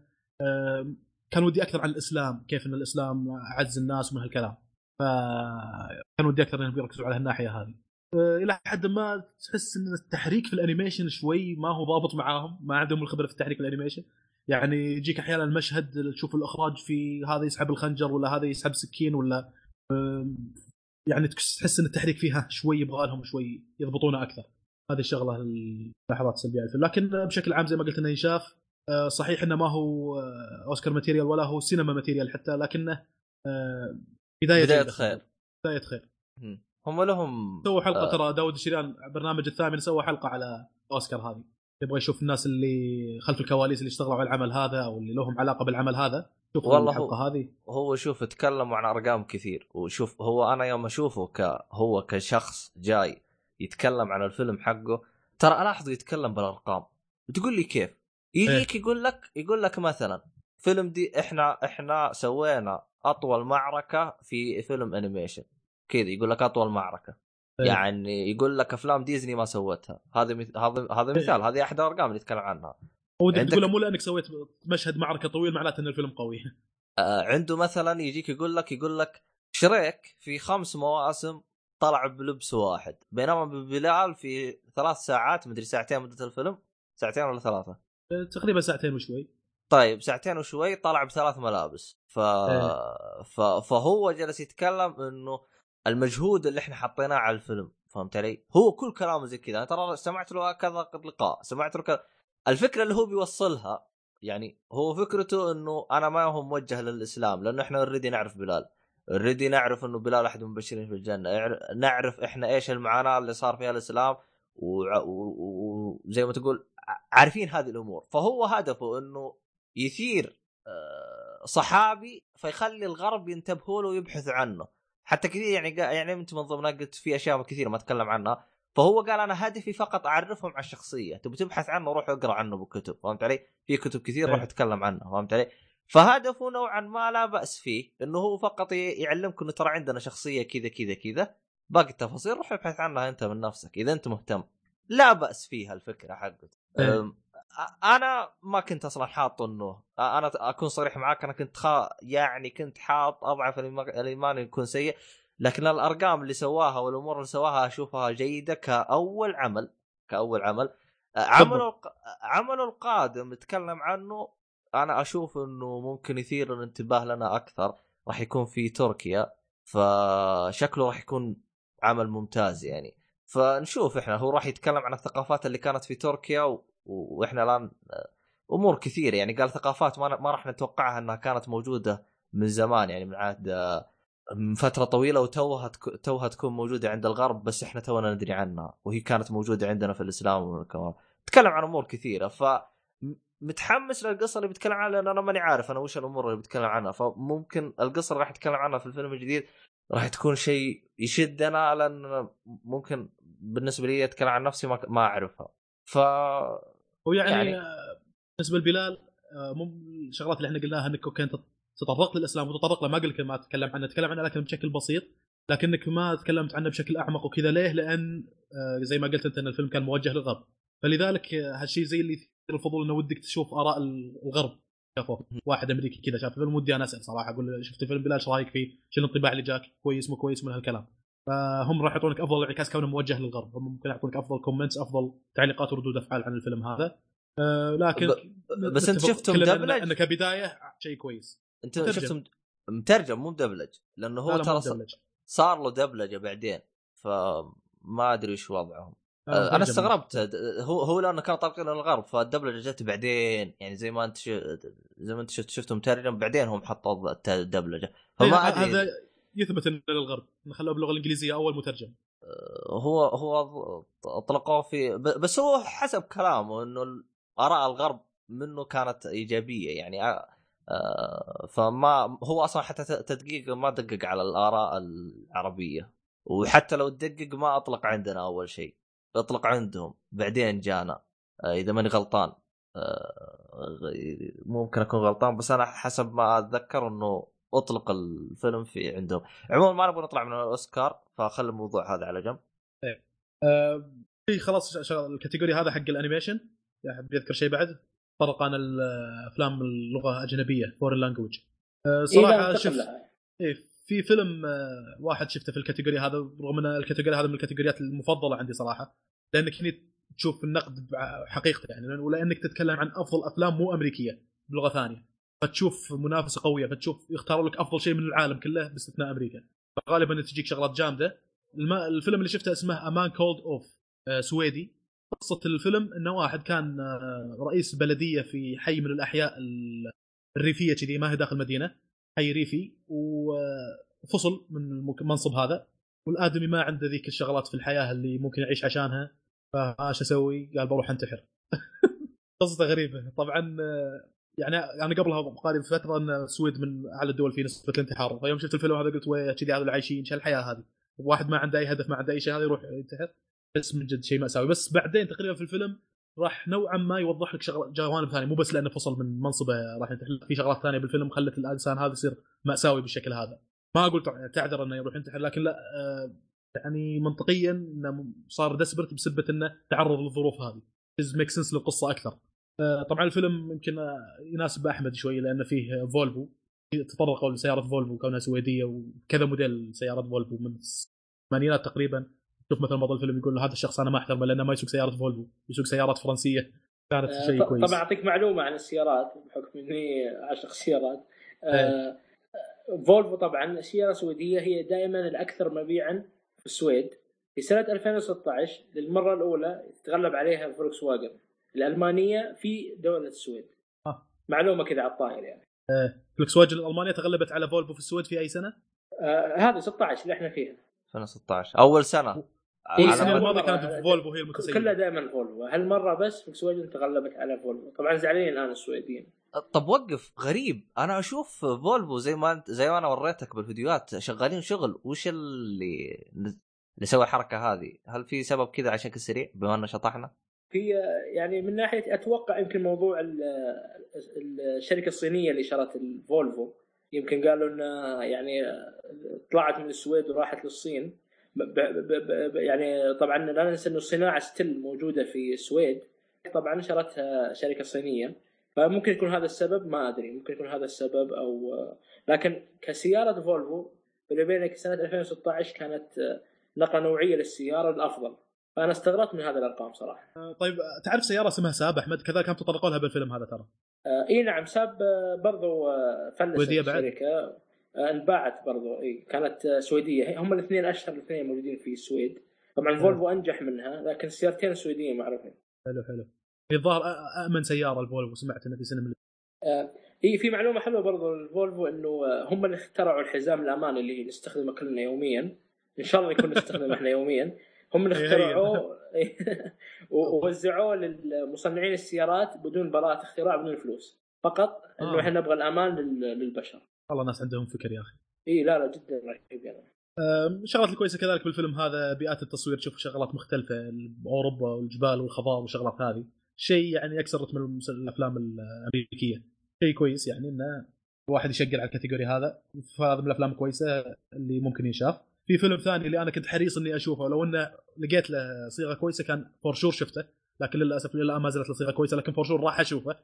كان ودي أكثر عن الإسلام، كيف أن الإسلام عز الناس ومن هالكلام، فكان ودي أكثر أنهم يركزوا على هالناحية هذه. إلى حد ما تحس أن التحريك في الأنيميشن شوي ما هو ضابط معاهم، ما عندهم الخبرة في التحريك في الأنيميشن يعني، يجيك أحيانا المشهد تشوف الإخراج في هذا يسحب الخنجر ولا هذا يسحب سكين ولا يعني، تحس أن التحريك فيها شوي يبغى لهم شوي يضبطونه أكثر. هذه الشغلة اللحظات السلبية، لكن بشكل عام زي ما قلت أنه ينشاف. صحيح انه ما هو اوسكار ماتيريال ولا هو سينما ماتيريال حتى، لكنه بدايه بدايه خير، بدايه خير. هم لهم سووا حلقه ترى، آه. داود الشريان برنامج الثامن سوى حلقه على اوسكار هذه، يبغى يشوف الناس اللي خلف الكواليس اللي اشتغلوا على العمل هذا او اللي لهم علاقه بالعمل هذا. شوف الحلقه هذه، هو شوف تكلموا عن ارقام كثير، وشوف هو انا يوم اشوفه ك هو كشخص جاي يتكلم عن الفيلم حقه، ترى الاحظه يتكلم بالارقام. بتقول لي كيف يجيك يقول لك يقول لك مثلا فيلم دي احنا احنا سوينا اطول معركه في فيلم انيميشن كذا، يقول لك اطول معركه يعني، يقول لك افلام ديزني ما سوتها. هذا هذا هذا مثال، هذه احد الارقام اللي يتكلم عنها. هو عندك... تقول له مو لأنك سويت مشهد معركة طويل معناته أن الفيلم قوي. آه عنده مثلا يجيك يقول لك يقول لك شريك في خمس مواسم طلع بلبس واحد، بينما ببلال في ثلاث ساعات مدري ساعتين مدة الفيلم، ساعتين ولا ثلاثة تقريبا، ساعتين وشوي. طيب ساعتين وشوي طلع بثلاث ملابس. ف... آه. ف... فهو جلس يتكلم إنه المجهود اللي احنا حطيناه على الفيلم، فهمت علي؟ هو كل كلامه زي كذا. أنا ترى سمعت له كذا لقاء، سمعت له كذا. الفكرة اللي هو بيوصلها يعني هو فكرته إنه أنا ما هو موجه للإسلام، لأنه إحنا نريد نعرف بلال، نريد نعرف إنه بلال أحد المبشرين في الجنة، نعرف إحنا إيش المعاناة اللي صار فيها الإسلام، وزي و... و... ما تقول عارفين هذه الأمور. فهو هدفه إنه يثير صحابي فيخلي الغرب ينتبهوا له ويبحث عنه، حتى كثير يعني يعني أنت من ضمنها قلت في أشياء كثير ما أتكلم عنها. فهو قال أنا هدفي فقط أعرفهم على الشخصية، تبي تبحث عنه روح اقرأ عنه بكتب، فهمت علي؟ في كتب كثير راح أتكلم عنه، فهمت علي؟ فهدفه نوعا ما لا بأس فيه، إنه هو فقط يعلمك إنه ترى عندنا شخصية كذا كذا كذا، باقي التفاصيل روح ابحث عنها أنت من نفسك إذا أنت مهتم. لا بأس فيها الفكرة حقت. أنا ما كنت أصلا حاط إنه أنا أكون صريح معاك، أنا كنت خا يعني كنت حاط أضعف الإيمان يكون سيء، لكن الأرقام اللي سواها والأمور اللي سواها أشوفها جيدة كأول عمل كأول عمل عمله عمله القادم نتكلم عنه. أنا أشوف إنه ممكن يثير الانتباه لنا أكثر، راح يكون في تركيا، فشكله راح يكون عمل ممتاز يعني. فنشوف إحنا هو راح يتكلم عن الثقافات اللي كانت في تركيا و... وإحنا الآن أمور كثيرة يعني، قال ثقافات ما ما راح نتوقعها أنها كانت موجودة من زمان يعني، من عهد من فترة طويلة، وتوها توها تكون موجودة عند الغرب بس إحنا تونا ندري عنها، وهي كانت موجودة عندنا في الإسلام والكلام. تكلم عن أمور كثيرة، فمتحمس للقصة اللي بتكلم عنها، لأن أنا ماني عارف أنا وش الأمور اللي بتكلم عنها، فممكن القصة راح يتكلم عنها في الفيلم الجديد راح تكون شيء يشدنا، لأن ممكن بالنسبة لي أتكلم عن نفسي ما ما أعرفها. ف ويعني يعني... بالنسبة لبلال مو الشغلات اللي إحنا قلناها إنك كنت تطرقت للإسلام وتطرق له، ما قلت ما تتكلم عنه، تكلم عنه لكن بشكل بسيط، لكنك ما تكلمت عنه بشكل أعمق وكذا. ليه؟ لأن زي ما قلت أنت أن الفيلم كان موجه للغرب، فلذلك هالشيء زي اللي يثير الفضول إنه ودك تشوف آراء الغرب. شافه واحد أمريكي كذا شاف الفيلم، ودي أنا أسأل صراحة أقول له شفت فيلم بلال شو رأيك فيه؟ شو الانطباع اللي جاك؟ كويس مو كويس؟ من هالكلام. فهم راح يعطونك أفضل انعكاس كونه موجه للغرب، هم ممكن يعطونك أفضل كومنتس، أفضل تعليقات وردود أفعال عن الفيلم هذا. أه لكن ب... بس أنت شفتهم دبلج؟ أنك بداية شيء كويس. أنت شفتهم مترجم مو دبلج؟ لأنه هو ترى صار له دبلجة بعدين، فما أدري إيش وضعهم. أنا استغربت هو هو لأنه كان طابقين للغرب، فالدبلجة جت بعدين يعني، زي ما أنت ش... زي ما أنت شفت شفتهم مترجم بعدين هم حطوا الدبلجة. فما أدري هذا يثبت إنه للغرب، نخلوه باللغة الإنجليزية أول مترجم. هو هو أطلقوه في، بس هو حسب كلامه إنه آراء الغرب منه كانت إيجابية يعني، فما هو أصلا حتى تدقيق ما دقق على الآراء العربية، وحتى لو دقق ما أطلق عندنا أول شيء، أطلق عندهم بعدين جانا إذا ماني غلطان، ممكن أكون غلطان بس أنا حسب ما أتذكر إنه أطلق الفيلم في عندهم. عموما ما نبغى نطلع من الأوسكار، فخلي الموضوع هذا على جنب. إيه في خلاص الكاتيجوري هذا حق الأنيميشن. أحب أذكر شيء بعد طرق عن الأفلام اللغة الأجنبية foreign language. صراحة إيه شفت إيه في فيلم واحد شفته في الكاتيجوري هذا، رغم أن الكاتيجوري هذا من الكاتيجوريات المفضلة عندي صراحة، لأنك هنا تشوف النقد حقيقته يعني، ولأنك تتكلم عن أفضل أفلام مو أمريكية بلغة ثانية، فتشوف منافسة قوية، فتشوف يختاروا لك أفضل شيء من العالم كله باستثناء أمريكا، فغالبا تجيك شغلات جامدة. الفيلم اللي شفته اسمه أمان كولد أوف، سويدي. قصة الفيلم إنه واحد كان رئيس بلدية في حي من الأحياء الريفية كذي، ما هي داخل مدينة، حي ريفي، وفصل من المنصب هذا، والآدمي ما عنده ذيك الشغلات في الحياة اللي ممكن يعيش عشانها، فاش أسوي؟ قال بروح أنتحر. قصة غريبة طبعا يعني. أنا قبلها قاري بفترة أن السويد من أعلى الدول في نسبة الانتحار، فيوم شفت الفيلم هذا قلت ويا كذي هذا اللي عايشين، شو الحياة هذه؟ واحد ما عنده أي هدف، ما عنده أي شيء، هذا يروح ينتحر. بس من جد شيء مأساوي. بس بعدين تقريبا في الفيلم راح نوعا ما يوضح لك شغل جوانب ثانية، مو بس لأنه فصل من منصبه راح ينتحر، في شغلات ثانية بالفيلم خلت الإنسان هذا يصير مأساوي بالشكل هذا. ما أقول تعذر أنه يروح ينتحر، لكن لا يعني منطقيا أنه صار دسبرت بسبة أنه تعرض للظروف هذه. is make sense للقصة أكثر. طبعا الفيلم يمكن يناسب احمد شوي لانه فيه فولفو، تطرقوا لسياره فولفو كونها سويديه وكذا موديل سياره فولفو من الثمانينات تقريبا. شوف مثل ما ضل الفيلم يقول هذا الشخص انا ما احترم لانه ما يسوق سياره فولفو، يسوق سيارات فرنسيه، كانت شيء كويس. طبعا اعطيك معلومه عن السيارات بحكم اني عاشق سيارات. أه. فولفو طبعا سياره سويديه هي دائما الاكثر مبيعا في السويد. في سنه ألفين وستة عشر للمره الاولى تتغلب عليها فولكس واجن الالمانيه في دوله السويد. آه. معلومه كذا على الطائر يعني. آه. فولكس واجن الالمانيه تغلبت على فولفو في السويد في اي سنه؟ آه. هذا ستة عشر اللي احنا فيها، سنه ستة عشر اول سنه. إيه السنة الماضية كانت فولفو هي المتسيدة، كلها دائما فولفو، هالمرة بس فولكس واجن تغلبت على فولفو. طبعا زعلانين الآن السويديين. طب وقف، غريب، أنا أشوف فولفو زي ما أنت زي ما أنا وريتك بالفيديوهات شغالين شغل، وش اللي اللي سوى الحركة هذه؟ هل في سبب كذا عشان كالسريع بما أننا شطحنا؟ في يعني من ناحية أتوقع يمكن موضوع الشركة الصينية اللي شرت الفولفو، يمكن قالوا إن يعني طلعت من السويد وراحت للصين. ب ب يعني طبعا لا ننسى أن الصناعة ستيل موجودة في السويد، طبعا نشرتها شركة صينية، فممكن يكون هذا السبب، ما أدري ممكن يكون هذا السبب أو. لكن كسيارة فولفو بيني وبينك سنة ألفين وستة عشر كانت نقلة نوعية للسيارة الأفضل، فأنا استغربت من هذا الأرقام صراحة. طيب تعرف سيارة اسمها ساب أحمد كذا كانت تطرقوا لها بالفيلم هذا ترى؟ إيه نعم، ساب برضو فلست الشركة، انباعت برضو. إيه كانت سويدية، هم الاثنين أشهر الاثنين موجودين في السويد. طبعا فولفو أنجح منها، لكن سيارتين سويدية معروفين. حلو حلو، الظاهر أأمن سيارة الفولفو، سمعت أنه في سنة من آه. إيه في معلومة حلوة برضو الفولفو إنه هم اللي اخترعوا الحزام الأمان اللي نستخدمه كلنا يوميا، إن شاء الله يكون نستخدمه إحنا يوميا. هم اللي اخترعوه ووزعوه للمصنعين السيارات بدون براءة اختراع، بدون فلوس، فقط إنه إحنا نبغى الأمان للبشر. والله ناس عندهم فكر يا أخي. إيه لا لا جدا رهيب يعني. شغلات الكويسة كذلك بالفيلم هذا بيئات التصوير، تشوف شغلات مختلفة أوروبا والجبال والخضار وشغلات هذه، شيء يعني أكثر من الأفلام الأمريكية، شيء كويس يعني إنه واحد يشجع على الكاتيجوري هذا، فهذا من الأفلام الكويسة اللي ممكن يشاف. في فيلم ثاني اللي أنا كنت حريص إني أشوفه، لو إنه لقيت له صيغة كويسة كان فور شور شفته، لكن للأسف للآن ما زالت له صيغة كويسة، لكن فور شور راح أشوفه،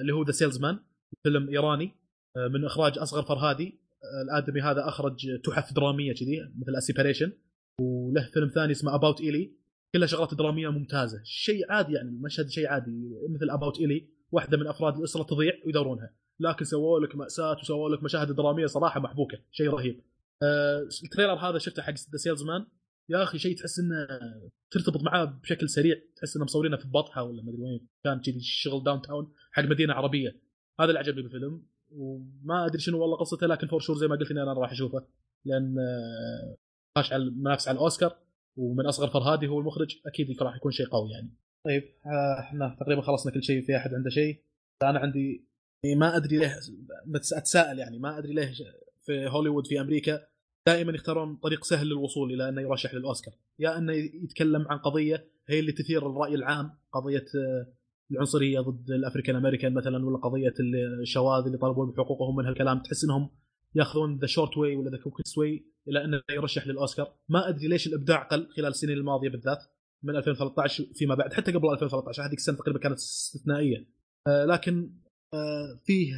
اللي هو The Salesman، فيلم إيراني من إخراج أصغر فرهادي. الآدمي هذا أخرج تحف درامية كذي مثل السيبريشن، وله فيلم ثاني اسمه أباوت إيلي، كلها شغلات درامية ممتازة، شيء عادي يعني مشهد شيء عادي مثل أباوت إيلي، واحدة من أفراد الأسرة تضيع ويدورونها، لكن سووا لك مأساة وسووا لك مشاهد درامية صراحة محبوكة، شيء رهيب. أه التريلر هذا شفته حق ذا سيلزمان، يا أخي شيء تحس إنه ترتبط معاه بشكل سريع، تحس إنه مصورينه في بطحة ولا ما أدري وين، كان كذي شغل داون تاون حق مدينة عربية. هذا اللي عجبني بالفيلم، وما أدري شنو والله قصته، لكن فور شور زي ما قلت إن أنا راح أشوفه، لأن ناقش على منافس على الأوسكار، ومن أصغر فرهادي هو المخرج، أكيد راح يكون شيء قوي يعني. طيب إحنا تقريبا خلصنا كل شيء، في أحد عنده شيء؟ أنا عندي ما أدري ليه أتساءل يعني، ما أدري ليه في هوليوود في أمريكا دائما يختارون طريق سهل للوصول إلى أنه يرشح للأوسكار، يا أنه يتكلم عن قضية هي اللي تثير الرأي العام، قضية العنصرية ضد الأفريكان أمريكان مثلاً، ولا قضية الشواذ اللي طالبوا بحقوقهم من هالكلام، تحس إنهم يأخذون the short way ولا the quickest way إلى أنه يرشح للأوسكار. ما أدري ليش الإبداع قل خلال السنين الماضية بالذات من ألفين وثلاثة عشر فيما بعد، حتى قبل ألفين وثلاثة عشر هذيك السنة تقريبا كانت استثنائية، آه لكن آه فيه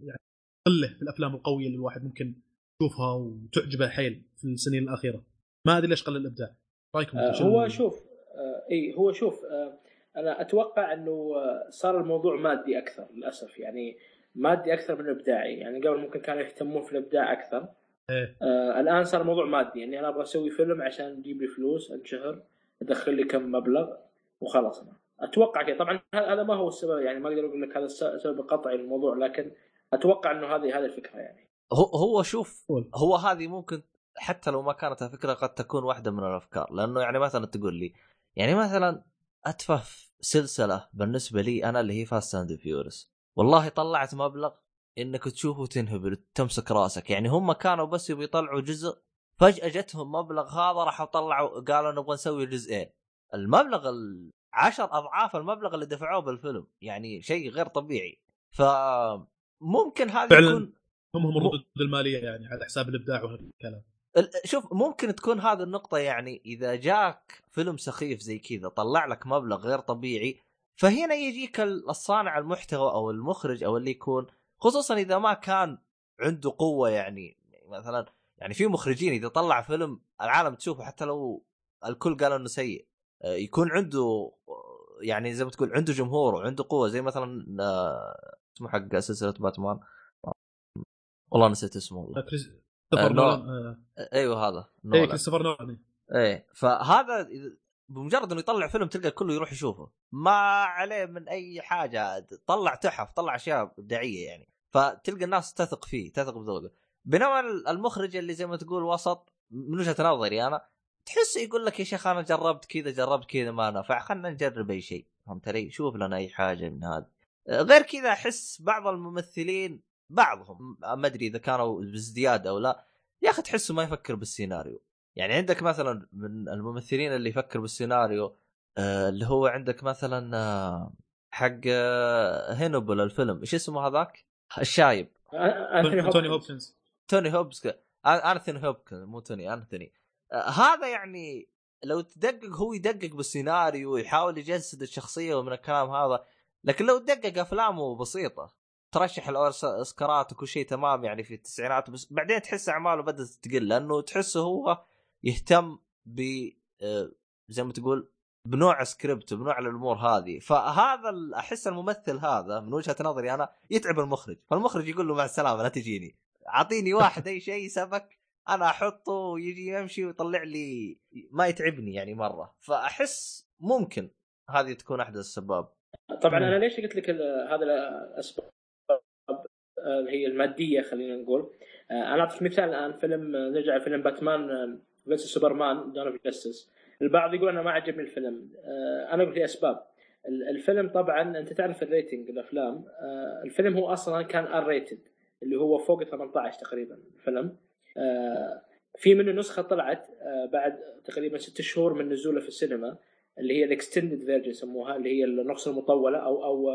يعني قلة في الأفلام القوية اللي الواحد ممكن يشوفها وتعجبه حيل في السنين الأخيرة، ما أدري ليش قل الإبداع. رأيكم؟ آه هو شوف آه إيه هو شوف آه أنا أتوقع أنه صار الموضوع مادي أكثر للأسف، يعني مادي أكثر من إبداعي، يعني قبل ممكن كانوا يهتمون في الإبداع أكثر. إيه. آه الآن صار موضوع مادي، يعني أنا أبغى أسوي فيلم عشان أجيب لي فلوس، أنشهر، أدخل لي كم مبلغ وخلاص. أنا أتوقع كده، طبعا هذا ما هو السبب يعني، ما أقدر أقول لك هذا السبب قطعي الموضوع، لكن أتوقع أنه هذه هذه الفكرة يعني. هو هو شوف هو هذه ممكن حتى لو ما كانت فكرة قد تكون واحدة من الأفكار، لأنه يعني مثلا تقول لي يعني مثلا أتفه سلسلة بالنسبة لي أنا اللي هي فاست أند فيورس، والله طلعت مبلغ إنك تشوفه تنهبل تمسك رأسك، يعني هم كانوا بس يطلعوا جزء، فجأة جتهم مبلغ هذا راح يطلعوا قالوا نبغى نسوي جزئين، المبلغ العشر أضعاف المبلغ اللي دفعوه بالفيلم، يعني شيء غير طبيعي. فممكن هذا يكون هم هم الردود المالية يعني على حساب الإبداع وهالكلام. شوف ممكن تكون هذه النقطة، يعني إذا جاك فيلم سخيف زي كذا طلع لك مبلغ غير طبيعي، فهنا يجيك الصانع المحتوى أو المخرج أو اللي يكون، خصوصا إذا ما كان عنده قوة، يعني مثلا يعني في مخرجين إذا طلع فيلم العالم تشوفه حتى لو الكل قالوا إنه سيء، يكون عنده يعني زي ما تقول عنده جمهور وعنده قوة، زي مثلا اسمه حق سلسلة باتمان والله نسيت اسمه والله كريستوفر نولان، ايوه هذا اي كريستوفر نولان اي. فهذا بمجرد انه يطلع فيلم تلقى كله يروح يشوفه، ما عليه من اي حاجة، طلع تحف طلع اشياء ابداعية يعني، فتلقى الناس تثق فيه تثق بذوقه. بينما المخرج اللي زي ما تقول وسط من وجهة نظري انا، تحس يقول لك يا شيخ انا جربت كذا جربت كذا ما نفع، خلنا نجرب اي شيء، فهمت علي؟ شوف لنا اي حاجة من هذا. غير كذا احس بعض الممثلين بعضهم ما ادري اذا كانوا بزياده او لا، يا اخي تحسه ما يفكر بالسيناريو. يعني عندك مثلا من الممثلين اللي يفكر بالسيناريو آه اللي هو عندك مثلا آه حق آه هينوبل الفيلم، ايش اسمه هذاك الشايب؟ توني هوبكنز. توني هوبكنز انثوني هوبكنز مو توني انثوني آه هذا يعني لو تدقق هو يدقق بالسيناريو ويحاول يجسد الشخصيه ومن الكلام هذا، لكن لو دقق افلامه بسيطه، ترشح الأوسكارات وكل شيء تمام يعني في التسعينات، بس بعدين تحس أعماله بدأت تقل، لأنه تحسه هو يهتم ب زي ما تقول بنوع سكريبت بنوع الأمور هذه. فهذا أحس الممثل هذا من وجهة نظري أنا يتعب المخرج، فالمخرج يقول له مع السلامة لا تجيني، أعطيني واحد أي شيء سبك أنا أحطه ويجي يمشي ويطلع لي ما يتعبني يعني مرة. فأحس ممكن هذه تكون أحد الأسباب. طبعا أنا ليش قلت لك هذا الأسباب اللي هي المادية، خلينا نقول أنا أعطيك مثال الآن، فيلم نرجع فيلم باتمان فيرسس سوبرمان دون اوف جاستس، البعض يقول أنا ما عجبني الفيلم، أنا أقول لي أسباب. الفيلم طبعا أنت تعرف الريتنج الأفلام، الفيلم هو أصلا كان الريتد اللي هو فوق ثمانية عشر تقريبا، الفيلم في منه نسخة طلعت بعد تقريبا ستة شهور من نزوله في السينما اللي هي الاكستندد فيرجن يسموها، اللي هي النسخة المطولة أو أو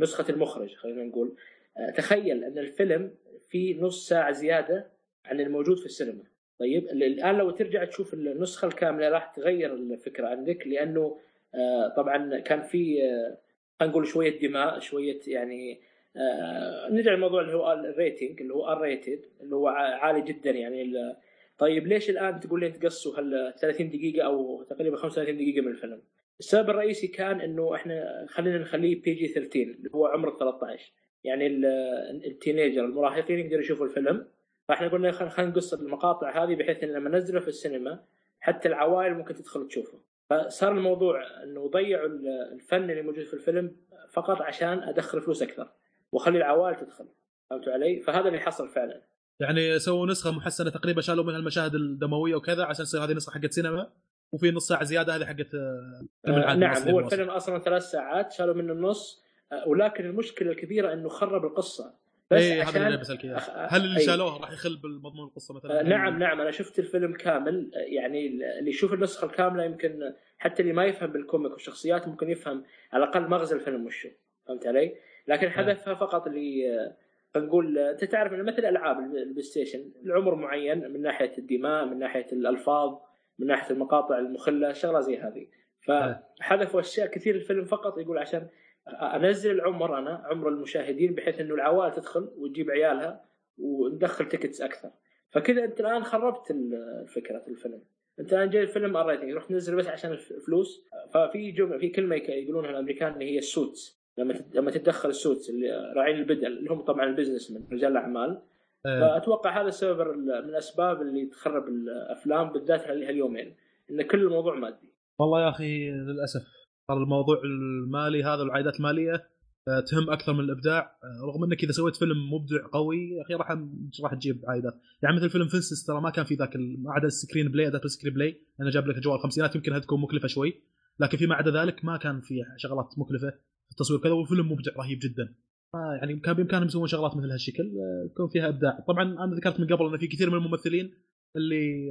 نسخة المخرج خلينا نقول. تخيل أن الفيلم فيه نص ساعة زيادة عن الموجود في السينما. طيب الآن لو ترجع تشوف النسخة الكاملة راح تغير الفكرة عندك، لأنه طبعا كان فيه نقول شوية دماء شوية يعني. نرجع الموضوع اللي هو الريتنج اللي هو الريتد اللي هو عالي جدا يعني. طيب ليش الآن تقول لي تقصوا هال ثلاثين دقيقة أو تقريبا خمسة وثلاثين دقيقة من الفيلم؟ السبب الرئيسي كان أنه إحنا خلينا نخليه بي جي ثلاثة عشر اللي هو عمر ثلاثة عشر، يعني التينيجر المراهقين يقدروا يشوفوا الفيلم. فاحنا قلنا خلينا نقص المقاطع هذه بحيث ان لما ننزله في السينما حتى العوائل ممكن تدخل تشوفه. فصار الموضوع انه ضيعوا الفن اللي موجود في الفيلم فقط عشان ادخل فلوس اكثر واخلي العوائل تدخل، فهمتوا علي؟ فهذا اللي حصل فعلا، يعني سووا نسخه محسنه تقريبا، شالوا منها المشاهد الدمويه وكذا عشان تصير هذه نسخه حقت سينما، وفي نص ساعه زياده هذه حقت آه نعم. هو الفيلم اصلا ثلاث ساعات شالوا منه النص، ولكن المشكله الكبيره انه خرب القصه بس إيه عشان أخ... هل اللي أي... شالوها راح يخل بالمضمون القصه مثلا؟ آه نعم نعم انا شفت الفيلم كامل، يعني اللي يشوف النسخه الكامله يمكن حتى اللي ما يفهم بالكوميك والشخصيات ممكن يفهم على الاقل مغزى الفيلم وشو، فهمت علي؟ لكن حدثها فقط اللي بنقول انت تعرف انه مثل العاب البلاي ستيشن العمر معين من ناحيه الدماء من ناحيه الالفاظ من ناحيه المقاطع المخله شغله زي هذه، فحذفوا اشياء كثير الفيلم فقط يقول عشان انزل العمر انا عمر المشاهدين بحيث انه العوائل تدخل وتجيب عيالها وندخل تيكتس اكثر. فكذا انت الان خربت الفكره الفيلم، انت الان جاي الفيلم الريتنج رحت نزل بس عشان الفلوس. ففي جمله في كلمه يقولونها الامريكان اللي هي السوتس، لما لما تتدخل السوتس اللي راعين البدع اللي هم طبعا البزنس من رجال الاعمال. فاتوقع هذا السبب من الاسباب اللي تخرب الافلام بالذات هاليومين، ان كل الموضوع مادي. والله يا اخي للاسف صار الموضوع المالي هذا، العائدات المالية تهم أكثر من الإبداع، رغم أنك إذا سويت فيلم مبدع قوي أخي راح راح تجيب عائدات. يعني مثل فيلم فنسس ترى ما كان في ذاك ما عدا السكرين بلاي، أداة السكرين بلاي أنا جاب لك أجواء الخمسينات يمكن هذه تكون مكلفة شوي، لكن فيما عدا ذلك ما كان فيه شغلات مكلفة في التصوير كذا، والفيلم مبدع رهيب جدا. يعني كان بإمكانهم يسوون شغلات مثل هالشكل يكون فيها إبداع. طبعا أنا ذكرت من قبل أن في كثير من الممثلين اللي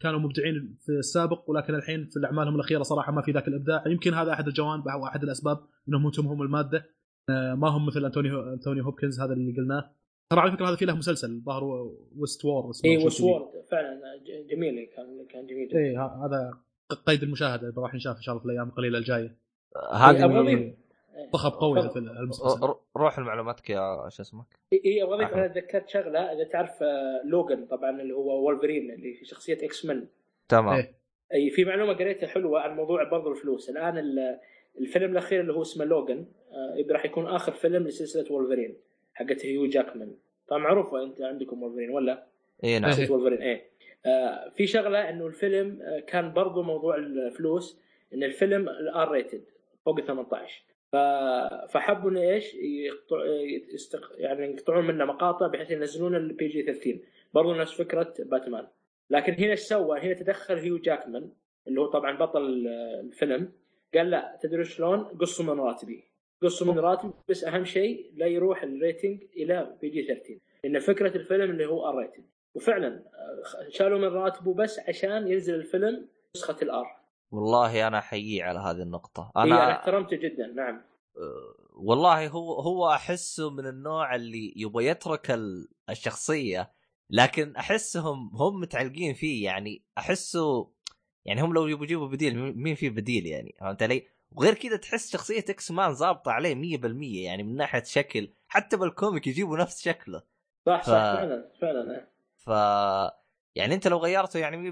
كانوا مبدعين في السابق، ولكن الحين في أعمالهم الأخيرة صراحة ما في ذاك الإبداع. يمكن هذا أحد الجوانب أو أحد الأسباب إنهم مهتمهم المادة، ما هم مثل أنتوني أنتوني هوبكنز هذا اللي قلناه. ترى على فكرة هذا في له مسلسل ظهر وست وور، إيه وست وور فعلا جميل، كان كان جميل. إيه هذا قيد المشاهدة راح نشاف إن شاء الله في الأيام القليلة الجاية. هذا طخب قوي هالمسلسل. روح المعلوماتك يا شو اسمك. اي ابغى انا اتذكرت شغله، اذا تعرف لوغان طبعا اللي هو وولفرين اللي في شخصيه اكس مان. تمام. اي إيه في معلومه قريتها حلوه عن موضوع برضو الفلوس. الان الفيلم الاخير اللي هو اسمه لوغان راح يكون اخر فيلم لسلسله وولفرين حقت هيو جاكمان. طبعا معروفه انت عندكم وولفرين ولا؟ اي نعم وولفرين. اي آه في شغله انه الفيلم كان برضو موضوع الفلوس، ان الفيلم الار ريتد فوق ثمانية عشر، فحبوا انه ايش يقطع يعني يقطعون منه مقاطع بحيث ينزلون البي جي ثلاثين، برضو نفس فكره باتمان. لكن هنا ايش سوى؟ هنا تدخل هيو جاكمان اللي هو طبعا بطل الفيلم، قال لا تدري شلون، قصوا من راتبي، قصوا من راتبي، بس اهم شيء لا يروح الريتنج الى بي جي ثلاثين، لان فكره الفيلم اللي هو ار ريتد. وفعلا شالوا من راتبه بس عشان ينزل الفيلم نسخه الار. والله انا احييه على هذه النقطه، انا إيه احترمته جدا. نعم والله هو هو احسه من النوع اللي يبغى يترك الشخصيه، لكن احسهم هم متعلقين فيه، يعني احسه يعني هم لو يبغوا يجيبوا بديل مين في بديل يعني، فهمت علي؟ وغير كذا تحس شخصيه اكس مان ظابطه عليه مية بالمية يعني، من ناحيه شكل حتى بالكوميك يجيبوا نفس شكله. صح ف... صح فعلا فعلا. ف يعني انت لو غيرته يعني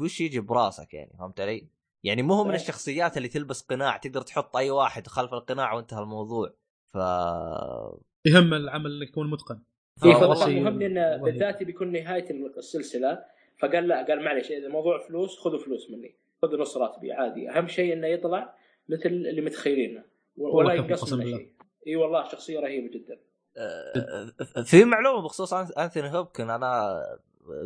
وش يجي براسك يعني، فهمت علي؟ يعني مو هو من الشخصيات اللي تلبس قناع تقدر تحط اي واحد خلف القناع وانتهى الموضوع. ف يهم العمل يكون متقن. في فرق مهم ان بالذات بيكون نهايه السلسله، فقال لا، قال معلش اذا موضوع فلوس خذوا فلوس مني، خذوا نص راتبي عادي، اهم شيء انه يطلع مثل اللي متخيلينه ولا ينقص منه شيء. اي والله شخصيه رهيبه جدا. في معلومه بخصوص انثوني هوبكن انا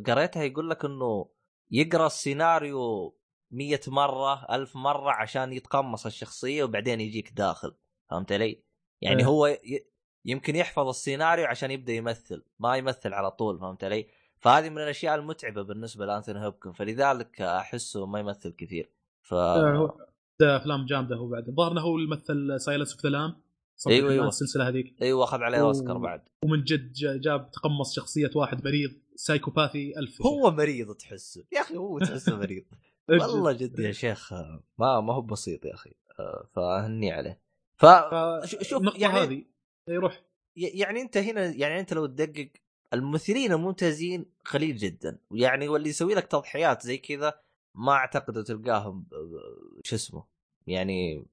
قريتها، يقول لك انه يقرا السيناريو مية مرة ألف مرة عشان يتقمص الشخصية وبعدين يجيك داخل، فهمت علي؟ يعني أه. هو ي... يمكن يحفظ السيناريو عشان يبدأ يمثل، ما يمثل على طول، فهمت علي؟ فهذه من الأشياء المتعبة بالنسبة لأنثوني هوبكن، فلذلك أحسه ما يمثل كثير. ف... أه ده أفلام جامدة. هو بعد ظهرنا هو الممثل سايلنس أوف ذا لام. أيوة أيوة. السلسلة هذيك أيوة أخذ عليها أوسكار و... بعد. ومن جد جاب تقمص شخصية واحد مريض سايكوباثي ألف. هو مريض تحسه يا أخي، هو تحسه مريض. والله جد يا شيخ ما ما هو بسيط يا اخي، فهني عليه. ف شوف يعني هذه يروح يعني انت هنا يعني انت لو تدقق الممثلين الممتازين قليل جدا، ويعني واللي يسوي لك تضحيات زي كذا ما اعتقد تلقاهم شو اسمه يعني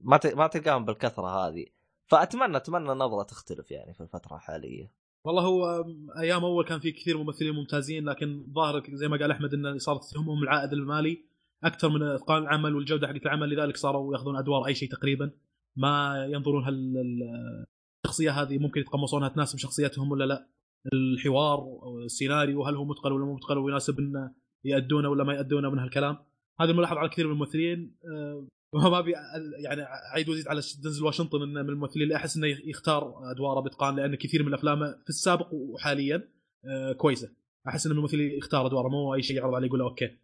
ما ما تلقاهم بالكثره هذه. فاتمنى اتمنى نظره تختلف يعني في الفتره الحاليه. والله هو ايام اول كان في كثير ممثلين ممتازين، لكن ظاهر زي ما قال احمد ان صارت تهمهم العائد المالي اكثر من اتقان العمل والجوده حقت العمل، لذلك صاروا ياخذون ادوار اي شيء تقريبا، ما ينظرون هل الشخصيه هذه ممكن يتقمصونها تناسب شخصيتهم ولا لا، الحوار او السيناريو هل هو متقن ولا مو متقن ويناسب ان يادونه ولا ما يادونه من هالكلام هذا. ملاحظ على كثير من الممثلين، وما بي يعني عيد وزيد على دنزل واشنطن انه من الممثلين اللي احس انه يختار ادواره باتقان، لان كثير من افلامه في السابق وحاليا كويسه، احس ان الممثل يختار ادواره مو اي شيء يعرض عليه يقول اوكي.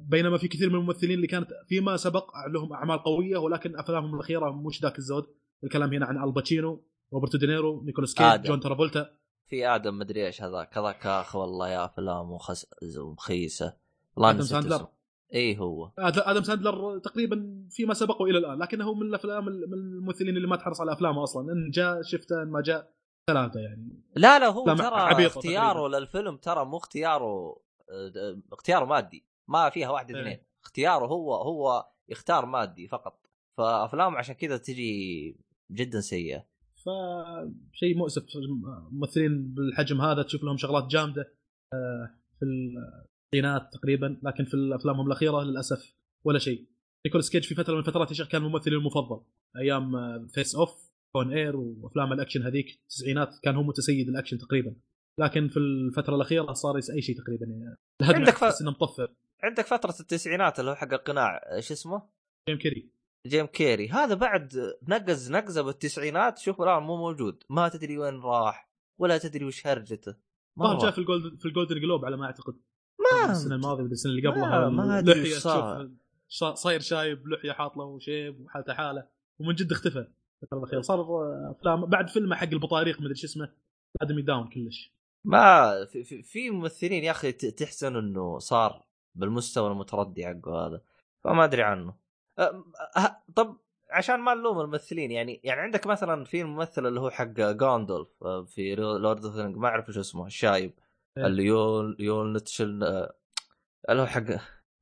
بينما في كثير من الممثلين اللي كانت فيما سبق لهم اعمال قويه ولكن افلامهم الاخيره مش ذاك الزود. الكلام هنا عن الباتشينو، روبرتو دينيرو، نيكولاس كيج، جون ترافولتا، في ادم مدري ايش هذاك هذاك اخ والله يا افلام وخس ومخيسه الله. ايه هو ادم ساندلر تقريبا فيما سبق والى الان، لكنه من الافلام من الممثلين اللي ما تحرص على افلامه اصلا، ان جاء شفته ان ما جاء ثلاثه يعني. لا لا هو ترى اختياره تقريباً. للفيلم ترى مو اختياره اختياره مادي، ما فيها واحده اثنين إيه. اختياره هو هو يختار مادي فقط، فافلامه عشان كذا تجي جدا سيئه. فشيء مؤسف ممثلين بالحجم هذا تشوف لهم شغلات جامده في قنات تقريبا، لكن في الافلامهم الاخيره للاسف ولا شيء. نيكولاس كيج في فتره من فترات يشيخ كان ممثلي المفضل ايام فيس اوف كون اير وافلام الاكشن هذيك التسعينات، كان هو متسيد الاكشن تقريبا، لكن في الفتره الاخيره صار اي شيء تقريبا يعني. عندك ف... انه مطفر. عندك فتره التسعينات اللي هو حق القناع ايش اسمه جيم كيري، جيم كيري هذا بعد نقز نقزه بالتسعينات، شوف الان مو موجود، ما تدري وين راح ولا تدري وش هرجته. ما جاء في الجولد في الجولدن جلوب على ما اعتقد ما السنه الماضيه ولا السنه اللي قبلها، ما ادري صار صاير شايب لحيه حاطله وشيب وحالته حاله، ومن جد اختفى الفتره الاخيره. صار افلام بعد فيلمه حق البطاريق مدري ايش اسمه ادمي داون كلش ما في, في, في ممثلين يا اخي تحسن انه صار بالمستوى المتردي حقه هذا، فما ادري عنه. أه أه طب عشان ما نلوم الممثلين يعني. يعني عندك مثلا في الممثل اللي هو حق غاندولف في لورد اوف ذا رينج، ما اعرف ايش اسمه، الشايب اللي يول يول نتشل اللي هو حق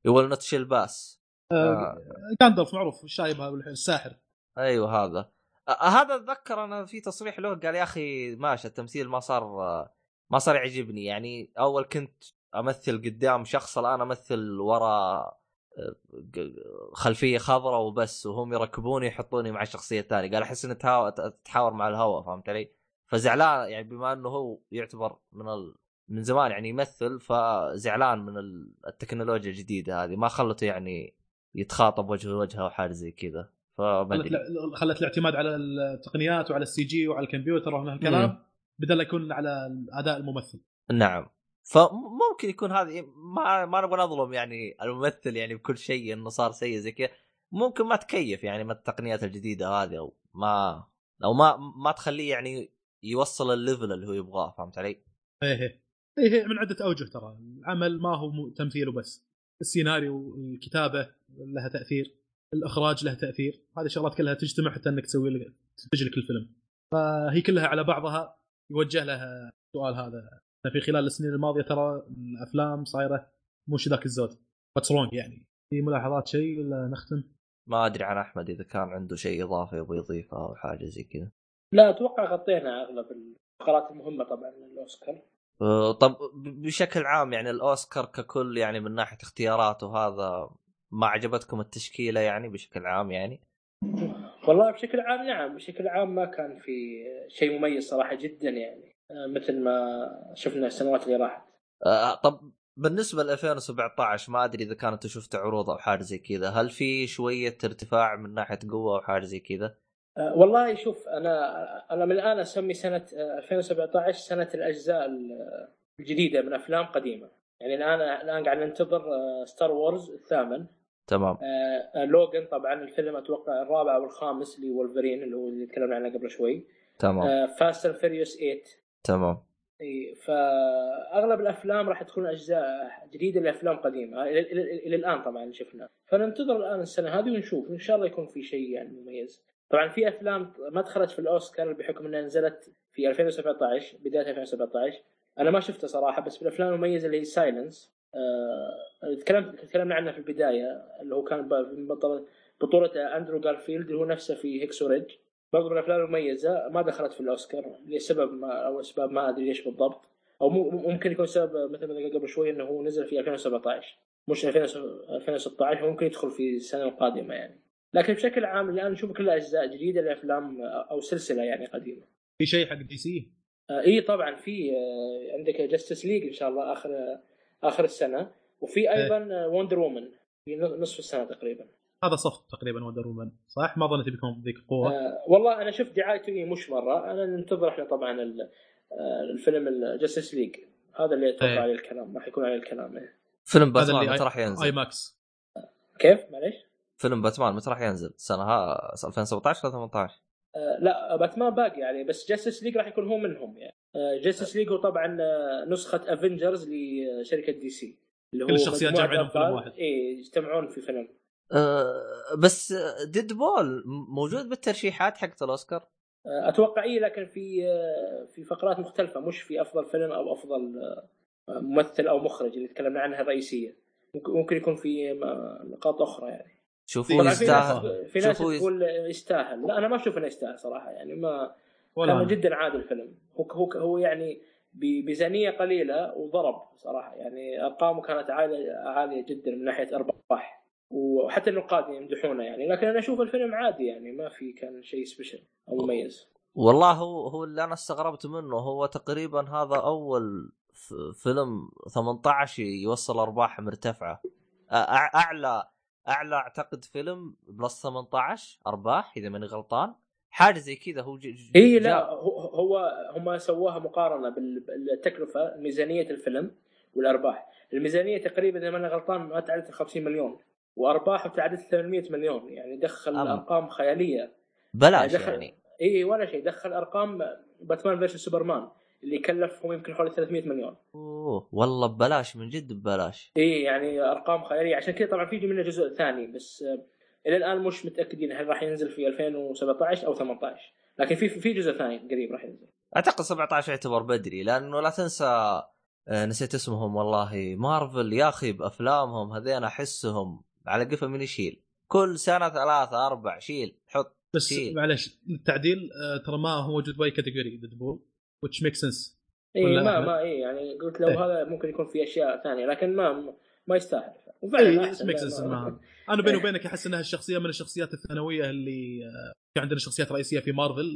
يول نتشل باس غاندولف آه. معروف الشايب هذا الحين الساحر. ايوه هذا آه هذا اتذكر انا في تصريح له قال يا اخي ماشي التمثيل ما صار ما صار يعجبني يعني. اول كنت امثل قدام شخص، الان امثل وراء خلفيه خضراء وبس، وهم يركبوني يحطوني مع شخصيه ثانيه. قال احس ان تحاور مع الهواء، فهمت علي؟ فزعلان يعني بما انه هو يعتبر من ال... من زمان يعني يمثل، فزعلان من التكنولوجيا الجديده هذه ما خلته يعني يتخاطب وجه لوجه او حاجه زي كذا. فبدل خلت الاعتماد على التقنيات وعلى السي جي وعلى الكمبيوتر وعلى هالكلام بدل يكون على اداء الممثل. نعم، فممكن يكون هذه ما ما نبغى نظلم يعني الممثل يعني بكل شيء انه صار سيء زي كذا. ممكن ما تكيف يعني من التقنيات الجديده هذه، او ما او ما ما تخليه يعني يوصل الليفل اللي هو يبغاه، فهمت علي؟ ايه ايه من عده اوجه ترى العمل، ما هو تمثيل وبس، السيناريو والكتابه لها تاثير، الاخراج له تاثير، هذه الشغلات كلها تجتمع حتى انك تسوي لك تنتج لك الفيلم. فهي كلها على بعضها يوجه لها سؤال هذا. في خلال السنين الماضية ترى الأفلام صايرة مش ذاك الزود. باترون يعني في ملاحظات شيء ولا نختم؟ ما أدري عن أحمد إذا كان عنده شيء إضافي يبغى يضيفه أو حاجة زي كذا. لا أتوقع غطينا أغلب الفقرات المهمة طبعا للأوسكار. أه طب بشكل عام يعني الأوسكار ككل يعني من ناحية اختياراته هذا ما عجبتكم التشكيلة يعني بشكل عام يعني؟ والله بشكل عام نعم، بشكل عام ما كان في شيء مميز صراحة جدا يعني مثل ما شفنا السنوات اللي راحت. آه طب بالنسبة ل ألفين وسبعة عشر ما أدري إذا كانت شفت عروض أو حاجة زي كذا، هل في شوية ارتفاع من ناحية قوة أو حاجة زي كذا؟ آه والله شوف أنا أنا من الآن أسمي سنة ألفين وسبعة عشر سنة الأجزاء الجديدة من أفلام قديمة يعني. الآن الآن قاعد ننتظر ستار وورز الثامن، تمام، آه لوغان طبعا الفيلم أتوقع الرابع والخامس اللي وولفرين اللي هو اللي تكلمنا عنه قبل شوي، تمام، آه فاست أند فيريوس ثمانية، تمام. اي فاغلب الافلام راح تكون اجزاء جديده لافلام قديمه الى الان طبعا شفنا. فننتظر الان السنه هذه ونشوف ان شاء الله يكون في شيء يعني مميز. طبعا في افلام ما دخلت في الاوسكار بحكم انها نزلت في ألفين وسبعة عشر بدايه ألفين وسبعة عشر، انا ما شفته صراحه. بس بالافلام المميزه اللي هي سايلنس تكلمنا تكلمنا عنها في البدايه، اللي هو كان بطوله اندرو غارفيلد اللي هو نفسه في هاكسو ريدج، برضو من الأفلام المميزة ما دخلت في الأوسكار لسبب ما أو أسباب ما أدري ليش بالضبط، أو ممكن يكون سبب مثل ما قبل شوي إنه هو نزل في ألفين وسبعة عشر مش ألفين وستة عشر، وممكن يدخل في السنة القادمة يعني. لكن بشكل عام الآن نشوف كل أجزاء جديدة لأفلام أو سلسلة يعني قديمة. في شيء حق دي سي؟ آه إيه طبعًا في آه عندك جاستس ليج إن شاء الله آخر آخر السنة، وفي أيضًا وندر وومن في نصف السنة تقريبًا. هذا صفت تقريبا وندر وومن صح؟ ما ظنيت بيكون ذيك قوة. آه والله أنا شفت دعايته مش مرة. أنا ننتظر إحنا طبعا الفيلم الجاستس ليج هذا اللي يتوقع عليه الكلام، راح يكون عليه الكلام يعني. فيلم باتمان متى راح ينزل؟ آي ماكس. كيف معليش؟ فيلم باتمان متى راح ينزل؟ سنة ها ألفين وسبعة عشر ولا ثمانية عشر؟ آه لا باتمان باقي يعني، بس جاستس ليج راح يكون هو منهم يعني. آه جاستس ليج هو طبعا نسخة أفنجرز لشركة دي سي اللي هو كل الشخصيات جمعهم في فيلم واحد. إيه يجتمعون في فيلم. أه بس ديدبول موجود بالترشيحات حقت الأوسكار أتوقع إيه، لكن في في فقرات مختلفة مش في أفضل فيلم أو أفضل ممثل أو مخرج اللي تكلمنا عنها الرئيسية، ممكن يكون في نقاط أخرى يعني. شوفوا يستاهل، في ناس تقول يستاهل، لا أنا ما أشوف أنه يستاهل صراحة يعني. ما كان جدا عادل الفيلم، هو هو هو يعني بميزانية قليلة وضرب صراحة يعني، أرقامه كانت عالية عالية جدا من ناحية أرباح، وحتى النقاد يمدحونه يعني. لكن انا اشوف الفيلم عادي يعني، ما في كان شيء سبيشل او مميز. والله هو هو اللي انا استغربت منه، هو تقريبا هذا اول فيلم ثمانية عشر يوصل ارباح مرتفعه، اعلى اعلى اعتقد فيلم بلس ثمانية عشر ارباح اذا ماني غلطان حاجه زي كذا. هو اي لا هو هم سووها مقارنه بالتكلفه، ميزانيه الفيلم والارباح. الميزانيه تقريبا اذا ماني غلطان ما تعدت خمسين مليون، وارباحه تعدت ثمانمائة مليون يعني. دخل أم. ارقام خياليه بلاش دخل... يعني اي ولا شيء. دخل ارقام باتمان فيرس سوبرمان اللي كلفهم يمكن حوالي ثلاثمائة مليون. اوه والله ببلاش، من جد ببلاش. اي يعني ارقام خياليه. عشان كذا طبعا في منه جزء ثاني، بس الى الان مش متاكدين هل راح ينزل في ألفين وسبعة عشر او ثمانية عشر، لكن في في جزء ثاني قريب راح ينزل. اعتقد سبعة عشر يعتبر بدري، لانه لا تنسى نسيت اسمهم والله، مارفل يا اخي بافلامهم هذين احسهم على قفه من يشيل كل سنه ثلاثة أربعة شيل حط بس شيل. معلش التعديل ترى ما هو موجود باي كاتيجوري ديدبول which makes sense. إيه ما ما إيه يعني قلت لو إيه. هذا ممكن يكون في أشياء ثانية لكن ما ما يستاهل وفعلا makes sense معه. أنا بيني وبينك أحس إنها الشخصية من الشخصيات الثانوية اللي كان عندنا شخصيات رئيسية في مارفل،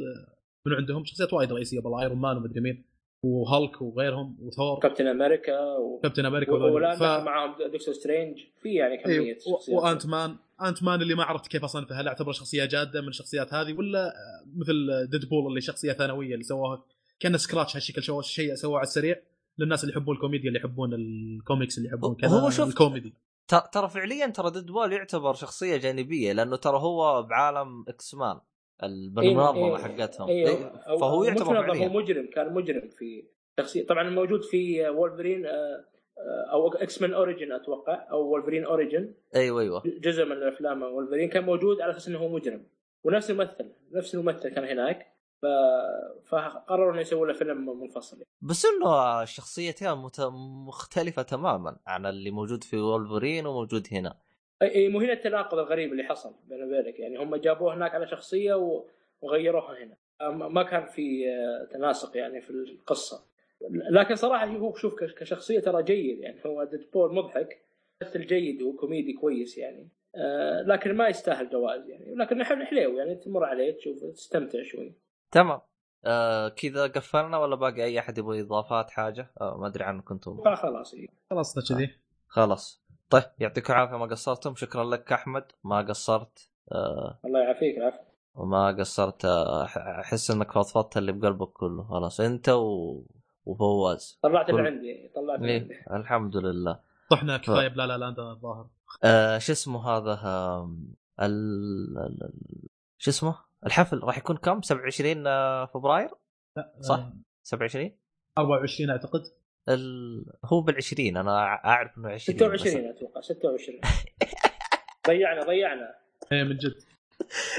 من عندهم شخصيات وايد رئيسية بالله، ايرون مان ومدري مين وهالك وغيرهم وثور كابتن أمريكا وكابتن أمريكا ولا ف... معهم دكتور سترينج في يعني كمية إيه. وأنت مان أنت مان اللي ما عرفت كيف أصنفها، هل أعتبر شخصية جادة من الشخصيات هذه ولا مثل ديدبول اللي شخصية ثانوية اللي سواها كان سكراتش هالشكل شو شيء سواه على السريع للناس اللي يحبون الكوميديا اللي يحبون الكوميكس اللي يحبون كذا الكوميدي. ترى فعليا ترى ديدبول يعتبر شخصية جانبية لانه ترى هو بعالم اكسمان البرنامج حقتهم إيه إيه إيه فهو يعتبر هو مجرم، كان مجرم في شخصية طبعا موجود في وولفرين او اكسمن اوريجن اتوقع او وولفرين اوريجن ايوه ايوه جزء من الافلام وولفرين كان موجود على اساس انه هو مجرم ونفس الممثل نفس الممثل كان هناك ف... فقرروا أن يسووا له فيلم منفصل، بس إنه شخصيتها مت... مختلفة تماماً عن اللي موجود في وولفرين وموجود هنا. إيه مو هنا التناقض الغريب اللي حصل بين ذلك، يعني هم جابوه هناك على شخصية و... وغيروها هنا، ما كان في تناسق يعني في القصة، لكن صراحة هو شوف كشخصية ترى جيد، يعني هو ديدبول مضحك مثل جيد وكوميدي كويس يعني، لكن ما يستاهل جوائز يعني، لكن نحن حليو يعني تمر عليه تشوف تستمتع شوي. تمام آه كذا قفلنا ولا باقي أي أحد يبغى إضافات حاجة؟ آه ما أدري عنه كنتم آه خلاص إيه. خلصنا كذي آه. خلاص طيب يعطيك العافية ما قصرتم، شكرا لك أحمد ما قصرت آه. الله يعافيك عافية وما قصرت آه. أحس إنك فضفضت اللي بقلبك كله خلاص أنت و... وفواز طلعت كل... اللي عندي طلعت اللي عندي الحمد لله طحنا كفاية ف... لا لا لا أنت الظاهر آه شو اسمه هذا ال شو اسمه الحفل راح يكون كم سبعة وعشرين فبراير لا صح سبعة وعشرين أربعة وعشرين اعتقد ال... هو بالعشرين انا اعرف انه عشرين ستة وعشرين اتوقع ستة وعشرين ضيعنا ضيعنا ايه من جد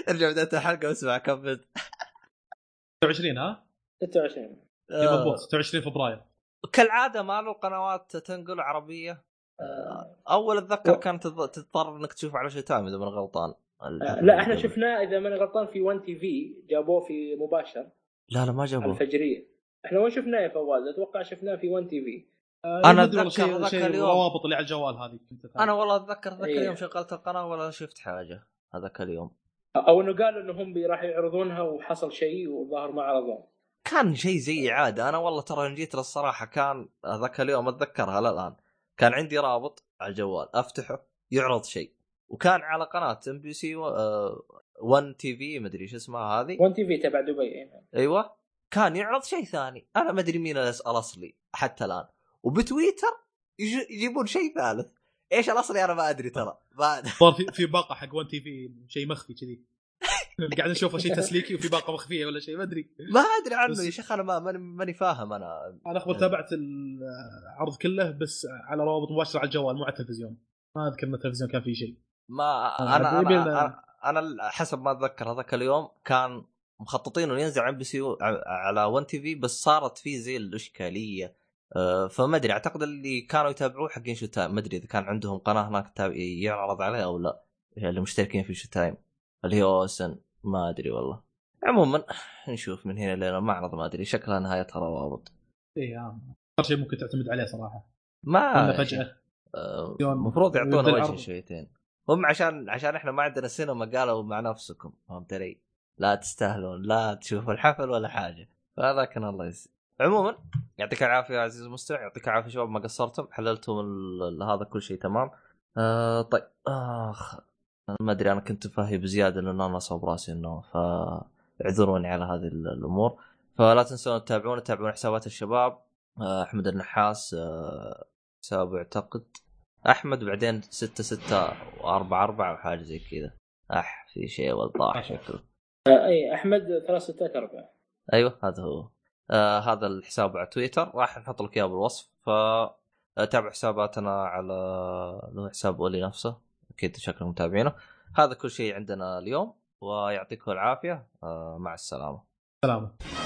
ارجع بداية الحلقة واسمع كمل ستة وعشرين ها ستة وعشرين آه. ستة وعشرين فبراير كالعادة ما له قنوات تنقل عربية آه. اول اتذكر كانت تضطر انك تشوف على شتام اذا من غلطان لا احنا شفناه اذا ما غلطان في ون تي في جابوه في مباشر لا لا ما جابوه الفجريه احنا وين شفناه يا فواز اتوقع شفناه في ون تي في آه انا اتذكر ذاك اليوم الروابط اللي على الجوال هذه انا والله اتذكر ذاك اليوم شغلت القناه ولا شفت حاجه هذاك اليوم او انه قالوا انهم راح يعرضونها وحصل شيء والظاهر ما عرضوه كان شيء زي عاده انا والله ترى جيت للصراحه كان هذاك اليوم اتذكرها الان كان عندي رابط على الجوال افتحه يعرض شيء وكان على قناة ام بي سي ون تي في مدري ايش اسمها هذه ون تي في تبع دبي ايوه كان يعرض شيء ثاني انا ما ادري مين الاصلي حتى الان وبتويتر يجيبون شيء ثالث ايش الاصلي انا ما ادري ترى صار في في باقه حق ون تي في شيء مخفي كذي قاعد نشوفه شيء تسليكي وفي باقه مخفيه ولا شيء ما ادري ما ادري عنه يا شيخ انا ما ماني فاهم انا انا خبر تابعت العرض كله بس على روابط مباشره على الجوال مو على التلفزيون ما اذكر ان التلفزيون كان فيه شيء ما أنا أنا, أنا حسب ما أتذكر هذاك اليوم كان مخططين إنه ينزل عن بسي على ون تي في بس صارت فيه زي الإشكالية فما أدري أعتقد اللي كانوا يتابعوه حقين شو تايم ما أدري إذا كان عندهم قناة هناك يعرض عليها أو لا اللي مشتركين في شو تايم اللي هي أوسن ما أدري والله عموما نشوف من هنا لين المعرض ما أدري شكلها نهاية روابط إيه أكثر شيء ممكن تعتمد عليه صراحة ما فجأة مفروض يعطونا وجه شويتين هم عشان عشان احنا ما عندنا سينما قالوا مع نفسكم فهمت علي لا تستاهلون لا تشوفوا الحفل ولا حاجه فهذا كان الله يس عموما يعطيك العافيه يا عزيز المستمع يعطيك العافيه شباب ما قصرتم حللتم ال... هذا كل شيء تمام آه طيب اخ آه ما ادري انا كنت فاهم بزياده لان انا صوب راسي انه فاعذروني على هذه الامور فلا تنسون تتابعونا تتابعون حسابات الشباب آه احمد النحاس حسابه آه اعتقد احمد وبعدين ستة ستة واربعة اربعة وحاجة زي كذا اح في شيء والله شكله اي احمد ثلاثة ستة اربعة ايوه هذا هو آه هذا الحساب على تويتر راح نحط لك اياه بالوصف فتابع حساباتنا على حساب ولي نفسه اكيد شكلهم متابعينه هذا كل شيء عندنا اليوم، ويعطيكم العافية. آه مع السلامة. سلام.